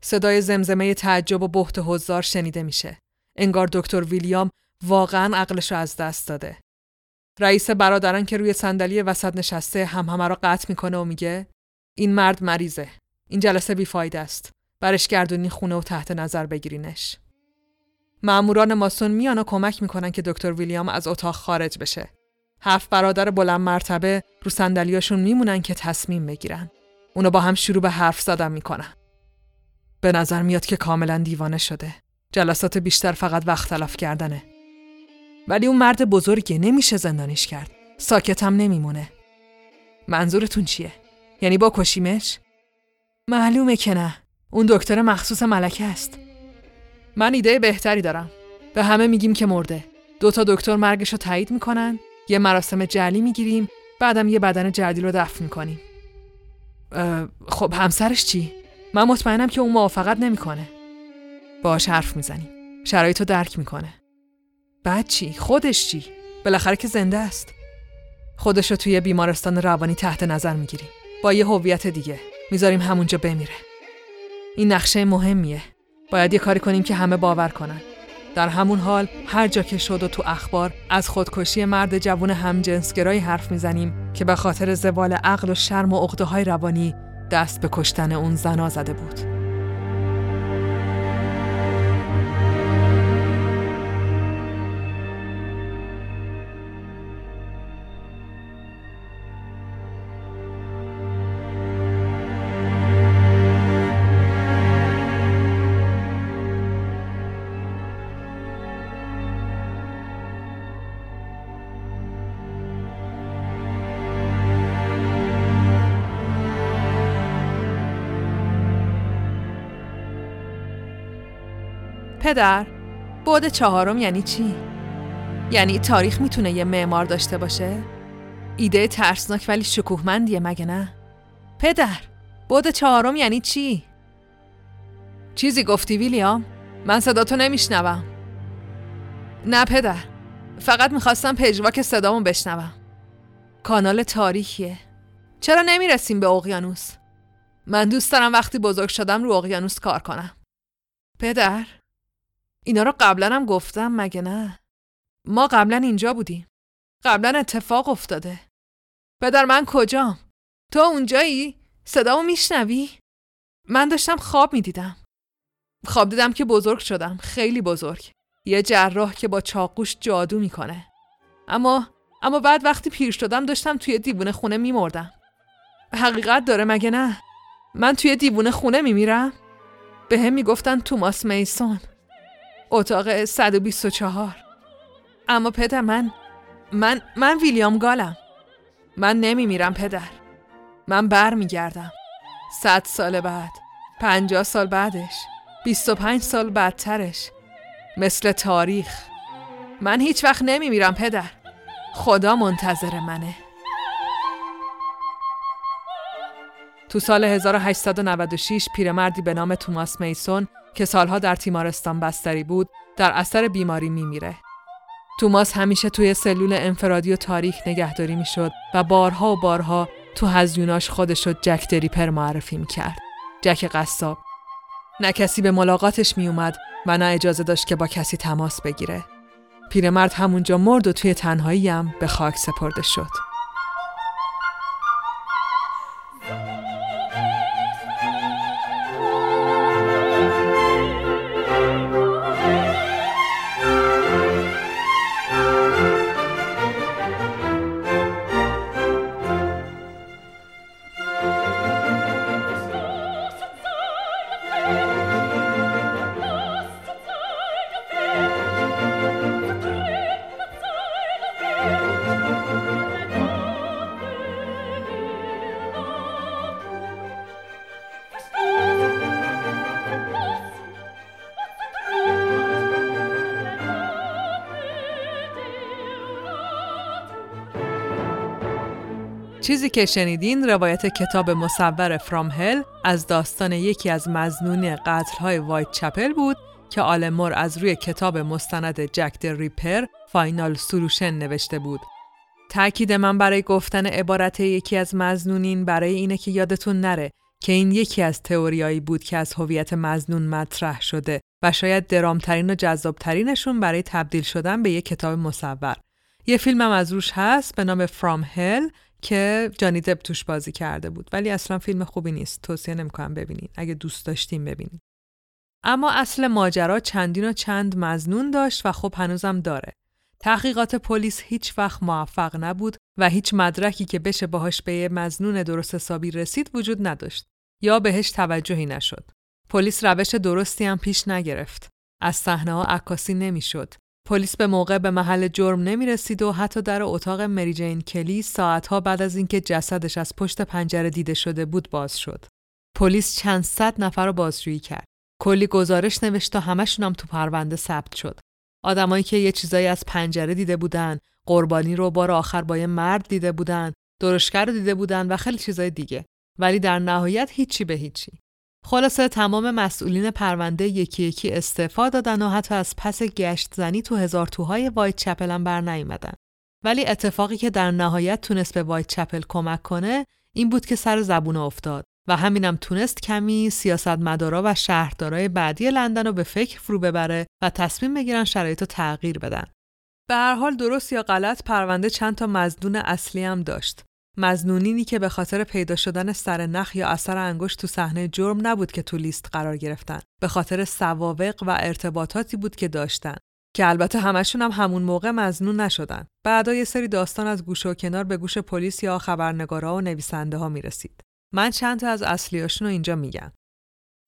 صدای زمزمه تعجب و بهت حضار شنیده میشه. انگار دکتر ویلیام واقعاً عقلشو از دست داده. رئیس برادران که روی صندلی وسط نشسته همهمه را قطع میکنه و میگه: این مرد مریضه. این جلسه بیفایده است. برش گردونی خونه و تحت نظر بگیرینش. ماموران ماسون میان و کمک میکنن که دکتر ویلیام از اتاق خارج بشه. 7 برادر بلند مرتبه رو صندلیاشون میمونن که تصمیم بگیرن. اونا با هم شروع به حرف زدن میکنن. به نظر میاد که کاملا دیوانه شده. جلسات بیشتر فقط وقت تلف کردنه. ولی اون مرد بزرگه، نمیشه زندانش کرد. ساکتم نمیمونه. منظورتون چیه؟ یعنی با کشیمش؟ معلومه که نه. اون دکتر مخصوص ملکه است. من ایده بهتری دارم. به همه میگیم که مرده. 2 دکتر مرگشو تایید میکنن. یه مراسم جعلی میگیریم. بعدم یه بدن جعلی رو دفن میکنیم. خب همسرش چی؟ من مطمئنم که اون موافقت نمیکنه. باهاش حرف میزنیم. شرایطو درک میکنه. بعد چی؟ خودش چی؟ بالاخره که زنده است. خودش رو توی بیمارستان روانی تحت نظر میگیریم. با یه هویت دیگه. میذاریم همونجا بمیره. این نقشه مهمیه. باید یه کاری کنیم که همه باور کنن. در همون حال هر جا که شد و تو اخبار از خودکشی مرد جوان همجنسگرای حرف میزنیم که به خاطر زوال عقل و شرم و عقده‌های روانی دست به کشتن اون زنا زده بود. پدر، بعد چهارم یعنی چی؟ یعنی تاریخ میتونه یه معمار داشته باشه؟ ایده ترسناک ولی شکوهمندیه مگه نه؟ پدر، بعد چهارم یعنی چی؟ چیزی گفتی ویلیام؟ من صداتو نمیشنوم. نه پدر، فقط میخواستم پژواک صدامو بشنوم. کانال تاریخیه. چرا نمیرسیم به اقیانوس؟ من دوست دارم وقتی بزرگ شدم رو اقیانوس کار کنم. پدر، اینا رو قبلا هم گفتم مگه نه؟ ما قبلا اینجا بودیم. قبلا اتفاق افتاده. پدر من کجام؟ تو اونجایی؟ صدامو میشنوی؟ من داشتم خواب میدیدم. خواب دیدم که بزرگ شدم، خیلی بزرگ. یه جراح که با چاقوش جادو میکنه. اما بعد وقتی پیر شدم داشتم توی دیوونه خونه میمردم. حقیقت داره مگه نه؟ من توی دیوونه خونه میمیرم؟ به هم میگفتن توماس میسون، اتاق 124. اما پدر من ویلیام گالم. من نمیمیرم پدر. من بر میگردم. 100 سال بعد، 50 سال بعدش، 25 سال بعدترش. مثل تاریخ. من هیچ وقت نمیمیرم پدر. خدا منتظر منه. تو سال 1896 پیرمردی به نام توماس میسون که سالها در تیمارستان بستری بود، در اثر بیماری میمیره. توماس همیشه توی سلول انفرادی و تاریخ نگهداری میشد و بارها و بارها تو هزیوناش خودشو جک د ریپر معرفی میکرد. جک قصاب. نه کسی به ملاقاتش میومد و نه اجازه داشت که با کسی تماس بگیره. پیرمرد همونجا مرد و توی تنهایی هم به خاک سپرده شد. چیزی که شنیدین روایت کتاب مصور فرام هل از داستان یکی از مظنونین قتل‌های وایتچپل بود که آلن مور از روی کتاب مستند جک د ریپر فاینال سولوشن نوشته بود. تأکید من برای گفتن عبارت یکی از مظنونین برای اینه که یادتون نره که این یکی از تئوریایی بود که از هویت مظنون مطرح شده و شاید درامترین و جذابترینشون برای تبدیل شدن به یک کتاب مصور. یه فیلم هم از روش هست به نام فرام هل که جانی دپ توش بازی کرده بود، ولی اصلا فیلم خوبی نیست، توصیه نمی‌کنم ببینین. اگه دوست داشتین ببینین. اما اصل ماجرا چندین و چند مظنون داشت و خب هنوزم داره. تحقیقات پلیس هیچ وقت موفق نبود و هیچ مدرکی که بشه باهاش به یه مظنون درست حسابی رسید وجود نداشت یا بهش توجهی نشد. پلیس روش درستی هم پیش نگرفت. از صحنه‌ها عکاسی نمی‌شد. پلیس به موقع به محل جرم نمی‌رسید و حتی در اتاق مری جین کلی ساعتها بعد از اینکه جسدش از پشت پنجره دیده شده بود باز شد. پلیس چند صد نفر رو بازجویی کرد. کلی گزارش نوشت و همشون هم تو پرونده ثبت شد. آدمایی که یه چیزایی از پنجره دیده بودن، قربانی رو بار آخر با یه مرد دیده بودن، درشکر رو دیده بودن و خیلی چیزای دیگه. ولی در نهایت هیچی به هیچی. خلاصه تمام مسئولین پرونده یکی یکی استعفا دادن و حتی از پس گشت زنی تو هزار توهای وایتچپل هم بر نیومدن. ولی اتفاقی که در نهایت تونست به وایتچپل کمک کنه این بود که سر زبون افتاد و همینم تونست کمی سیاستمدارا و شهردارای بعدی لندن رو به فکر فرو ببره و تصمیم بگیرن شرایط رو تغییر بدن. به هر حال درست یا غلط پرونده چند تا مظنون اصلی هم داشت. مظنونینی که به خاطر پیدا شدن سر نخ یا اثر انگشت تو صحنه جرم نبود که تو لیست قرار گرفتن، به خاطر سوابق و ارتباطاتی بود که داشتن، که البته همشون هم همون موقع مظنون نشدن. بعدا یه سری داستان از گوشه و کنار به گوش پلیس یا خبرنگارا و نویسنده ها می رسید. من چند تا از اصلیاشون رو اینجا میگم.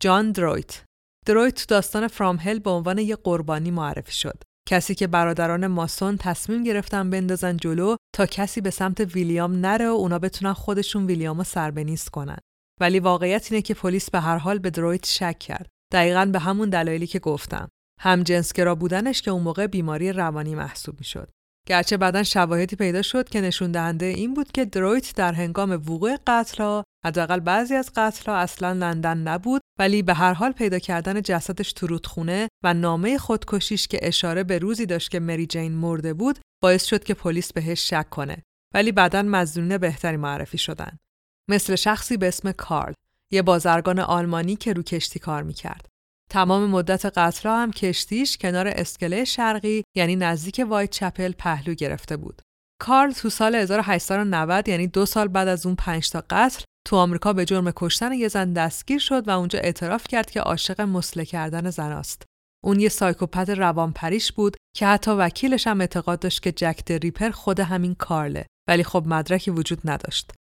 جان درویت. درویت تو داستان فرام هل به عنوان یه قربانی معرفی شد. کسی که برادران ماسون تصمیم گرفتن بندازن جلو تا کسی به سمت ویلیام نره و اونا بتونن خودشون ویلیامو سربنیز کنن. ولی واقعیت اینه که پلیس به هر حال به درویت شک کرد. دقیقاً به همون دلایلی که گفتم. همجنسگرا بودنش که اون موقع بیماری روانی محسوب میشد. گرچه بعداً شواهدی پیدا شد که نشون دهنده این بود که درویت در هنگام وقوع قتل‌ها، حداقل بعضی از قتل‌ها، اصلاً لندن نبود، ولی به هر حال پیدا کردن جسدش تو رودخونه و نامه خودکشیش که اشاره به روزی داشت که مری جین مرده بود، باعث شد که پلیس بهش شک کنه. ولی بعداً مظنون بهتری معرفی شدن. مثل شخصی به اسم کارل، یه بازرگان آلمانی که رو کشتی کار می‌کرد. تمام مدت قتل‌ها هم کشتیش کنار اسکله شرقی یعنی نزدیک وایتچپل پهلو گرفته بود. کارل تو سال 1890 یعنی 2 سال بعد از اون 5 تا قتل تو آمریکا به جرم کشتن یه زن دستگیر شد و اونجا اعتراف کرد که عاشق مسله کردن زناست. اون یه سایکوپت روانپریش بود که حتی وکیلش هم اعتقاد داشت که جک د ریپر خود همین کارله، ولی خب مدرکی وجود نداشت.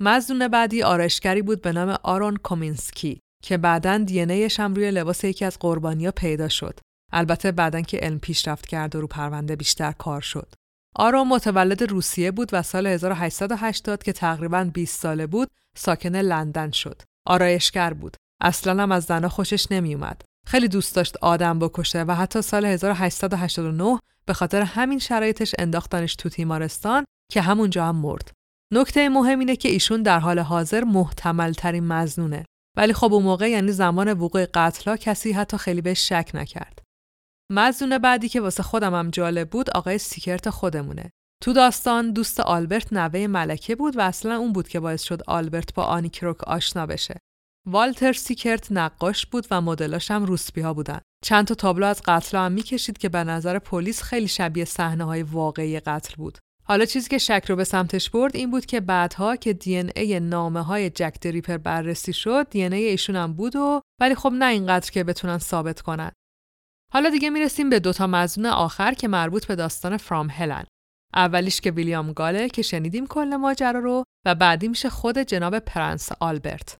مظنون بعدی آرایشگری بود به نام آرون کومینسکی که بعداً دی‌ان‌ای‌اش هم روی لباس یکی از قربانی‌ها پیدا شد. البته بعداً که علم پیشرفت کرد و رو پرونده بیشتر کار شد. آرون متولد روسیه بود و سال 1880 که تقریباً 20 ساله بود، ساکن لندن شد. آرایشگر بود. اصلاً هم از زنا خوشش نمی‌اومد. خیلی دوست داشت آدم بکشه و حتی سال 1889 به خاطر همین شرایطش انداختنش تو تیمارستان که همونجا هم مرد. نکته مهم اینه که ایشون در حال حاضر محتمل‌ترین مظنونه. ولی خب اون موقع یعنی زمان وقوع قتل‌ها کسی حتی خیلی بهش شک نکرد. مظنون بعدی که واسه خودم هم جالب بود آقای سیکرت خودمونه. تو داستان دوست آلبرت نوه ملکه بود و اصلا اون بود که باعث شد آلبرت با آنی کروک آشنا بشه. والتر سیکرت نقاش بود و مدلاش هم روسپی‌ها بودن. چند تا تابلو از قتل‌ها هم می‌کشید که به نظر پلیس خیلی شبیه صحنه‌های واقعی قتل بود. حالا چیزی که شک رو به سمتش برد این بود که بعدها که DNA نامه‌های جک د ریپر بررسی شد، DNA ایشون هم بود ولی خب نه اینقدر که بتونن ثابت کنن. حالا دیگه میرسیم به 2 تا مظنون آخر که مربوط به داستان فرام هلن. اولیش که ویلیام گاله که شنیدیم کل ماجرا رو و بعدی میشه خود جناب پرنس آلبرت.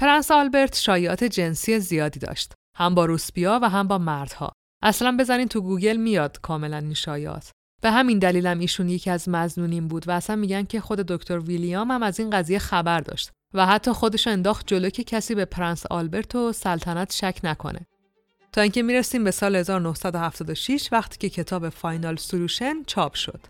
پرنس آلبرت شایعات جنسی زیادی داشت، هم با روسپیا و هم با مردها. اصلا بزنین تو گوگل میاد کاملا این شایعات. به همین دلیلم ایشون یکی از مظنونین بود و اصلا میگن که خود دکتر ویلیام هم از این قضیه خبر داشت و حتی خودش انداخت جلو که کسی به پرنس آلبرت و سلطنت شک نکنه. تا اینکه میرسیم به سال 1976 وقتی که کتاب فاینال سولوشن چاپ شد.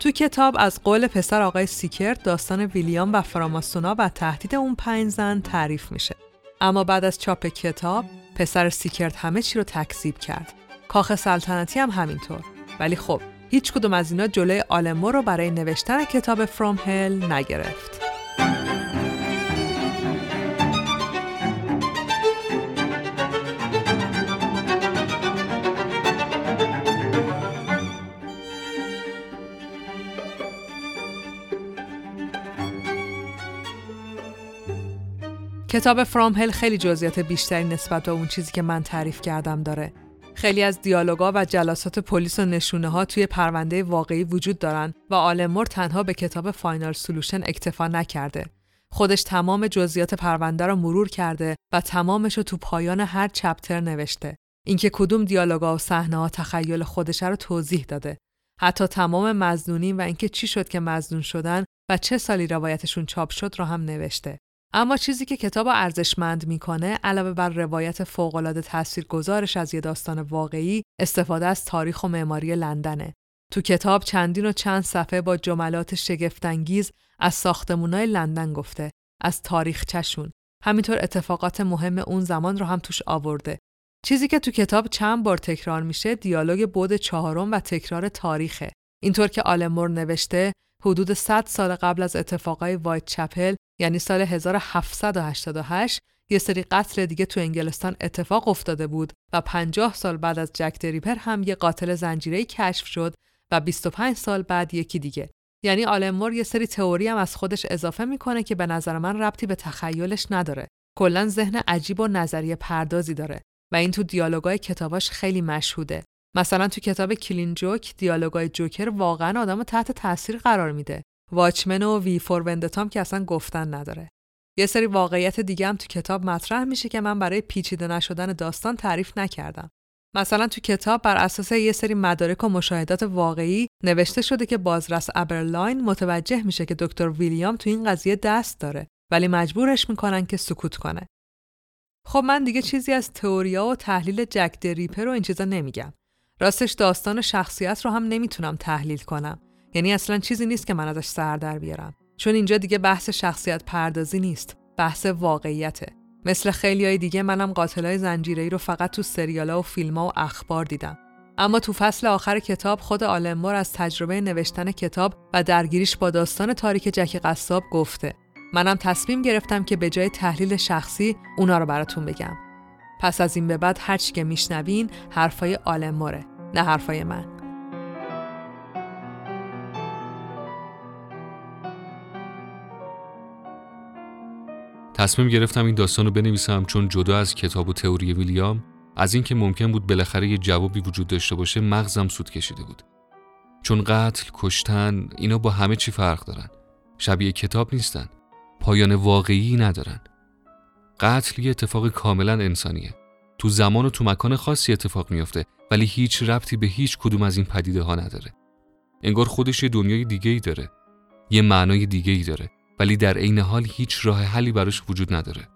تو کتاب از قول پسر آقای سیکرت داستان ویلیام و فراماسونا و تهدید اون 5 زن تعریف میشه. اما بعد از چاپ کتاب پسر سیکرت همه چی رو تکذیب کرد. کاخ سلطنتی هم همینطور. ولی خب هیچ کدوم از اینا جلوی آلن مور رو برای نوشتن کتاب فرام هل نگرفت. کتاب فرام هل خیلی جزئیات بیشتری نسبت به اون چیزی که من تعریف کردم داره. خیلی از دیالوگا و جلسات پلیس و نشونه‌ها توی پرونده واقعی وجود دارن و آلن مور تنها به کتاب فاینال سولوشن اکتفا نکرده. خودش تمام جزئیات پرونده رو مرور کرده و تمامش رو تو پایان هر چپتر نوشته. اینکه کدوم دیالوگا و صحنه‌ها تخیل خودش رو توضیح داده. حتی تمام مظنونین و اینکه چی شد که مظنون شدن و چه سالی روایتشون چاپ شد رو هم نوشته. اما چیزی که کتاب ارزشمند میکنه علاوه بر روایت فوق‌العاده تاثیرگذارش از یه داستان واقعی، استفاده از تاریخ و معماری لندنه. تو کتاب چندین و چند صفحه با جملات شگفت‌انگیز از ساختمونای لندن گفته، از تاریخچه‌شون. همینطور اتفاقات مهم اون زمان رو هم توش آورده. چیزی که تو کتاب چند بار تکرار میشه دیالوگ بعد 4 و تکرار تاریخه. اینطور که آلن مور نوشته حدود 100 سال قبل از اتفاقای وایتچپل یعنی سال 1788 یه سری قتل دیگه تو انگلستان اتفاق افتاده بود و 50 سال بعد از جک د ریپر هم یه قاتل زنجیره‌ای کشف شد و 25 سال بعد یکی دیگه. یعنی آلن مور یه سری تئوری هم از خودش اضافه میکنه که به نظر من ربطی به تخیلش نداره. کلاً ذهن عجیب و نظریه پردازی داره و این تو دیالوگای کتاباش خیلی مشهوده. مثلا تو کتاب کلین جوک دیالوگای جوکر واقعاً آدمو تحت تاثیر قرار میده. واچمن و وی فور وندتا که اصلا گفتن نداره. یه سری واقعیت دیگه هم تو کتاب مطرح میشه که من برای پیچیده نشدن داستان تعریف نکردم. مثلا تو کتاب بر اساس یه سری مدارک و مشاهدات واقعی نوشته شده که بازرس ابرلاین متوجه میشه که دکتر ویلیام تو این قضیه دست داره ولی مجبورش میکنن که سکوت کنه. خب من دیگه چیزی از تئوریا و تحلیل جک د ریپر و این چیزا نمیگم. راستش داستان شخصیت رو هم نمیتونم تحلیل کنم. یعنی اصلا چیزی نیست که من ازش سر در بیارم. چون اینجا دیگه بحث شخصیت پردازی نیست، بحث واقعیته. مثل خیلیای دیگه منم قاتلای زنجیره‌ای رو فقط تو سریالا و فیلم‌ها و اخبار دیدم. اما تو فصل آخر کتاب خود آلن مور از تجربه نوشتن کتاب و درگیریش با داستان تاریک جک قصاب گفته. منم تصمیم گرفتم که به جای تحلیل شخصی اونا رو براتون بگم. پس از این به بعد هر چی که میشنوین حرفای آلن موره، نه حرفای من. تصمیم گرفتم این داستان رو بنویسم چون جدا از کتاب و تئوری ویلیام، از این که ممکن بود بالاخره یه جوابی وجود داشته باشه، مغزم سود کشیده بود. چون قتل، کشتن، اینا با همه چی فرق دارن. شبیه کتاب نیستن. پایان واقعی ندارن. قتل یه اتفاق کاملا انسانیه. تو زمان و تو مکان خاصی اتفاق میفته، ولی هیچ ربطی به هیچ کدوم از این پدیده ها نداره. انگار خودش یه دنیای دیگه‌ای داره. یه معنای دیگه‌ای داره، ولی در عین حال هیچ راه حلی براش وجود نداره.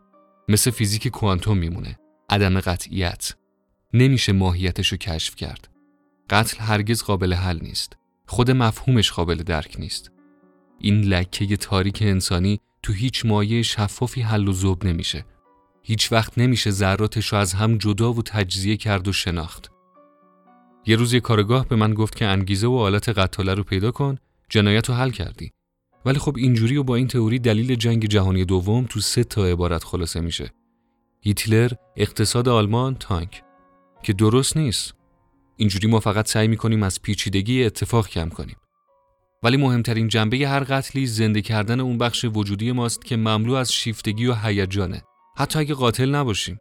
مثل فیزیک کوانتوم میمونه. عدم قطعیت. نمیشه ماهیتش رو کشف کرد. قتل هرگز قابل حل نیست. خود مفهومش قابل درک نیست. این لکه تاریک انسانی تو هیچ مایع شفافی حل و ذوب نمیشه. هیچ وقت نمیشه ذراتش رو از هم جدا و تجزیه کرد و شناخت. یه روز یه کارگاه به من گفت که انگیزه و آلت قتاله رو پیدا کن، جنایت رو حل کردی. ولی خب اینجوری و با این تئوری دلیل جنگ جهانی دوم تو 3 عبارت خلاصه میشه. هیتلر، اقتصاد آلمان، تانک. که درست نیست. اینجوری ما فقط سعی میکنیم از پیچیدگی اتفاق کم کنیم. ولی مهمترین جنبه هر قتلی زنده کردن اون بخش وجودی ماست که مملو از شیفتگی و هیجانه. حتی اگه قاتل نباشیم.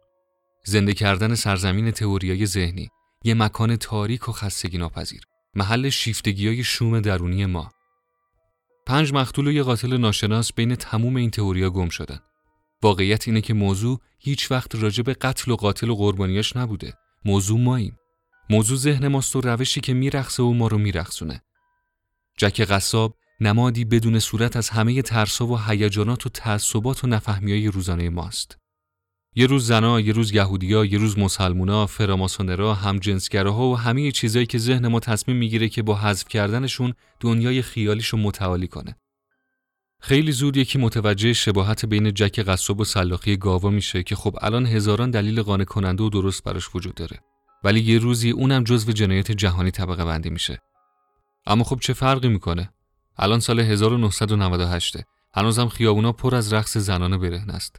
زنده کردن سرزمین تئوریای ذهنی، یه مکان تاریک و خستگی ناپذیر، محل شیفتگیای شوم درونی ما. 5 مقتول و یه قاتل ناشناس بین تموم این تئوریا گم شدن. واقعیت اینه که موضوع هیچ وقت راجع به قتل و قاتل و قربانیاش نبوده. موضوع ماییم. موضوع ذهن ماست و روشی که میرقصه و ما رو میرقصونه. جک قصاب نمادی بدون صورت از همه ترسا و هیجانات و تعصبات و نفهمیای روزانه ماست. یه روز زنا، یه روز یهودیا، یه روز مسلمونا، فراماسونرا، همجنسگراها و همه چیزایی که ذهن ما تصمیم میگیره که با حذف کردنشون دنیای خیالیشو متعالی کنه. خیلی زود یکی متوجه شباهت بین جک قصاب و سلاخی گاوا میشه که خب الان هزاران دلیل قانع کننده و درست براش وجود داره. ولی یه روزی اونم جزو جنایت جهانی طبقه بندی میشه. اما خب چه فرقی میکنه؟ الان سال 1998، هنوزم خیابونا پر از رقص زنانه برهنه است.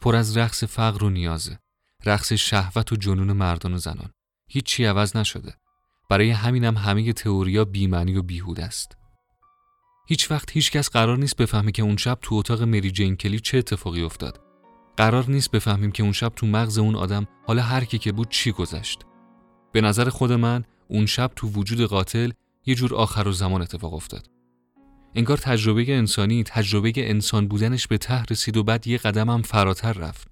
پر از رقص فقر و نیازه، رقص شهوت و جنون مردان و زنان. هیچ چی عوض نشده. برای همینم همه تئوریا بی‌معنی و بیهوده است. هیچ وقت هیچ کس قرار نیست بفهمه که اون شب تو اتاق مری جین کلی چه اتفاقی افتاد. قرار نیست بفهمیم که اون شب تو مغز اون آدم، حالا هر کی که بود، چی گذشت. به نظر خود من اون شب تو وجود قاتل یه جور آخرالزمان اتفاق افتاد. انگار تجربه انسانی، تجربه انسان بودنش به ته رسید و بعد یه قدم هم فراتر رفت.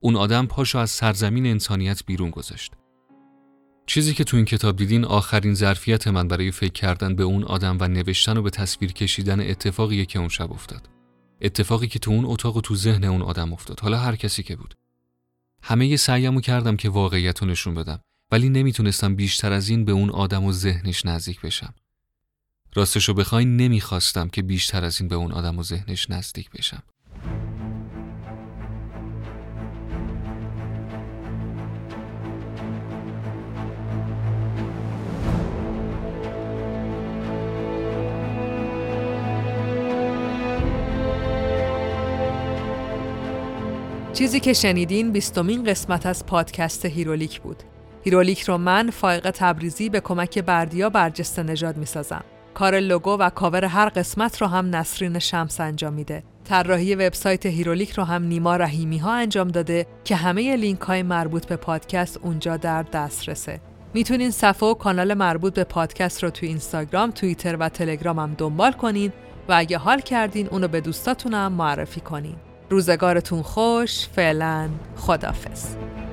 اون آدم پاشو از سرزمین انسانیت بیرون گذاشت. چیزی که تو این کتاب دیدین آخرین ظرفیت من برای فکر کردن به اون آدم و نوشتن و به تصویر کشیدن اتفاقی که اون شب افتاد. اتفاقی که تو اون اتاق و تو ذهن اون آدم افتاد، حالا هر کسی که بود. همه ی سعیمو کردم که واقعیتو نشون بدم، ولی نمیتونستم بیشتر از این به اون آدم و ذهنش نزدیک بشم. راستشو بخوای نمیخواستم که بیشتر از این به اون آدم و ذهنش نزدیک بشم. چیزی که شنیدین 20مین قسمت از پادکست هیرولیک بود. هیرولیک رو من، فائقه تبریزی، به کمک بردیا برجسته نژاد میسازم. کار لوگو و کاور هر قسمت رو هم نسرین شمس انجام میده. طراحی وبسایت هیرولیک رو هم نیما رحیمی ها انجام داده که همه لینک‌های مربوط به پادکست اونجا در دسترسه. میتونین صفحه و کانال مربوط به پادکست رو تو اینستاگرام، توییتر و تلگرام هم دنبال کنین و اگه حال کردین اونو به دوستاتون هم معرفی کنین. روزگارتون خوش، فعلا خداحافظ.